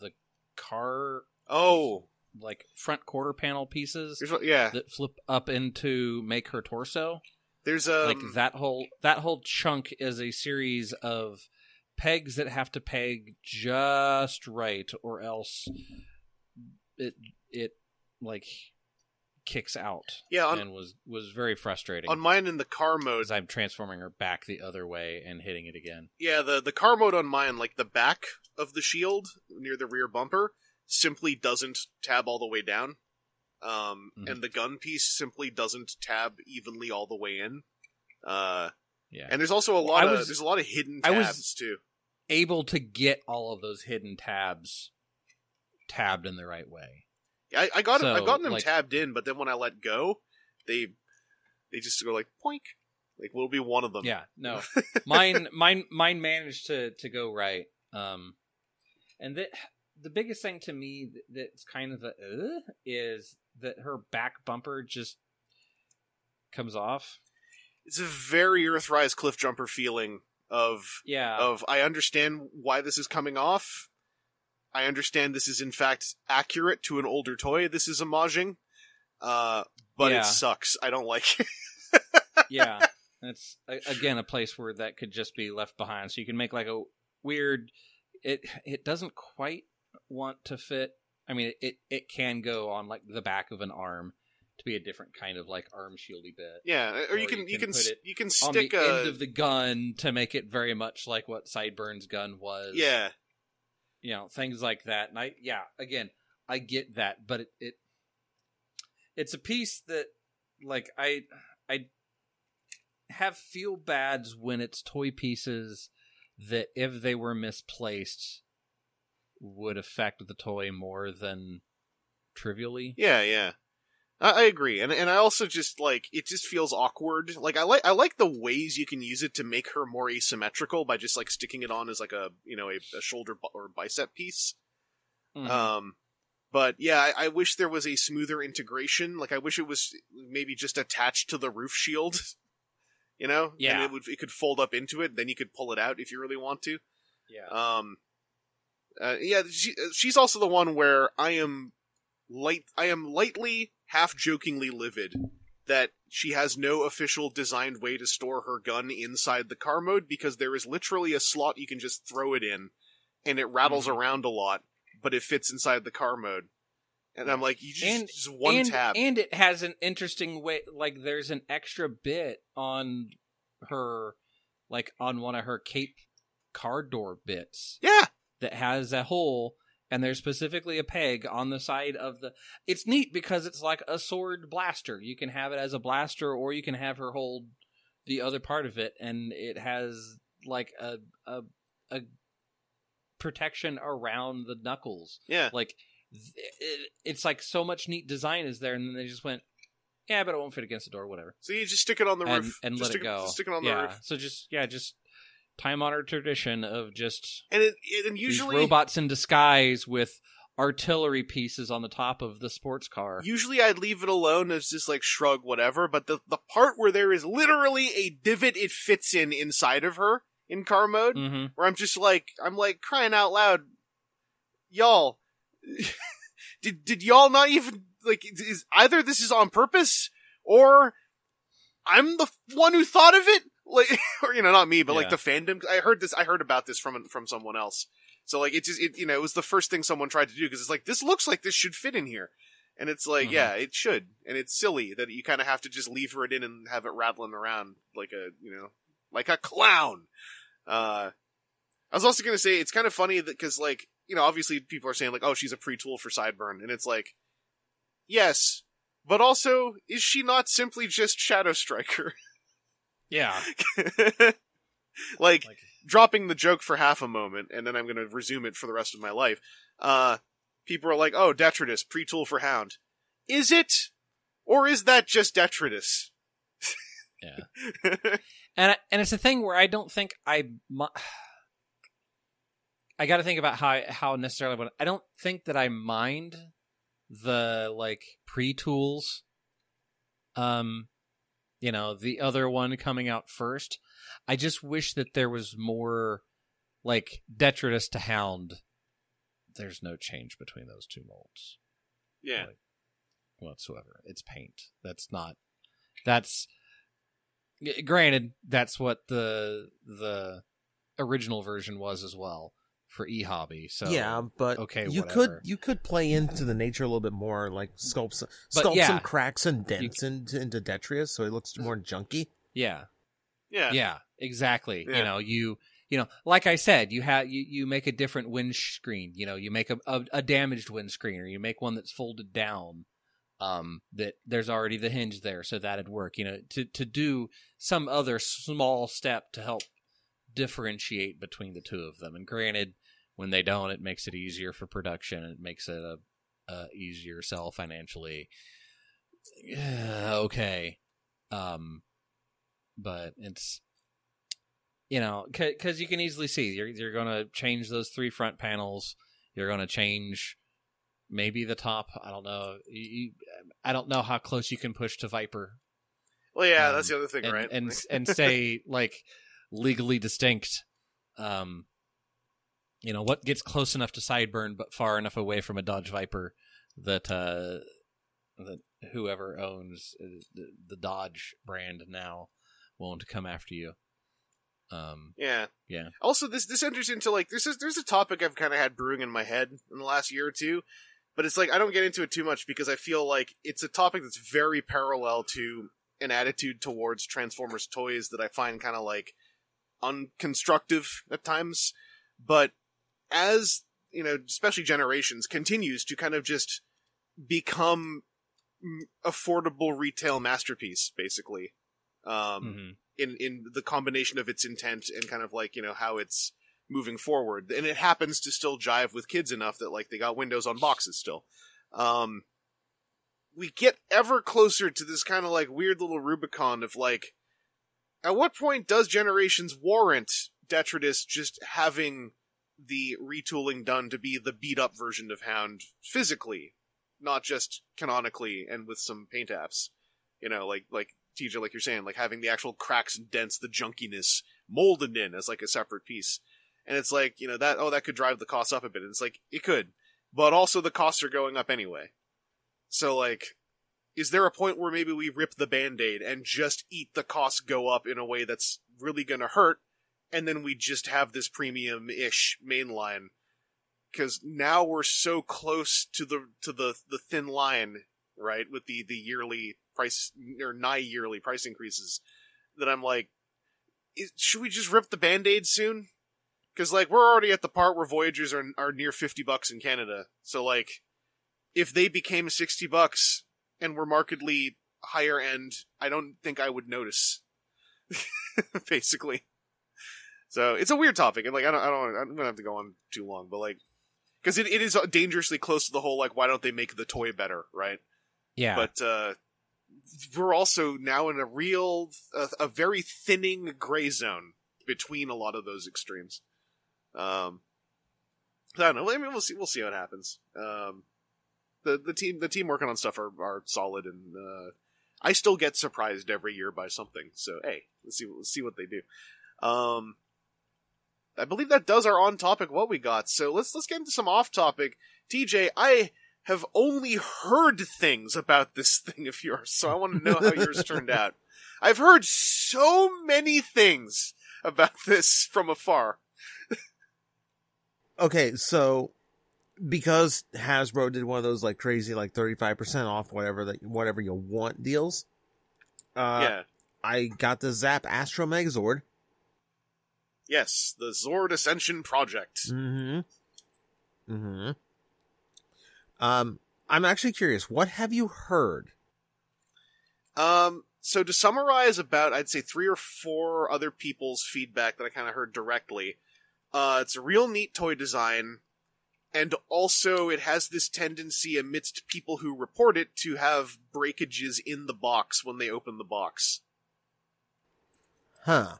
the car oh like front quarter panel pieces what, yeah that flip up into make her torso. There's a um... like that whole that whole chunk is a series of pegs that have to peg just right, or else it it like kicks out. Yeah, on, and was was very frustrating on mine in the car mode. I'm transforming her back the other way and hitting it again. Yeah, the the car mode on mine, like the back of the shield near the rear bumper, simply doesn't tab all the way down, um, mm-hmm. and the gun piece simply doesn't tab evenly all the way in. Uh, yeah, and there's also a lot well, of was, there's a lot of hidden tabs I was too. Able to get all of those hidden tabs tabbed in the right way. I, I got so, I gotten them like, tabbed in, but then when I let go, they they just go like poink, like we'll be one of them. Yeah, no, mine mine mine managed to, to go right. Um, and the the biggest thing to me that's kind of a uh, is that her back bumper just comes off. It's a very Earthrise Cliffjumper feeling of yeah. of I understand why this is coming off. I understand this is in fact accurate to an older toy. This is homaging, uh, but yeah. It sucks. I don't like it. Yeah, that's again a place where that could just be left behind. So you can make like a weird. It it doesn't quite want to fit. I mean, it it can go on like the back of an arm to be a different kind of like arm shieldy bit. Yeah, or, or you can you can you can, put it you can stick on the a... end of the gun to make it very much like what Sideburns' gun was. Yeah. You know, things like that. And I, yeah, again, I get that, but it, it it's a piece that, like, I I have feel bads when it's toy pieces that if they were misplaced would affect the toy more than trivially. Yeah, yeah. I, I agree. And and I also just, like, it just feels awkward. Like, I like I like the ways you can use it to make her more asymmetrical by just, like, sticking it on as, like, a, you know, a, a shoulder bu- or bicep piece. Mm-hmm. Um, but, yeah, I, I wish there was a smoother integration. Like, I wish it was maybe just attached to the roof shield, you know? Yeah. And it, would, it could fold up into it, then you could pull it out if you really want to. Yeah. Um. Uh, yeah, she, she's also the one where I am light. I am lightly... half-jokingly livid that she has no official designed way to store her gun inside the car mode because there is literally a slot you can just throw it in, and it rattles mm-hmm. around a lot, but it fits inside the car mode. And I'm like, you just, and, just one and, tab. And it has an interesting way, like, there's an extra bit on her, like, on one of her cape car door bits. Yeah! That has a hole... And there's specifically a peg on the side of the... It's neat because it's like a sword blaster. You can have it as a blaster, or you can have her hold the other part of it. And it has like a a, a protection around the knuckles. Yeah. Like, it, it's like so much neat design is there. And then they just went, yeah, but it won't fit against the door, whatever. So you just stick it on the and, roof. And just let stick, it go. Just stick it on yeah. the roof. So just, yeah, just... time-honored tradition of just and it, it, and usually these robots in disguise with artillery pieces on the top of the sports car. Usually I'd leave it alone as just like shrug whatever, but the, the part where there is literally a divot it fits in inside of her in car mode, mm-hmm. where I'm just like, I'm like crying out loud, y'all, did did y'all not even, like, is either this is on purpose or I'm the one who thought of it? Like, or, you know, not me, but yeah. like the fandom. I heard this. I heard about this from from someone else. So like, it just, it, you know, it was the first thing someone tried to do because it's like, this looks like this should fit in here, and it's like, mm-hmm. yeah, it should, and it's silly that you kind of have to just leave her it in and have it rattling around like a, you know, like a clown. Uh, I was also gonna say it's kind of funny that because, like, you know, obviously people are saying like, oh, she's a pre-tool for Sideburn, and it's like, yes, but also, is she not simply just Shadow Striker? Yeah. like, like, dropping the joke for half a moment, and then I'm going to resume it for the rest of my life. Uh, people are like, oh, Detritus, pre-tool for Hound. Is it? Or is that just Detritus? yeah. And I, and it's a thing where I don't think I... Mu- I got to think about how I, how necessarily... But I don't think that I mind the, like, pre-tools. Um... You know, the other one coming out first. I just wish that there was more, like, Detritus to Hound. There's no change between those two molds. Yeah. Like, whatsoever. It's paint. That's not... That's... Granted, that's what the the original version was as well for eHobby. So, yeah, but okay, you whatever. could you could play into the nature a little bit more, like sculpt some, sculpt yeah, some cracks and dents you, into, into Detritus, so it looks more junky. Yeah, yeah, yeah, exactly. Yeah. You know, you you know, like I said, you have you, you make a different windscreen. You know, you make a, a a damaged windscreen, or you make one that's folded down. Um, that there's already the hinge there, so that'd work. You know, to to do some other small step to help differentiate between the two of them. And granted, when they don't, it makes it easier for production. It makes it a, a easier sell financially. Yeah, okay. Um, but it's, you know, because you can easily see you're, you're going to change those three front panels. You're going to change maybe the top. I don't know. You, I don't know how close you can push to Viper. Well, yeah, um, that's the other thing, and, right? And, and stay, like, legally distinct. Um, you know, what gets close enough to Sideburn but far enough away from a Dodge Viper that uh, that whoever owns the, the Dodge brand now won't come after you. Um, yeah. Yeah. Also, this this enters into like this is there's a topic I've kind of had brewing in my head in the last year or two, but it's like I don't get into it too much because I feel like it's a topic that's very parallel to an attitude towards Transformers toys that I find kind of like unconstructive at times, but as you know, especially Generations continues to kind of just become affordable retail masterpiece, basically. Um, mm-hmm. In, in the combination of its intent and kind of like, you know, how it's moving forward. And it happens to still jive with kids enough that like they got windows on boxes still. Um, we get ever closer to this kind of like weird little Rubicon of like, at what point does Generations warrant Detritus just having the retooling done to be the beat up version of Hound physically, not just canonically and with some paint apps, you know, like, like, T J, like you're saying, like having the actual cracks and dents, the junkiness molded in as like a separate piece. And it's like, you know, that, oh, that could drive the cost up a bit. And it's like, it could, but also the costs are going up anyway. So like, is there a point where maybe we rip the Band-Aid and just eat the costs go up in a way that's really going to hurt? And then we just have this premium-ish mainline. Because now we're so close to the, to the, the thin line, right? With the, the yearly price or nigh yearly price increases that I'm like, is, should we just rip the Band-Aid soon? Because like we're already at the part where Voyagers are are near fifty bucks in Canada. So like if they became sixty bucks and were markedly higher end, I don't think I would notice. Basically. So it's a weird topic, and like I don't I don't I'm gonna have to go on too long, but like because it, it is dangerously close to the whole like why don't they make the toy better, right? Yeah. But uh we're also now in a real, a, a very thinning gray zone between a lot of those extremes. Um, I don't know. I mean, we'll see. We'll see what happens. Um, the the team the team working on stuff are, are solid, and uh, I still get surprised every year by something. So hey, let's see let's see what they do. Um, I believe that does our on topic what we got. So let's let's get into some off topic. T J, I have only heard things about this thing of yours, so I want to know how yours turned out. I've heard so many things about this from afar. Okay, so because Hasbro did one of those like crazy, like thirty-five percent off whatever that whatever you want deals, uh, yeah. I got the Zap Astro Megazord. Yes, the Zord Ascension Project. Mm-hmm. Mm-hmm. Um, I'm actually curious, what have you heard? Um, so to summarize about, I'd say three or four other people's feedback that I kind of heard directly. Uh, it's a real neat toy design. And also it has this tendency amidst people who report it to have breakages in the box when they open the box. Huh.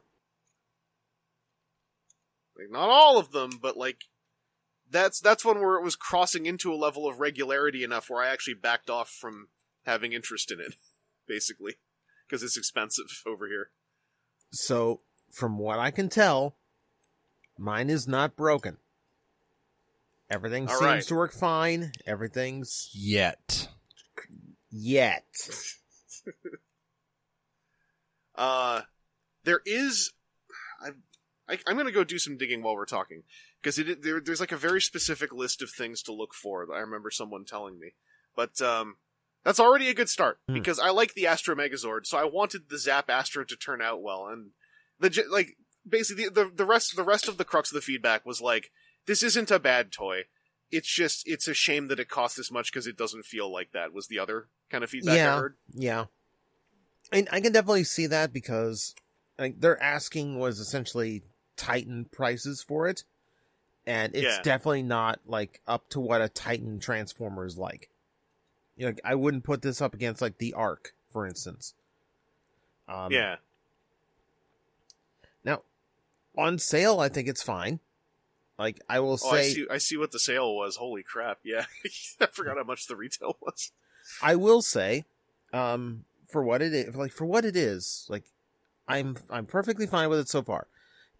Like, not all of them, but like, That's that's one where it was crossing into a level of regularity enough where I actually backed off from having interest in it, basically, because it's expensive over here. So, from what I can tell, mine is not broken. Everything All seems right. to work fine. Everything's... Yet. Yet. uh, there is... I, I, I'm going to go do some digging while we're talking. Because there, there's like a very specific list of things to look for that I remember someone telling me. But um, that's already a good start, mm. because I like the Astro Megazord, so I wanted the Zap Astro to turn out well. And the like, basically, the, the rest the rest of the crux of the feedback was like, this isn't a bad toy. It's just, it's a shame that it costs this much because it doesn't feel like that, was the other kind of feedback yeah, I heard. Yeah, and I can definitely see that because like, their asking was essentially Titan prices for it. And it's yeah. definitely not, like, up to what a Titan Transformer is like. You know, like, I wouldn't put this up against, like, the Ark, for instance. Um, yeah. Now, on sale, I think it's fine. Like, I will oh, say... I see, I see what the sale was. Holy crap, yeah. I forgot how much the retail was. I will say, um, for what it is, like, for what it is, like, I'm I'm perfectly fine with it so far.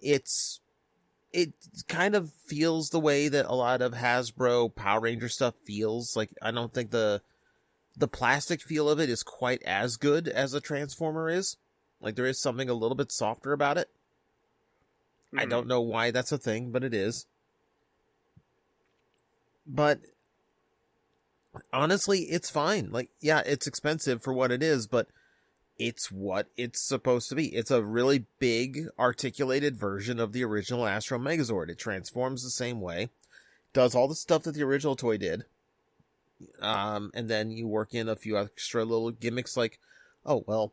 It's... it kind of feels the way that a lot of Hasbro Power Ranger stuff feels. Like, I don't think the the plastic feel of it is quite as good as a Transformer is. Like, there is something a little bit softer about it. Mm. I don't know why that's a thing, but it is. But honestly, it's fine. Like, yeah, it's expensive for what it is, but it's what it's supposed to be. It's a really big, articulated version of the original Astro Megazord. It transforms the same way, does all the stuff that the original toy did, um, and then you work in a few extra little gimmicks like, oh, well,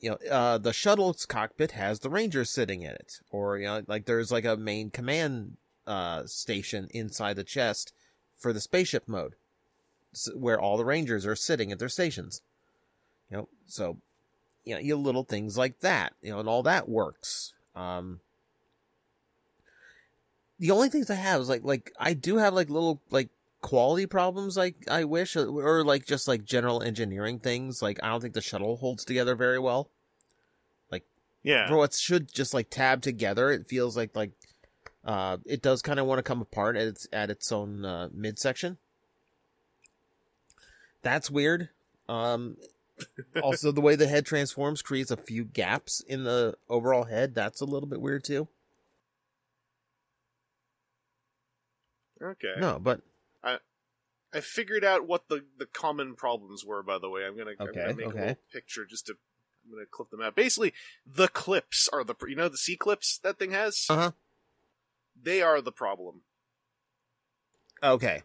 you know, uh, the shuttle's cockpit has the Ranger sitting in it, or, you know, like there's like a main command uh, station inside the chest for the spaceship mode, where all the Rangers are sitting at their stations, you know, so, you know, you little things like that, you know, and all that works. Um, the only things I have is like, like I do have like little, like quality problems. Like I wish, or like just like general engineering things. Like, I don't think the shuttle holds together very well. Like, yeah, for what should just like tab together, it feels like, like, uh, it does kind of want to come apart at its, at its own, uh, midsection. That's weird. Um, also, the way the head transforms creates a few gaps in the overall head. That's a little bit weird, too. Okay. No, but... I I figured out what the, the common problems were, by the way. I'm going okay, to make okay. a little picture just to... I'm going to clip them out. Basically, the clips are the... You know the C-clips that thing has? Uh-huh. They are the problem. Okay.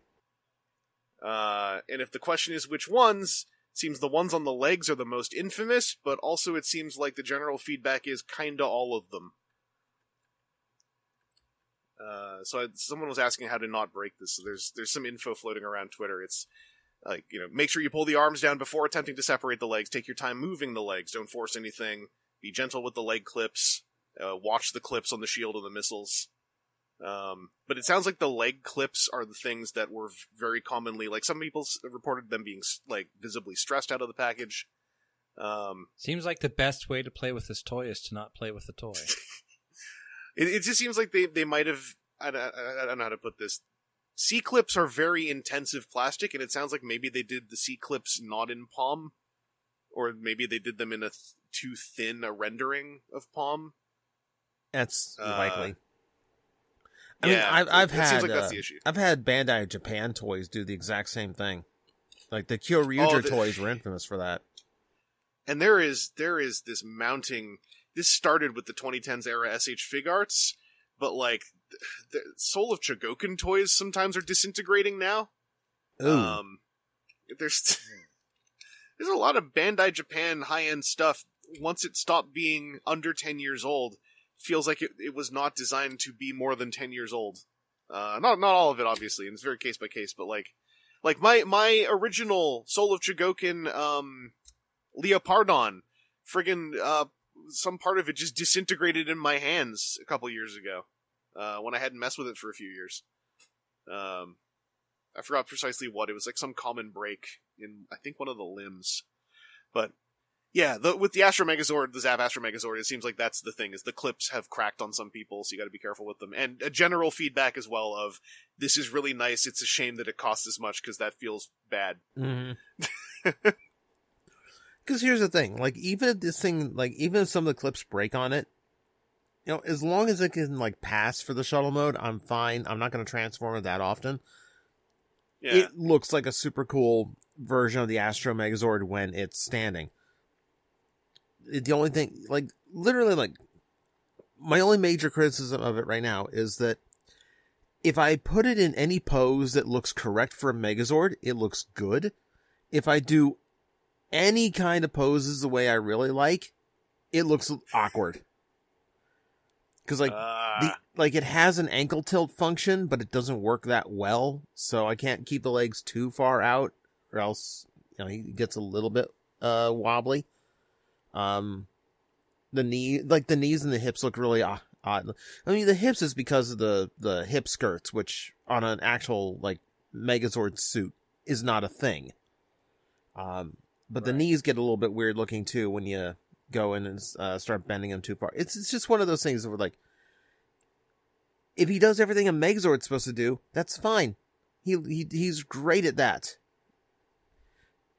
Uh, and if the question is which ones... Seems the ones on the legs are the most infamous, but also it seems like the general feedback is kinda all of them. Uh, so I, someone was asking how to not break this. So there's there's some info floating around Twitter. It's like, you know, make sure you pull the arms down before attempting to separate the legs. Take your time moving the legs. Don't force anything. Be gentle with the leg clips. Uh, watch the clips on the shield and the missiles. Um, but it sounds like the leg clips are the things that were very commonly, like, some people reported them being, like, visibly stressed out of the package. Um, seems like the best way to play with this toy is to not play with the toy. it, it just seems like they, they might have, I don't, I don't know how to put this. C-clips are very intensive plastic, and it sounds like maybe they did the C-clips not in Palm, or maybe they did them in a th- too thin a rendering of Palm. That's likely. Uh, I yeah, mean, I've, I've had like uh, I've had Bandai Japan toys do the exact same thing. Like the Kyoryuger oh, the... toys were infamous for that. And there is there is this mounting. This started with the twenty tens era S H Fig Arts, but like the Soul of Chogokin toys sometimes are disintegrating now. Ooh. Um, there's there's a lot of Bandai Japan high end stuff. Once it stopped being under ten years old. Feels like it, it was not designed to be more than ten years old. Uh, not not all of it, obviously, and it's very case by case. But like, like my my original Soul of Chogokin, um, Leopardon, friggin' uh, some part of it just disintegrated in my hands a couple years ago uh, when I hadn't messed with it for a few years. Um, I forgot precisely what it was, like some common break in I think one of the limbs, but. Yeah, the, with the Astro Megazord, the Zap Astro Megazord, it seems like that's the thing, is the clips have cracked on some people, so you gotta be careful with them. And a general feedback as well of, this is really nice, it's a shame that it costs this much, because that feels bad. Because mm-hmm. here's the thing, like, even if this thing, like, even if some of the clips break on it, you know, as long as it can, like, pass for the shuttle mode, I'm fine, I'm not gonna transform it that often. Yeah. It looks like a super cool version of the Astro Megazord when it's standing. The only thing, like, literally, like, my only major criticism of it right now is that if I put it in any pose that looks correct for a Megazord, it looks good. If I do any kind of poses the way I really like, it looks awkward. Because, like, uh... the, like, it has an ankle tilt function, but it doesn't work that well, so I can't keep the legs too far out, or else, you know, he gets a little bit uh, wobbly. Um, the knee, like the knees and the hips look really odd. I mean, the hips is because of the, the hip skirts, which on an actual, like, Megazord suit is not a thing. Um, but right. The knees get a little bit weird looking too when you go in and uh, start bending them too far. It's, it's just one of those things that were like, If he does everything a Megazord's supposed to do, that's fine. He, he he's great at that.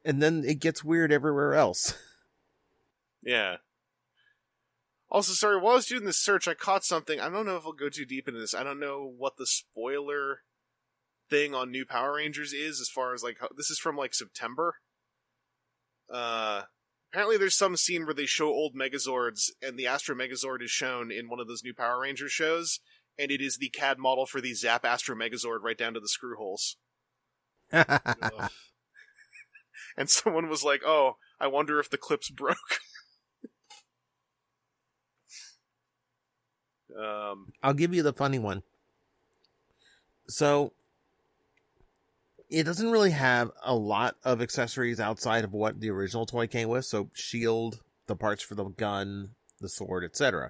And then it gets weird everywhere else. Yeah. Also, sorry, while I was doing this search, I caught something. I don't know if I'll go too deep into this. I don't know what the spoiler thing on New Power Rangers is, as far as, like, how, this is from, like, September. Uh, apparently there's some scene where they show old Megazords, and the Astro Megazord is shown in one of those New Power Rangers shows, and it is the C A D model for the Zap Astro Megazord right down to the screw holes. And someone was like, oh, I wonder if the clips broke. Um, I'll give you the funny one. So, it doesn't really have a lot of accessories outside of what the original toy came with. So, shield, the parts for the gun, the sword, et cetera.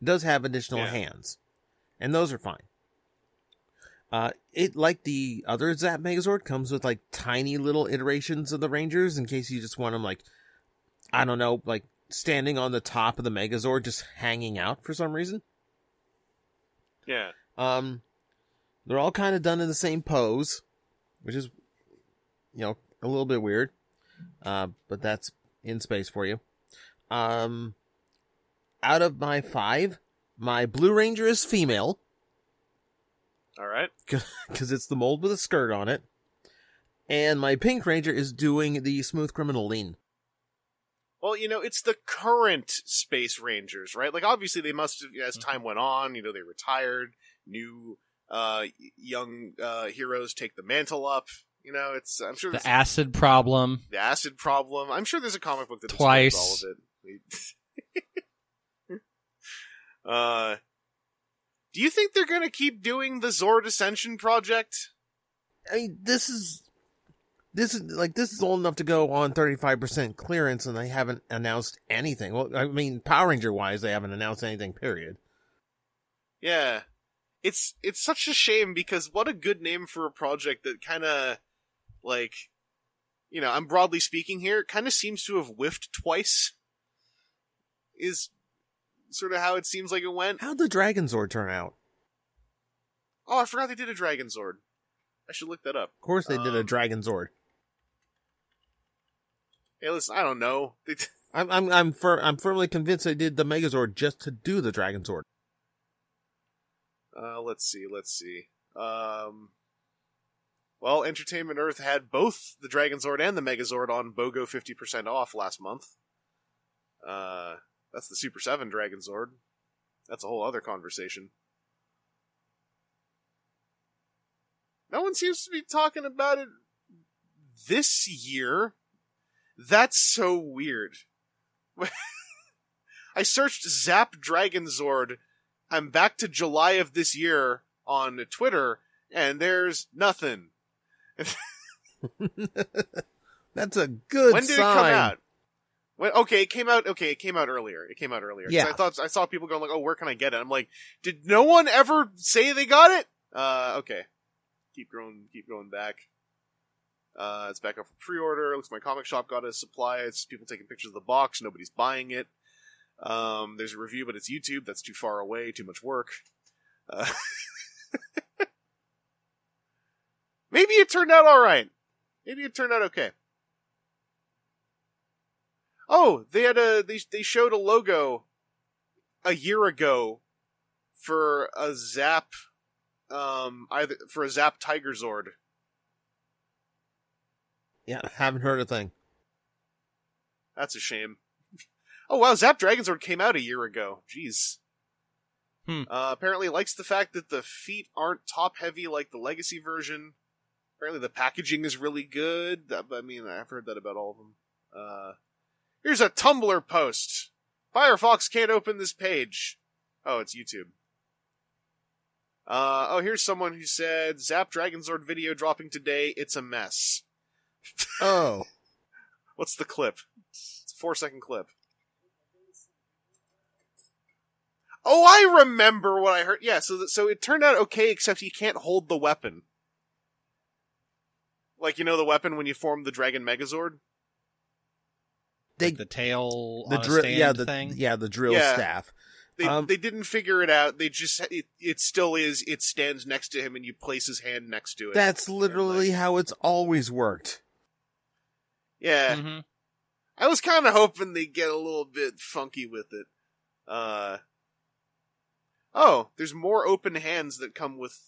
It does have additional yeah. hands. And those are fine. Uh, it, like the other Zap Megazord, comes with, like, tiny little iterations of the Rangers in case you just want them, like, I don't know, like, standing on the top of the Megazord just hanging out for some reason. Yeah. Um, they're all kind of done in the same pose, which is, you know, a little bit weird. Uh, but that's in space for you. Um, out of my five, my Blue Ranger is female. All right. Because it's the mold with a skirt on it. And my Pink Ranger is doing the smooth criminal lean. Well, you know, it's the current Space Rangers, right? Like, obviously, they must have, as time went on, you know, they retired. New uh, young uh, heroes take the mantle up. You know, it's, I'm sure... The acid problem. The acid problem. I'm sure there's a comic book that describes all of it. uh... Do you think they're going to keep doing the Zord Ascension project? I mean, this is this is like this is old enough to go on thirty-five percent clearance, and they haven't announced anything. Well, I mean, Power Ranger wise, they haven't announced anything. Period. Yeah, it's it's such a shame because what a good name for a project that kind of, like, you know, I'm broadly speaking here, kind of seems to have whiffed twice. Is sort of how it seems like it went. How'd the Dragon Zord turn out? Oh, I forgot they did a Dragon Zord. I should look that up. Of course they um, did a Dragon Zord. Hey, listen, I don't know. I'm I'm I'm, fir- I'm firmly convinced they did the Megazord just to do the Dragon Zord. Uh, let's see, let's see. Um, well, Entertainment Earth had both the Dragon Zord and the Megazord on BOGO fifty percent off last month. Uh... That's the Super seven Dragon Zord. That's a whole other conversation. No one seems to be talking about it this year. That's so weird. I searched Zap Dragon Zord. I'm back to July of this year on Twitter, and there's nothing. That's a good sign. When did sign. it come out? When, okay, it came out. Okay, it came out earlier. It came out earlier. Yeah, I thought I saw people going like, "Oh, where can I get it?" I'm like, "Did no one ever say they got it?" Uh, okay, keep going, keep going back. Uh, it's back up for pre-order. Looks like my comic shop got a supply. It's just people taking pictures of the box. Nobody's buying it. Um, there's a review, but it's YouTube. That's too far away. Too much work. Uh, maybe it turned out all right. Maybe it turned out okay. Oh, they had a they they showed a logo a year ago for a Zap, um, either for a Zap Tiger Zord. Yeah, haven't heard a thing. That's a shame. Oh wow, Zap Dragon Zord came out a year ago. Jeez. Hmm. Uh, apparently likes the fact that the feet aren't top heavy like the Legacy version. Apparently the packaging is really good. I mean, I've heard that about all of them. Uh. Here's a Tumblr post. Firefox can't open this page. Oh, it's YouTube. Uh, oh, here's someone who said, Zap Dragon Zord video dropping today. It's a mess. Oh. What's the clip? It's a four second clip. Oh, I remember what I heard. Yeah, so, th- so it turned out okay, except he can't hold the weapon. Like, you know, the weapon when you form the Dragon Megazord? They, like the tail the on dri- a stand yeah, the, thing? Yeah, the drill yeah. staff. They um, they didn't figure it out. They just it, it still is. It stands next to him, and you place his hand next to it. That's literally like, how it's always worked. Yeah, mm-hmm. I was kind of hoping they get a little bit funky with it. Uh oh, there's more open hands that come with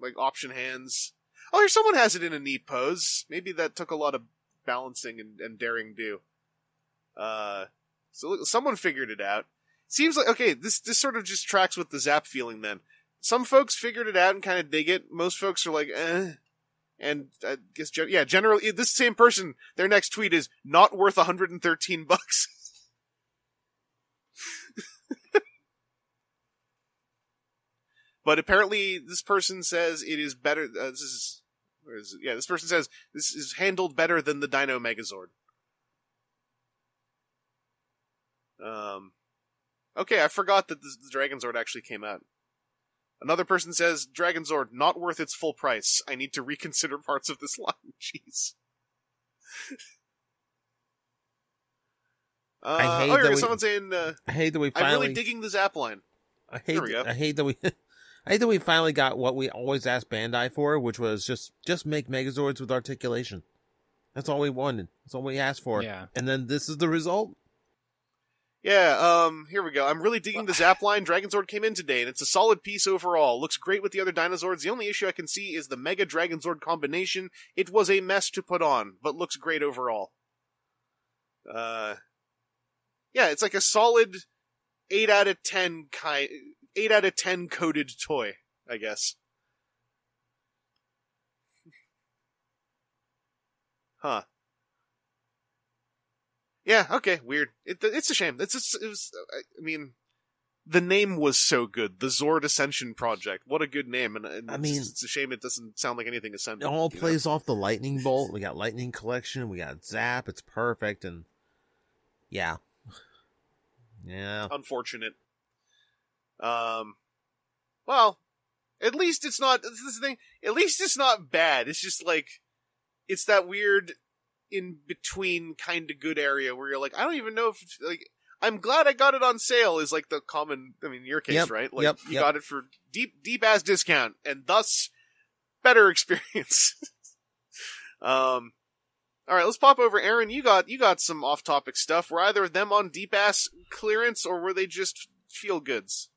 like option hands. Oh, here someone has it in a neat pose. Maybe that took a lot of balancing and, and daring do. Uh, so look, someone figured it out. Seems like, okay, this, this sort of just tracks with the Zap feeling then. Some folks figured it out and kind of dig it. Most folks are like, eh. And I guess, yeah, generally, this same person, their next tweet is, not worth one hundred thirteen bucks. But apparently this person says it is better, uh, this is, where is it? Yeah, this person says this is handled better than the Dino Megazord. Um, okay, I forgot that this, the Dragonzord actually came out. Another person says, Dragonzord, not worth its full price. I need to reconsider parts of this line. Jeez. uh, I hate oh, that we, someone saying, uh, I hate that we finally... I'm really digging the Zap line. I hate, we go. I hate that we... I think that we finally got what we always asked Bandai for, which was just, just make Megazords with articulation. That's all we wanted. That's all we asked for. Yeah. And then this is the result. Yeah, um, here we go. I'm really digging the Zap line. Dragonzord came in today, and it's a solid piece overall. Looks great with the other Dinozords. The only issue I can see is the Mega Dragonzord combination. It was a mess to put on, but looks great overall. Uh, yeah, it's like a solid eight out of ten kind... eight out of ten coded toy, I guess. Huh. Yeah, okay, weird. It, it's a shame. It's just, it was, I mean, the name was so good. The Zord Ascension Project. What a good name. And, and I it's, mean, it's a shame it doesn't sound like anything ascending. It all plays know? off the Lightning Bolt. We got Lightning Collection. We got Zap. It's perfect. And yeah. Yeah. Unfortunate. Um, well, at least it's not, this is the thing, at least it's not bad. It's just like, it's that weird in-between kind of good area where you're like, I don't even know if, it's, like, I'm glad I got it on sale is like the common, I mean, in your case, yep, right? Like, yep, you yep. got it for deep, deep-ass discount, and thus, better experience. um, all right, let's pop over. Aaron, you got, you got some off-topic stuff. Were either of them on deep-ass clearance, or were they just feel goods?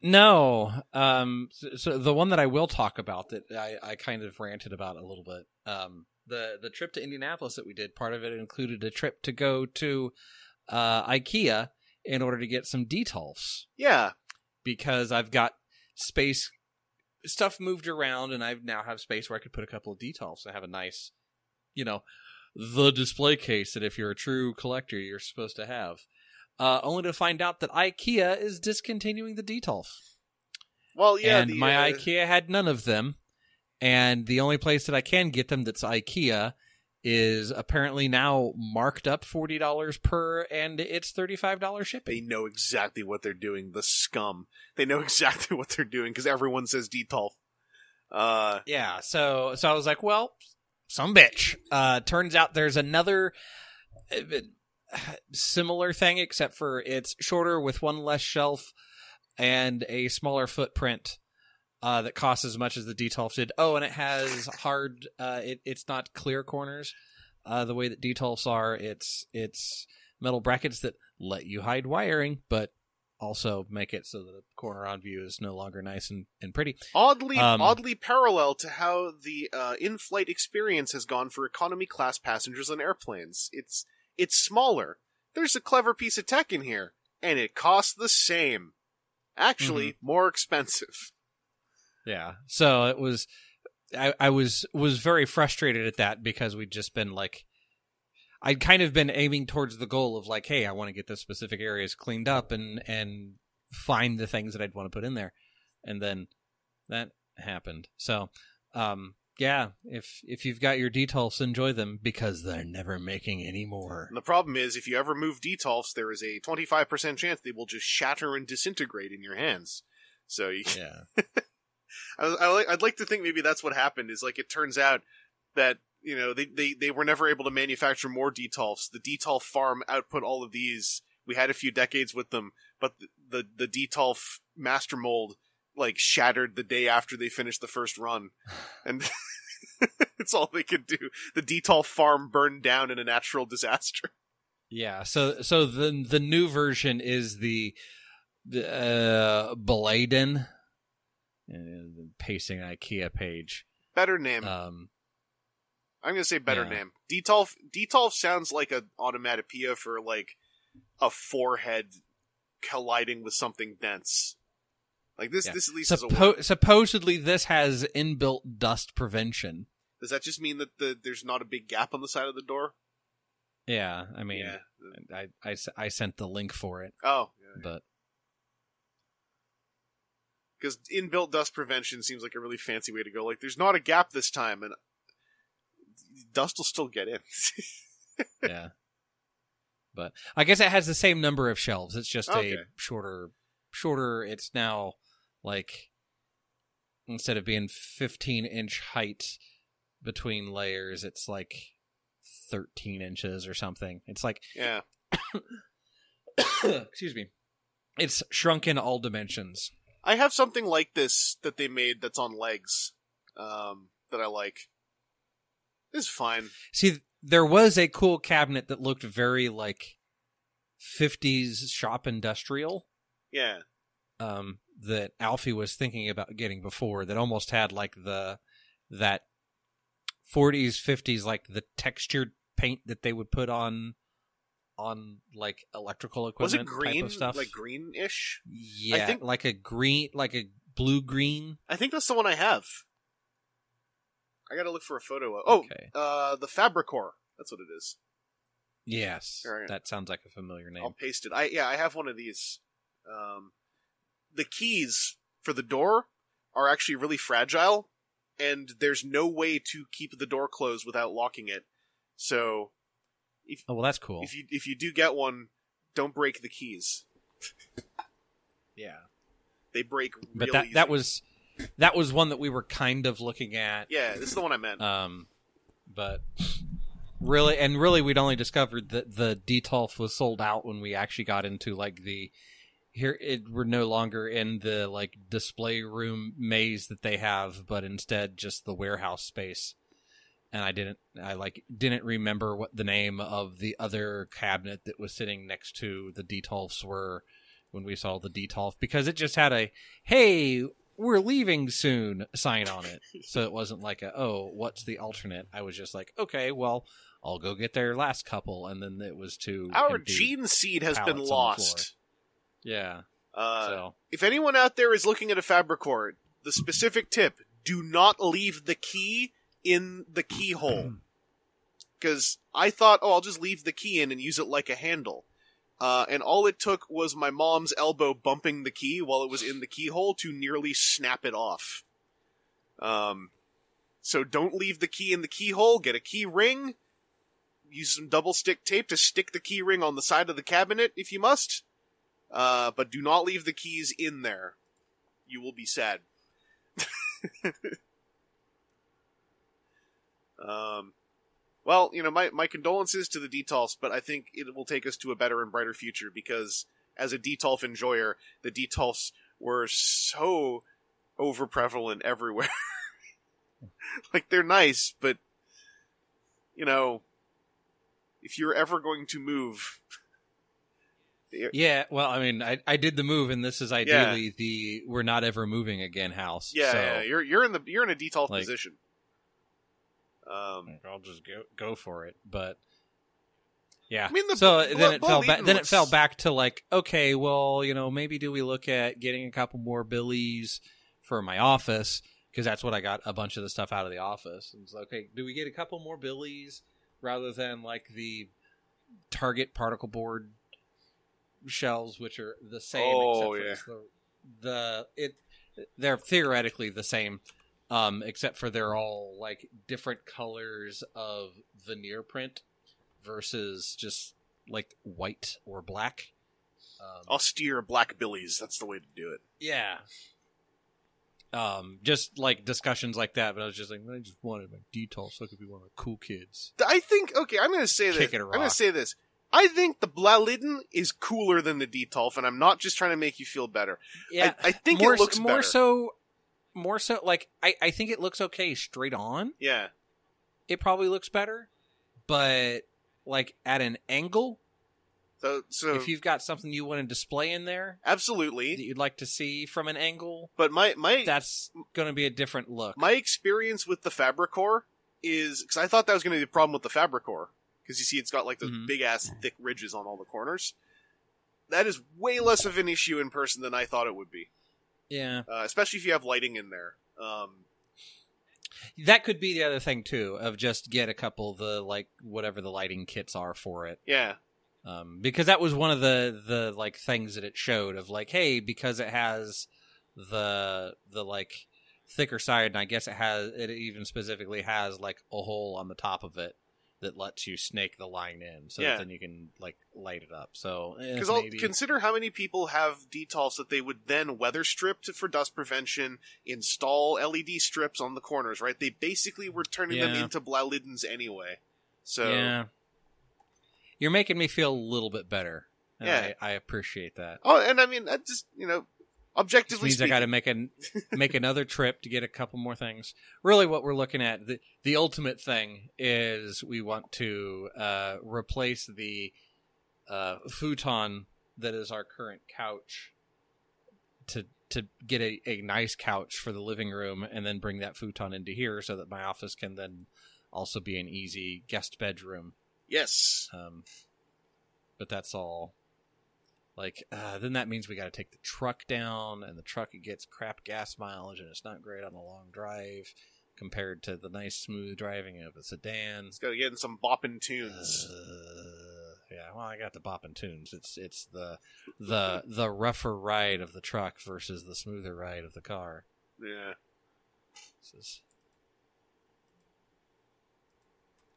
No, um, so, so the one that I will talk about that I, I kind of ranted about a little bit, um, the, the trip to Indianapolis that we did, part of it included a trip to go to uh, IKEA in order to get some D T O L Fs. Yeah. Because I've got space, stuff moved around, and I now have space where I could put a couple of D T O L Fs. I have a nice, you know, the display case that if you're a true collector, you're supposed to have. Uh, only to find out that IKEA is discontinuing the D T O L F. Well, yeah. And the, my uh... IKEA had none of them. And the only place that I can get them that's IKEA is apparently now marked up forty dollars per, and it's thirty-five dollars shipping. They know exactly what they're doing, the scum. They know exactly what they're doing because everyone says D T O L F. Uh... Yeah, so, so I was like, well, some bitch. Uh, turns out there's another... Uh, similar thing, except for it's shorter with one less shelf and a smaller footprint uh, that costs as much as the D T O L F did. Oh, and it has hard. Uh, it it's not clear corners uh, the way that D T O L Fs are. It's it's metal brackets that let you hide wiring, but also make it so that the corner on view is no longer nice and, and pretty. Oddly, um, oddly parallel to how the uh, in-flight experience has gone for economy class passengers on airplanes. It's It's smaller. There's a clever piece of tech in here, and it costs the same. Actually, mm-hmm. more expensive. Yeah. So it was. I, I was was very frustrated at that because we'd just been like, I'd kind of been aiming towards the goal of like, hey, I want to get this specific areas cleaned up and and find the things that I'd want to put in there, and then that happened. So, um. Yeah, if if you've got your D T O L Fs, enjoy them, because they're never making any more. And the problem is, if you ever move D T O L Fs, there is a twenty-five percent chance they will just shatter and disintegrate in your hands. So, you yeah. I, I, I'd like to think maybe that's what happened, is like it turns out that, you know, they, they, they were never able to manufacture more D T O L Fs. The D T O L F farm output all of these. We had a few decades with them, but the the, the D T O L F master mold like shattered the day after they finished the first run, and it's all they could do. The D T O L F farm burned down in a natural disaster. Yeah, so so the the new version is the the uh, Beladen, uh, pasting IKEA page. Better name. Um, I'm gonna say better yeah. name. D T O L F D T O L F sounds like an onomatopoeia for like a forehead colliding with something dense. Like this, yeah. this at least Suppo- is a word. Supposedly this has inbuilt dust prevention. Does that just mean that the, there's not a big gap on the side of the door? Yeah, I mean, yeah. I, I, I sent the link for it. Oh. Yeah, but because inbuilt dust prevention seems like a really fancy way to go. Like, there's not a gap this time, and dust will still get in. Yeah. But I guess it has the same number of shelves. It's just okay. a shorter... Shorter, it's now, like, instead of being fifteen inch height between layers, it's like thirteen inches or something. It's like... Yeah. Excuse me. It's shrunk in all dimensions. I have something like this that they made that's on legs um, that I like. It's fine. See, there was a cool cabinet that looked very, like, fifties shop industrial. Yeah. Um, that Alfie was thinking about getting before, that almost had like the, that forties, fifties, like the textured paint that they would put on, on like electrical equipment. Was it green? Type of stuff. Like greenish? Yeah. I think... Like a green, like a blue green. I think that's the one I have. I gotta look for a photo of. Oh, okay. uh, the Fabricor. That's what it is. Yes. Right. That sounds like a familiar name. I'll paste it. I, yeah, I have one of these. Um, the keys for the door are actually really fragile, and there's no way to keep the door closed without locking it. So, if, oh well, that's cool. If you if you do get one, don't break the keys. Yeah, they break. Real but that easy. that was that was one that we were kind of looking at. Yeah, this is the one I meant. Um, but really, and really, we'd only discovered that the D T O L F was sold out when we actually got into like the. Here, it, we're no longer in the, like, display room maze that they have, but instead just the warehouse space. And I didn't, I, like, didn't remember what the name of the other cabinet that was sitting next to the D T O L Fs were when we saw the D T O L F, because it just had a, hey, we're leaving soon sign on it. So it wasn't like a, oh, what's the alternate? I was just like, okay, well, I'll go get their last couple. And then it was to... Our gene seed has been lost. Yeah. Uh, so. If anyone out there is looking at a Fabricor, the specific tip, do not leave the key in the keyhole. Because I thought, oh, I'll just leave the key in and use it like a handle. Uh, and all it took was my mom's elbow bumping the key while it was in the keyhole to nearly snap it off. Um, so don't leave the key in the keyhole. Get a key ring. Use some double stick tape to stick the key ring on the side of the cabinet if you must. Uh, but do not leave the keys in there. You will be sad. um, well, you know, my, my condolences to the D T O L Fs, but I think it will take us to a better and brighter future because as a D T O L F enjoyer, the D T O L Fs were so overprevalent everywhere. Like, they're nice, but, you know, if you're ever going to move... Yeah, well, I mean, I, I did the move, and this is ideally yeah. the we're not ever moving again house. Yeah, so, yeah, you're you're in the you're in a D T O L F like, position. Um, I'll just go go for it, but yeah. I mean, the, so the, then the, it fell back. Then looks... it fell back to like, okay, well, you know, maybe do we look at getting a couple more Billies for my office because that's what I got a bunch of the stuff out of the office. And it's like, okay, do we get a couple more Billies rather than like the Target particle board? Shells, which are the same, oh, except for yeah. the, the it they're theoretically the same, um, except for they're all like different colors of veneer print versus just like white or black. Um, Austere black Billies, that's the way to do it. Yeah. Um, just like discussions like that, but I was just like, I just wanted my D T O L F so I could be one of the cool kids. I think okay, I'm going to say this. I'm going to say this. I think the Blalidon is cooler than the Detolf, and I'm not just trying to make you feel better. Yeah, I, I think more, it looks more better. so. More so, like I, I think it looks okay straight on. Yeah, it probably looks better, but like at an angle. So, so if you've got something you want to display in there, absolutely, that you'd like to see from an angle. But my my that's going to be a different look. My experience with the Fabricore is because I thought that was going to be the problem with the Fabricore. Because you see it's got like those mm-hmm. big-ass thick ridges on all the corners. That is way less of an issue in person than I thought it would be. Yeah. Uh, especially if you have lighting in there. Um, that could be the other thing, too, of just get a couple of the, like, whatever the lighting kits are for it. Yeah. Um, because that was one of the, the, like, things that it showed of, like, hey, because it has the, the like, thicker side, and I guess it has, it even specifically has, like, a hole on the top of it. That lets you snake the line in, so yeah. that then you can like light it up. So, because eh, maybe... consider how many people have Detolfs that they would then weather strip to, for dust prevention, install L E D strips on the corners. Right? They basically were turning yeah. them into Blalidons anyway. So, yeah. You're making me feel a little bit better. Yeah, I, I appreciate that. Oh, and I mean, I just you know, objectively just means speaking... I got to make an make another trip to get a couple more things. Really, what we're looking at. The, The ultimate thing is we want to uh, replace the uh, futon that is our current couch to to get a, a nice couch for the living room and then bring that futon into here so that my office can then also be an easy guest bedroom. Yes. Um, but that's all. Like, uh, then that means we got to take the truck down, and the truck it gets crap gas mileage, and it's not great on a long drive. Compared to the nice, smooth driving of a sedan, it's got to get in some boppin' tunes. Uh, yeah, well, I got the boppin' tunes. It's it's the the the rougher ride of the truck versus the smoother ride of the car. Yeah. This is...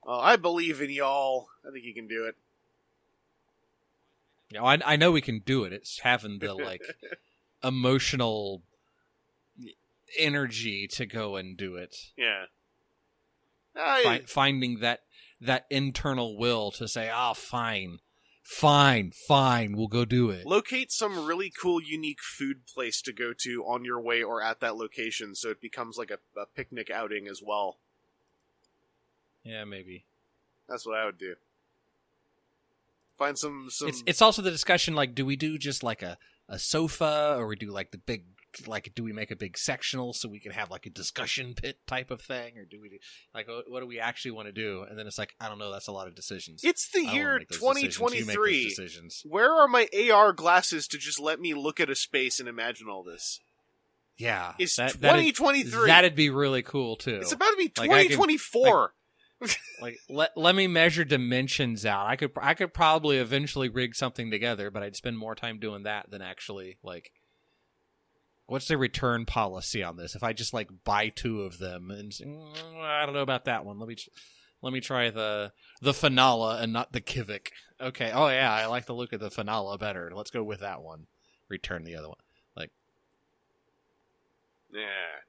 Oh, I believe in y'all. I think you can do it. Yeah, you know, I I know we can do it. It's having the like emotional. Energy to go and do it. Yeah. I... Find, finding that that internal will to say, oh, fine, fine, fine, we'll go do it. Locate some really cool, unique food place to go to on your way or at that location so it becomes like a, a picnic outing as well. Yeah, maybe. That's what I would do. Find some... some... It's, it's also the discussion, like, do we do just like a, a sofa or we do like the big like, do we make a big sectional so we can have, like, a discussion pit type of thing? Or do we do, like, what do we actually want to do? And then it's like, I don't know, that's a lot of decisions. It's the year twenty twenty-three. Decisions. Where are my A R glasses to just let me look at a space and imagine all this? Yeah. It's that, twenty twenty-three. That'd, that'd be really cool, too. It's about to be twenty twenty-four. Like, can, like, like let, let me measure dimensions out. I could, I could probably eventually rig something together, but I'd spend more time doing that than actually, like... What's the return policy on this? If I just like buy two of them, and mm, I don't know about that one. Let me let me try the the Finala and not the Kivik. Okay. Oh yeah, I like the look of the Finala better. Let's go with that one. Return the other one. Like, yeah.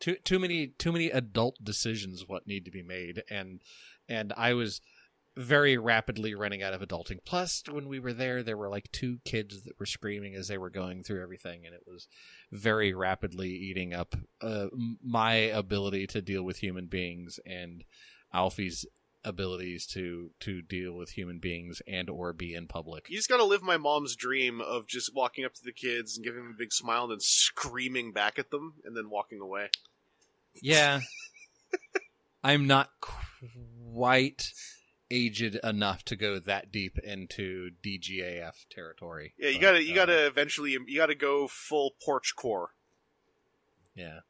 Too too many too many adult decisions what need to be made, and and I was. Very rapidly running out of adulting. Plus, when we were there, there were like two kids that were screaming as they were going through everything, and it was very rapidly eating up uh, my ability to deal with human beings and Alfie's abilities to to deal with human beings and or be in public. You just gotta live my mom's dream of just walking up to the kids and giving them a big smile and then screaming back at them and then walking away. Yeah. I'm not quite... aged enough to go that deep into D G A F territory. Yeah, you but, gotta, you uh, gotta eventually, you gotta go full porch core. Yeah,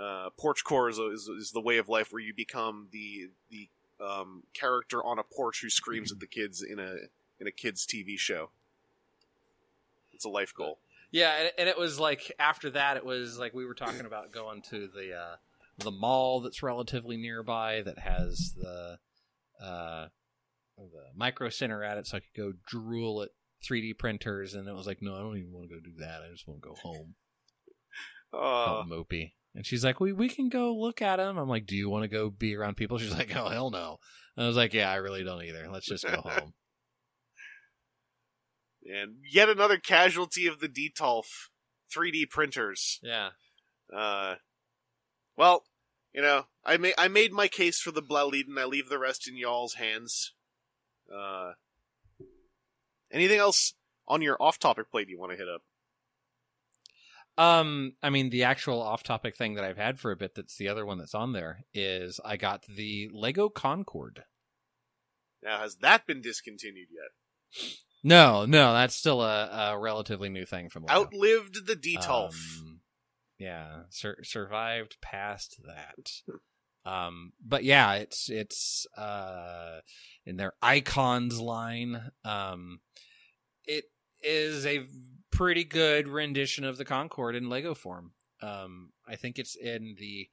uh, porch core is, a, is is the way of life where you become the the um, character on a porch who screams at the kids in a in a kids T V show. It's a life goal. Yeah, and it was like after that, it was like we were talking about going to the. Uh, The mall that's relatively nearby that has the uh, the micro center at it, so I could go drool at three D printers, and it was like, no, I don't even want to go do that. I just want to go home. Uh, oh, mopey. And she's like, we we can go look at him. I'm like, do you want to go be around people? She's like, oh, hell no. And I was like, yeah, I really don't either. Let's just go home. And yet another casualty of the D T O L F three D printers. Yeah. Uh, well, you know, I ma- I made my case for the Blauliden. I leave the rest in y'all's hands. Uh, anything else on your off-topic plate you want to hit up? Um, I mean, the actual off-topic thing that I've had for a bit that's the other one that's on there is I got the Lego Concorde. Now, has that been discontinued yet? No, no, that's still a, a relatively new thing from Lego. Outlived the D T O L F. Um, yeah, sur- survived past that. um, but yeah, it's it's uh in their Icons line. Um, it is a pretty good rendition of the Concorde in Lego form. Um, I think it's in the...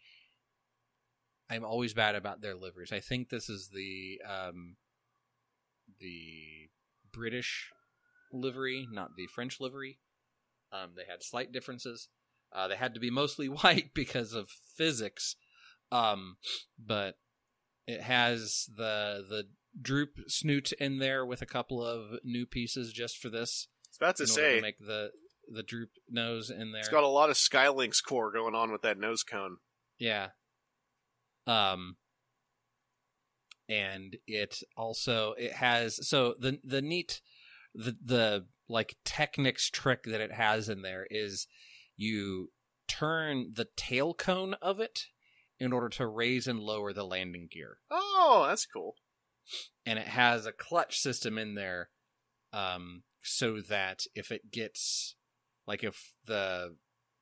I'm always bad about their livers. I think this is the um, the British livery, not the French livery. Um, they had slight differences. Uh, they had to be mostly white because of physics. Um, but it has the the droop snoot in there with a couple of new pieces just for this. About to say, to make the the droop nose in there. It's got a lot of Skylinks core going on with that nose cone. Yeah. Um. And it also it has so the the neat the the like Technics trick that it has in there is you turn the tail cone of it in order to raise and lower the landing gear. Oh, that's cool. And it has a clutch system in there. Um. So that if it gets, like if the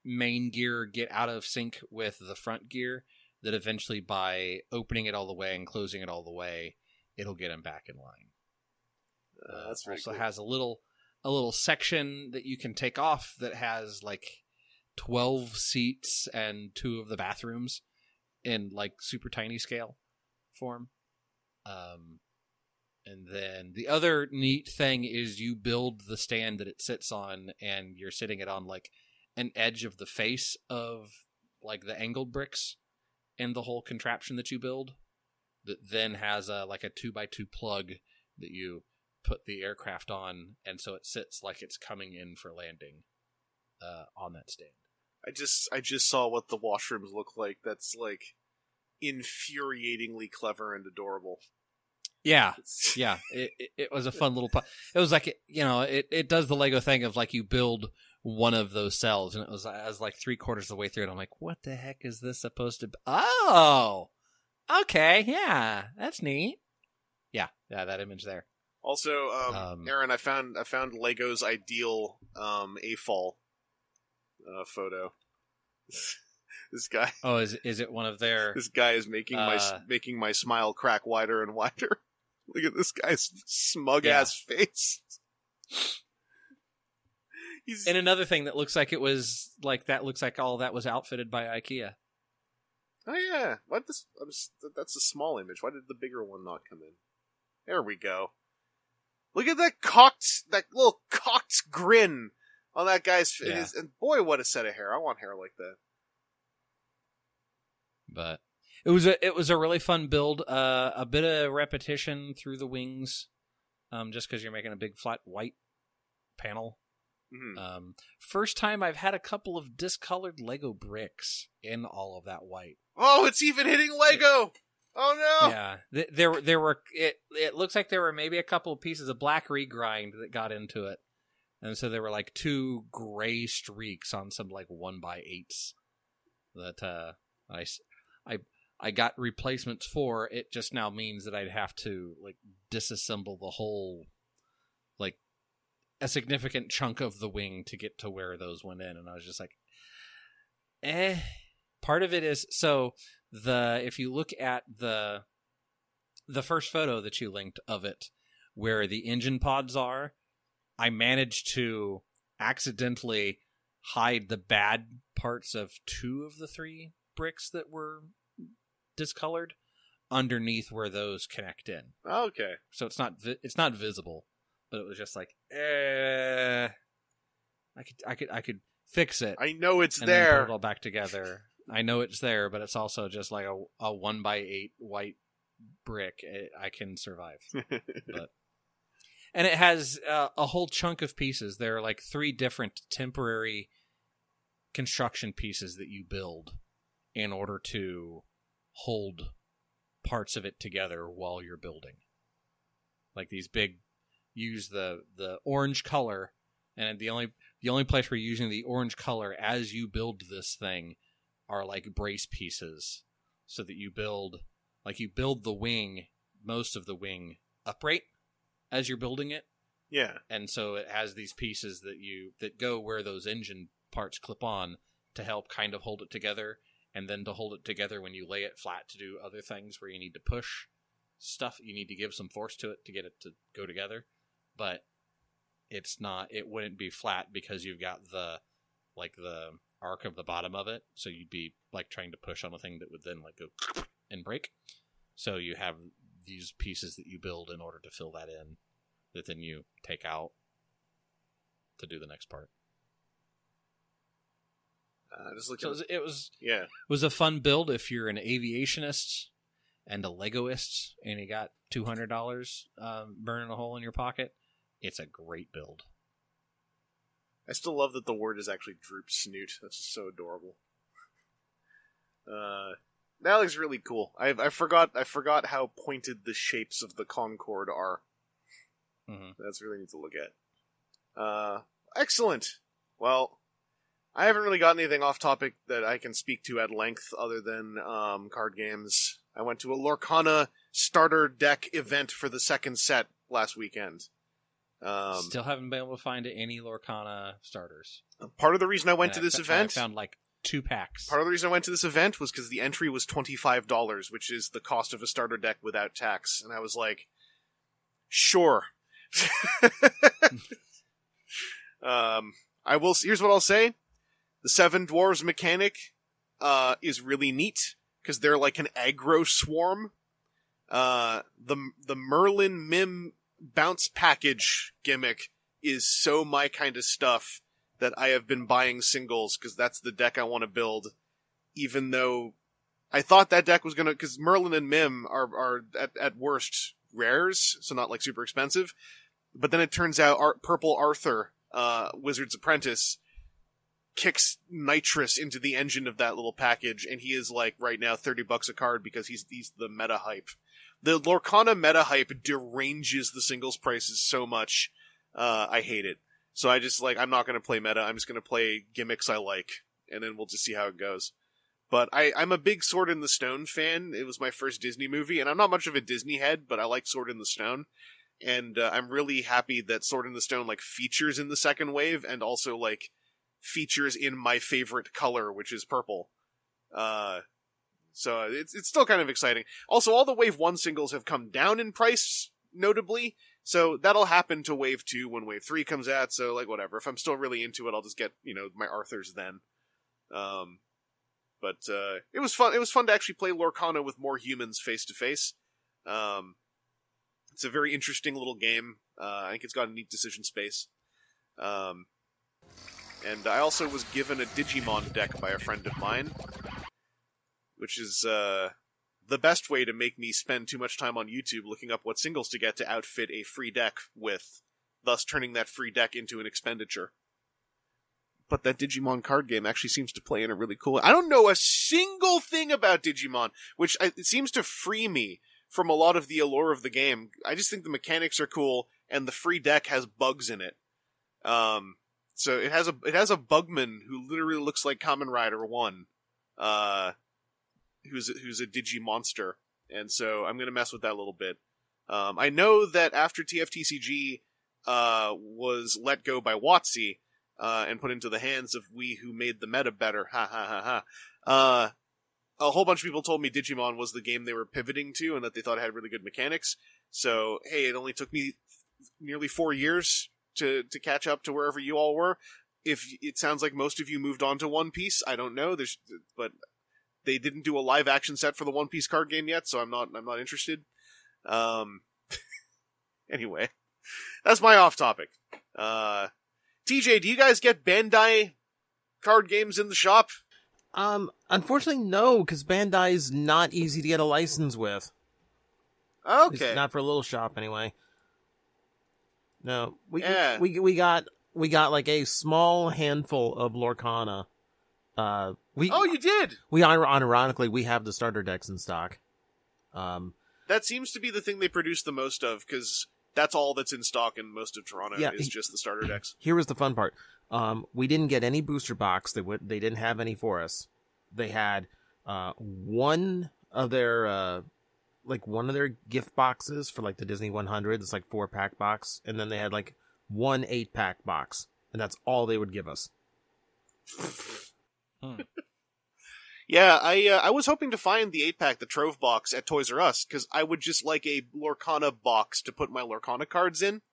main gear get out of sync with the front gear, that eventually by opening it all the way and closing it all the way, it'll get them back in line. Uh, that's uh, also cool. Has a little a little section that you can take off that has like twelve seats and two of the bathrooms in like super tiny scale form. Um. And then the other neat thing is you build the stand that it sits on, and you're sitting it on like an edge of the face of like the angled bricks and the whole contraption that you build that then has a, like a two by two plug that you put the aircraft on. And so it sits like it's coming in for landing uh, on that stand. I just, I just saw what the washrooms look like. That's like infuriatingly clever and adorable. Yeah, yeah. It, it it was a fun little... Po- it was like, you know, it, it does the Lego thing of like you build one of those cells, and it was I was like three quarters of the way through, and I'm like, what the heck is this supposed to be? Oh, okay, yeah, that's neat. Yeah, yeah, that image there. Also, um, um, Aaron, I found I found Lego's ideal um, A F O L uh, photo. This guy. Oh, is is it one of their? This guy is making my uh, making my smile crack wider and wider. Look at this guy's smug-ass yeah. face. He's... And another thing that looks like it was, like, that looks like all that was outfitted by IKEA. Oh, yeah. What this? I'm, that's a small image. Why did the bigger one not come in? There we go. Look at that cocked, that little cocked grin on that guy's face. Yeah. And boy, what a set of hair. I want hair like that. But... It was a it was a really fun build. Uh, a bit of repetition through the wings, um, just because you're making a big flat white panel. Mm-hmm. Um, first time I've had a couple of discolored Lego bricks in all of that white. Oh, it's even hitting Lego! It, oh no! Yeah, th- there there were it. It looks like there were maybe a couple of pieces of black regrind that got into it, and so there were like two gray streaks on some like one by eights that uh, I I. I got replacements for. It just now means that I'd have to like disassemble the whole, like a significant chunk of the wing to get to where those went in. And I was just like, eh, part of it is so the, if you look at the, the first photo that you linked of it, where the engine pods are, I managed to accidentally hide the bad parts of two of the three bricks that were discolored underneath where those connect in. Okay. So it's not vi- it's not visible, but it was just like, eh, I could I could I could fix it. I know it's and there. Then put it all back together. I know it's there, but it's also just like a, a one by eight white brick. It, I can survive. But, and it has uh, a whole chunk of pieces. There are like three different temporary construction pieces that you build in order to hold parts of it together while you're building. Like these big, use the, the orange color, and the only the only place we're using the orange color as you build this thing are like brace pieces, so that you build like you build the wing, most of the wing upright as you're building it. Yeah. And so it has these pieces that you that go where those engine parts clip on to help kind of hold it together, and then to hold it together when you lay it flat to do other things where you need to push stuff, you need to give some force to it to get it to go together. But it's not, it wouldn't be flat because you've got the like the arc of the bottom of it, so you'd be like trying to push on a thing that would then like go and break. So you have these pieces that you build in order to fill that in, that then you take out to do the next part. Uh, just looking. So it was yeah, it was a fun build if you're an aviationist and a Legoist, and you got two hundred dollars um, burning a hole in your pocket. It's a great build. I still love that the word is actually droop snoot. That's just so adorable. Uh, that looks really cool. I I forgot I forgot how pointed the shapes of the Concorde are. Mm-hmm. That's really neat to look at. Uh, excellent. Well, I haven't really got anything off topic that I can speak to at length other than um, card games. I went to a Lorcana starter deck event for the second set last weekend. Um, Still haven't been able to find any Lorcana starters. Part of the reason I went and to I this f- event... I found like two packs. Part of the reason I went to this event was because the entry was twenty-five dollars, which is the cost of a starter deck without tax. And I was like, sure. um, I will. Here's what I'll say. The Seven Dwarves mechanic uh, is really neat, because they're like an aggro swarm. Uh, the the Merlin Mim bounce package gimmick is so my kind of stuff that I have been buying singles, because that's the deck I want to build. Even though I thought that deck was going to... Because Merlin and Mim are, are at, at worst rares, so not like super expensive. But then it turns out Ar- Purple Arthur, uh, Wizard's Apprentice... kicks nitrous into the engine of that little package, and he is like right now thirty bucks a card because he's he's the meta hype. The Lorcana meta hype deranges the singles prices so much. Uh, I hate it. So I just like I'm not going to play meta. I'm just going to play gimmicks I like, and then we'll just see how it goes. But I, I'm a big Sword in the Stone fan. It was my first Disney movie, and I'm not much of a Disney head, but I like Sword in the Stone. And uh, I'm really happy that Sword in the Stone like features in the second wave, and also like features in my favorite color, which is purple. Uh, so it's it's still kind of exciting. Also, all the Wave one singles have come down in price, notably, so that'll happen to Wave two when Wave three comes out, so, like, whatever. If I'm still really into it, I'll just get, you know, my Arthurs then. Um, but, uh, it was fun. It was fun to actually play Lorcana with more humans face-to-face. Um, it's a very interesting little game. Uh, I think it's got a neat decision space. Um... And I also was given a Digimon deck by a friend of mine, which is uh, the best way to make me spend too much time on YouTube looking up what singles to get to outfit a free deck with, thus turning that free deck into an expenditure. But that Digimon card game actually seems to play in a really cool... I don't know a single thing about Digimon, which I, it seems to free me from a lot of the allure of the game. I just think the mechanics are cool, and the free deck has bugs in it. Um... So it has a it has a Bugman who literally looks like Kamen Rider one, uh, who's a, who's a Digimonster, and so I'm gonna mess with that a little bit. Um, I know that after T F T C G uh, was let go by WotC uh, and put into the hands of we who made the meta better, ha ha ha ha. Uh, a whole bunch of people told me Digimon was the game they were pivoting to, and that they thought it had really good mechanics. So hey, it only took me nearly four years. To, to catch up to wherever you all were. If it sounds like most of you moved on to One Piece, I don't know. There's, but they didn't do a live action set for the One Piece card game yet, so I'm not I'm not interested. Um, anyway, that's my off topic. Uh, T J, do you guys get Bandai card games in the shop? Um, unfortunately, no, because Bandai is not easy to get a license with. Okay. Not for a little shop, anyway. No, we yeah. we we got we got like a small handful of Lorcana. Uh, we oh, you did. We unironically we have the starter decks in stock. Um, that seems to be the thing they produce the most of, because that's all that's in stock in most of Toronto yeah, is he, just the starter decks. Here was the fun part. Um, we didn't get any booster box. They would they didn't have any for us. They had uh one of their uh. like one of their gift boxes for like the Disney one hundred. It's like four pack box. And then they had like one eight pack box, and that's all they would give us. hmm. Yeah. I, uh, I was hoping to find the eight pack, the Trove box at Toys R Us. Cause I would just like a Lorcana box to put my Lorcana cards in.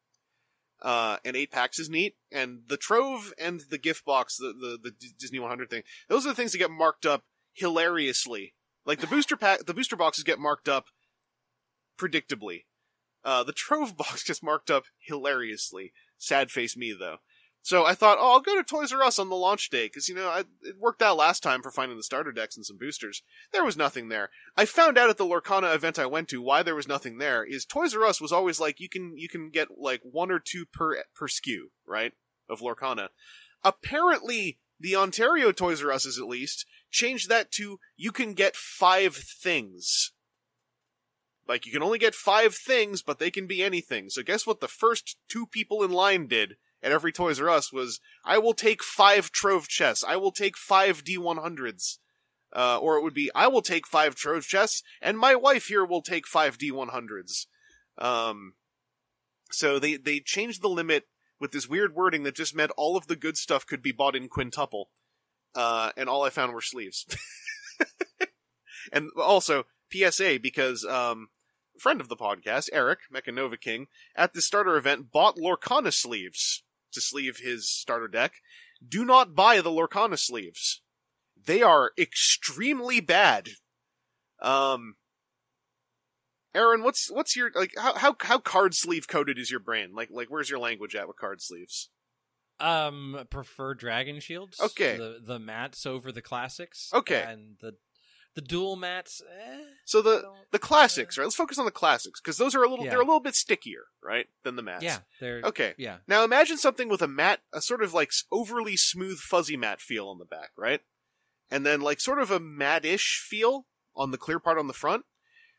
Uh, and eight packs is neat. And the Trove and the gift box, the, the, the Disney one hundred thing. Those are the things that get marked up hilariously. Like the booster pack, the booster boxes get marked up predictably. Uh, the Trove box gets marked up hilariously. Sad face me, though. So I thought, oh, I'll go to Toys R Us on the launch day, because, you know, I, it worked out last time for finding the starter decks and some boosters. There was nothing there. I found out at the Lorcana event I went to why there was nothing there, is Toys R Us was always like, you can you can get, like, one or two per, per S K U, right, of Lorcana. Apparently, the Ontario Toys R Us's, at least, changed that to, you can get five things. Like, you can only get five things, but they can be anything. So guess what the first two people in line did at every Toys R Us was, I will take five Trove chests. I will take five D one hundreds. Uh, or it would be, I will take five Trove chests, and my wife here will take five D one hundreds. Um, so they, they changed the limit with this weird wording that just meant all of the good stuff could be bought in quintuple. Uh, and all I found were sleeves. And also, P S A, because, um, friend of the podcast, Eric, Mechanova King, at the starter event, bought Lorcana sleeves to sleeve his starter deck. Do not buy the Lorcana sleeves. They are extremely bad. Um, Aaron, what's, what's your, like, how, how, how card sleeve coded is your brain? Like, like, where's your language at with card sleeves? Um, I prefer Dragon Shields. Okay. The, the mats over the classics. Okay. And the, the dual mats. Eh, so the, the classics, uh, right? Let's focus on the classics, because those are a little, yeah. they're a little bit stickier, right? Than the mats. Yeah. They're, okay. Yeah. Now imagine something with a mat, a sort of like overly smooth fuzzy mat feel on the back, right? And then like sort of a matte-ish feel on the clear part on the front.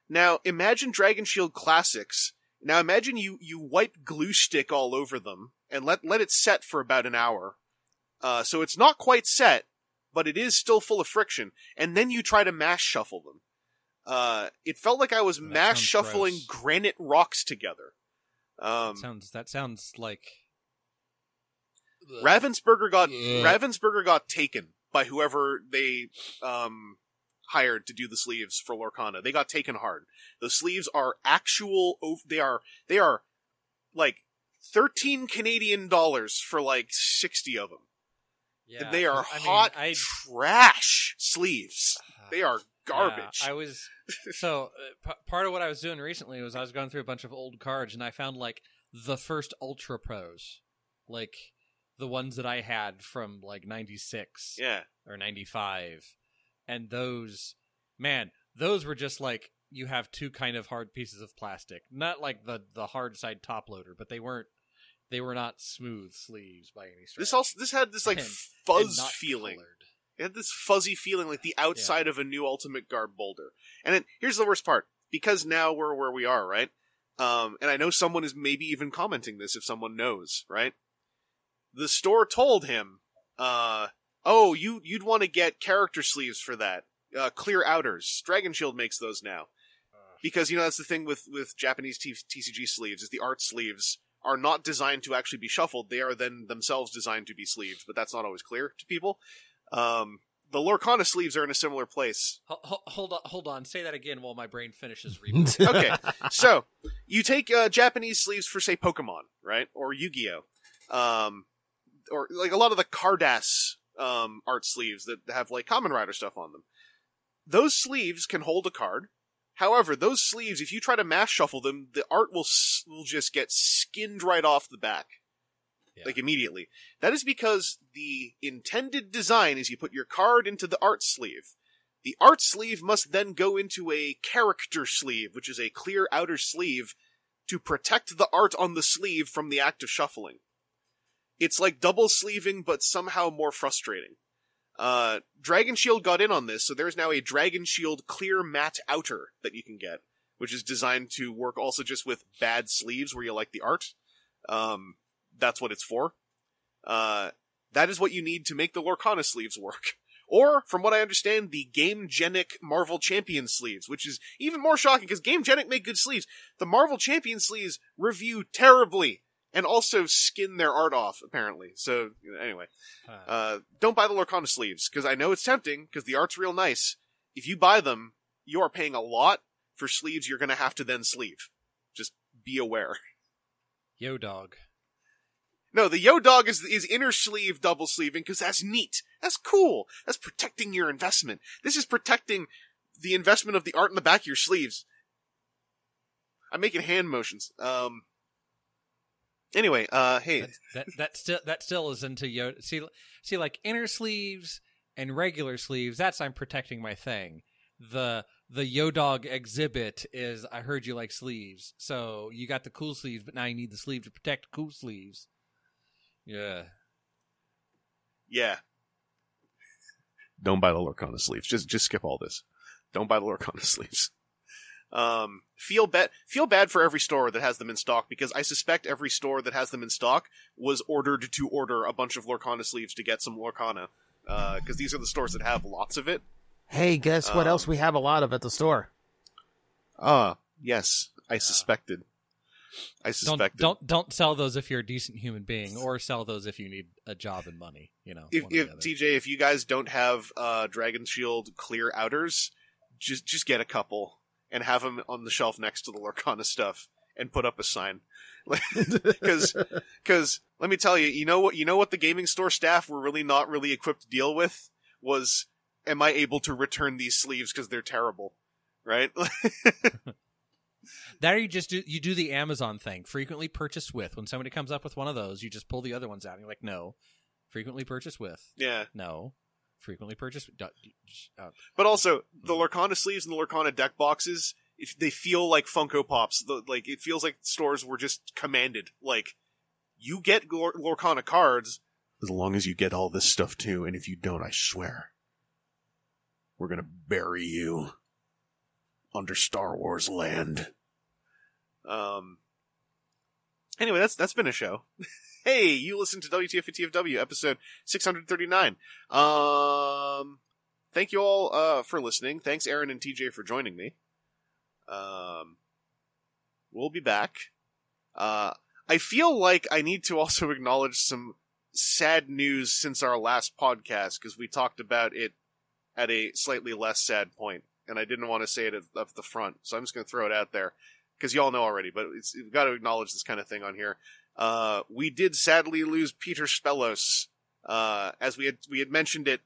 Now, imagine Dragon Shield Classics. Now, imagine you, you wipe glue stick all over them and let, let it set for about an hour. Uh, so it's not quite set, but it is still full of friction. And then you try to mash shuffle them. Uh, it felt like I was that mash shuffling gross. Granite rocks together. Um, that sounds, that sounds like... Ravensburger got, yeah. Ravensburger got taken by whoever they, um... hired to do the sleeves for Lorcana. They got taken hard. The sleeves are actual, they are, they are like thirteen Canadian dollars for like sixty of them. Yeah. They are I hot mean, trash sleeves. Uh, they are garbage. Yeah, I was, so uh, p- part of what I was doing recently was I was going through a bunch of old cards, and I found like the first Ultra Pros, like the ones that I had from like ninety-six yeah. or ninety-five. And those, man, those were just like, you have two kind of hard pieces of plastic. Not like the, the hard side top loader, but they weren't, they were not smooth sleeves by any stretch. This also, this had this like and, fuzz and feeling. Colored. It had this fuzzy feeling like the outside yeah. of a new Ultimate Garb boulder. And then, here's the worst part. Because now we're where we are, right? Um, and I know someone is maybe even commenting this if someone knows, right? The store told him, uh... oh, you, you'd want to get character sleeves for that. Uh, clear outers. Dragon Shield makes those now. Because, you know, that's the thing with, with Japanese T- TCG sleeves, is the art sleeves are not designed to actually be shuffled. They are then themselves designed to be sleeved, but that's not always clear to people. Um, the Lorcana sleeves are in a similar place. Hold, hold on, hold on. Say that again while my brain finishes reading. Okay, so you take uh, Japanese sleeves for, say, Pokemon, right? Or Yu-Gi-Oh! Um, or, like, a lot of the Cardass Um, art sleeves that have like Kamen Rider stuff on them. Those sleeves can hold a card. However, those sleeves, if you try to mass shuffle them, the art will s- will just get skinned right off the back. yeah. like immediately. That is because the intended design is you put your card into the art sleeve. The art sleeve must then go into a character sleeve, which is a clear outer sleeve, to protect the art on the sleeve from the act of shuffling. It's like double sleeving, but somehow more frustrating. Uh, Dragon Shield got in on this, so there is now a Dragon Shield clear matte outer that you can get, which is designed to work also just with bad sleeves where you like the art. Um, that's what it's for. Uh, that is what you need to make the Lorcana sleeves work. Or, from what I understand, the Gamegenic Marvel Champion sleeves, which is even more shocking because Gamegenic make good sleeves. The Marvel Champion sleeves review terribly and also skin their art off, apparently. So, anyway. Huh. Uh, don't buy the Lorcana sleeves, because I know it's tempting, because the art's real nice. If you buy them, you are paying a lot for sleeves you're going to have to then sleeve. Just be aware. Yo dog. No, the yo dog is is inner sleeve double sleeving because that's neat. That's cool. That's protecting your investment. This is protecting the investment of the art in the back of your sleeves. I'm making hand motions. Um. Anyway, uh, hey, that that, that still that still is into yo. See, see, like inner sleeves and regular sleeves. That's I'm protecting my thing. The the yo dog exhibit is I heard you like sleeves, so you got the cool sleeves, but now you need the sleeve to protect cool sleeves. Yeah. Yeah. Don't buy the Lorcana sleeves. Just just skip all this. Don't buy the Lorcana sleeves. Um, feel bad feel bad for every store that has them in stock, because I suspect every store that has them in stock was ordered to order a bunch of Lorcana sleeves to get some Lorcana. Uh, because these are the stores that have lots of it. Hey, guess um, what else we have a lot of at the store? Ah, uh, yes. I yeah. suspected. I suspect don't, don't don't sell those if you're a decent human being, or sell those if you need a job and money. You know, if, if T J, if you guys don't have uh, Dragon Shield clear outers, just just get a couple and have them on the shelf next to the Lorcana stuff, and put up a sign. Because because let me tell you, you know what you know what the gaming store staff were really not really equipped to deal with was, am I able to return these sleeves because they're terrible, right? That or you just do you do the Amazon thing. Frequently purchased with. When somebody comes up with one of those, you just pull the other ones out and you're like, no. Frequently purchased with. Yeah. No. Frequently purchased with. Uh, but also, the Lorcana sleeves and the Lorcana deck boxes, if they feel like Funko Pops. The, like it feels like stores were just commanded. Like, you get Lor- Lorcana cards as long as you get all this stuff too, and if you don't, I swear, we're gonna bury you under Star Wars land. Um. Anyway, that's that's been a show. Hey, you listen to W T F A T F W episode six hundred thirty-nine. Um, thank you all uh, for listening. Thanks, Aaron and T J, for joining me. Um, we'll be back. Uh, I feel like I need to also acknowledge some sad news since our last podcast, because we talked about it at a slightly less sad point, and I didn't want to say it up the front, so I'm just going to throw it out there. Because y'all know already, but it's, we've got to acknowledge this kind of thing on here. Uh, we did sadly lose Peter Spelos. Uh, as we had we had mentioned it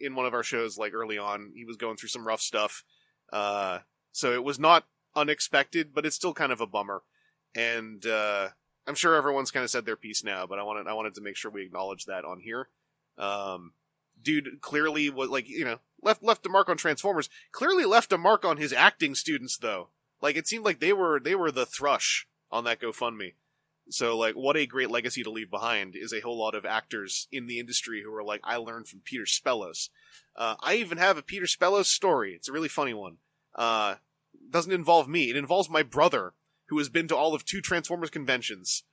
in one of our shows, like early on, he was going through some rough stuff. Uh, so it was not unexpected, but it's still kind of a bummer. And uh, I'm sure everyone's kind of said their piece now, but I wanted I wanted to make sure we acknowledge that on here. Um, dude clearly was like you know left left a mark on Transformers. Clearly left a mark on his acting students, though. Like, it seemed like they were they were the thrush on that GoFundMe. So, like, what a great legacy to leave behind is a whole lot of actors in the industry who are like, I learned from Peter Spelos. Uh, I even have a Peter Spelos story. It's a really funny one. Uh, doesn't involve me. It involves my brother, who has been to all of two Transformers conventions.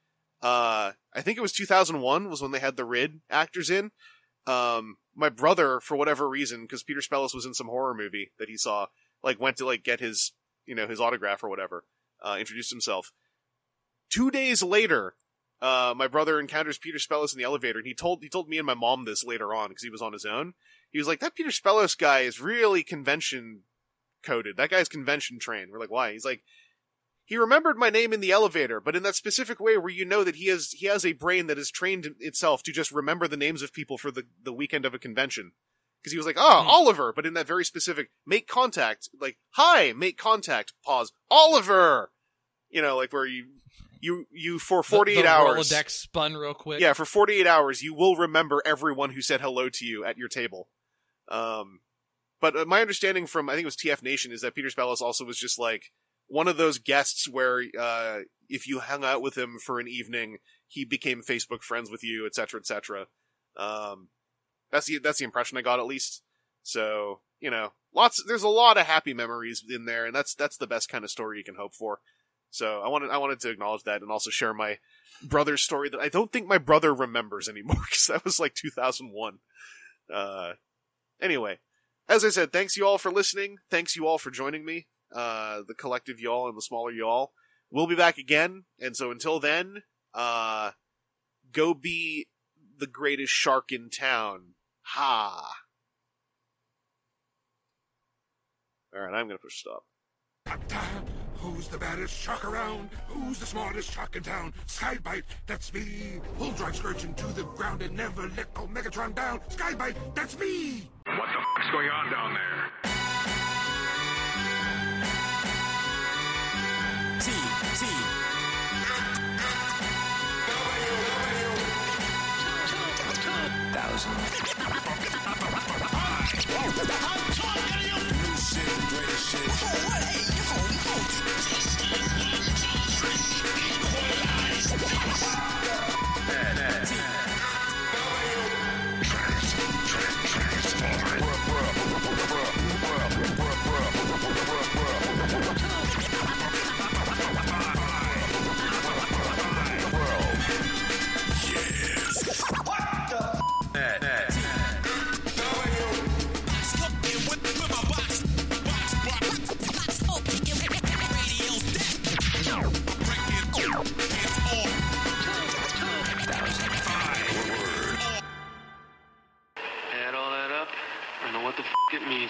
Uh, I think it was two thousand one was when they had the R I D actors in. Um, my brother, for whatever reason, because Peter Spelos was in some horror movie that he saw, like, went to, like, get his... you know, his autograph or whatever, uh, introduced himself. Two days later, uh, my brother encounters Peter Spelos in the elevator, and he told he told me and my mom this later on, because he was on his own. He was like, that Peter Spelos guy is really convention-coded. That guy's convention-trained. We're like, why? He's like, he remembered my name in the elevator, but in that specific way where you know that he has, he has a brain that has trained itself to just remember the names of people for the, the weekend of a convention. Because he was like, oh, hmm. Oliver, but in that very specific, make contact, like, hi, make contact, pause, Oliver! You know, like, where you you you for forty-eight the, the hours. The Rolodex spun real quick. Yeah, for forty-eight hours, you will remember everyone who said hello to you at your table. Um, but my understanding from, I think it was T F Nation, is that Peter Spalos also was just like one of those guests where uh, if you hung out with him for an evening, he became Facebook friends with you, et cetera, et cetera. Um, that's the that's the impression I got, at least. So, you know, lots there's a lot of happy memories in there, and that's that's the best kind of story you can hope for. So I wanted I wanted to acknowledge that and also share my brother's story that I don't think my brother remembers anymore, because that was like two thousand one. Uh, anyway, as I said, thanks you all for listening. Thanks you all for joining me, uh, the collective y'all and the smaller y'all. We'll be back again, and so until then, uh, go be the greatest shark in town. Ha! Alright, I'm gonna push stop. Who's the baddest shark around? Who's the smartest shark in town? Skybite, that's me. We'll drive Scourgeon to the ground and never let go Megatron down. Skybite, that's me. What the fuck's going on down there? T, T. Thousand. Shit, the greatest shit. What the f***? It means,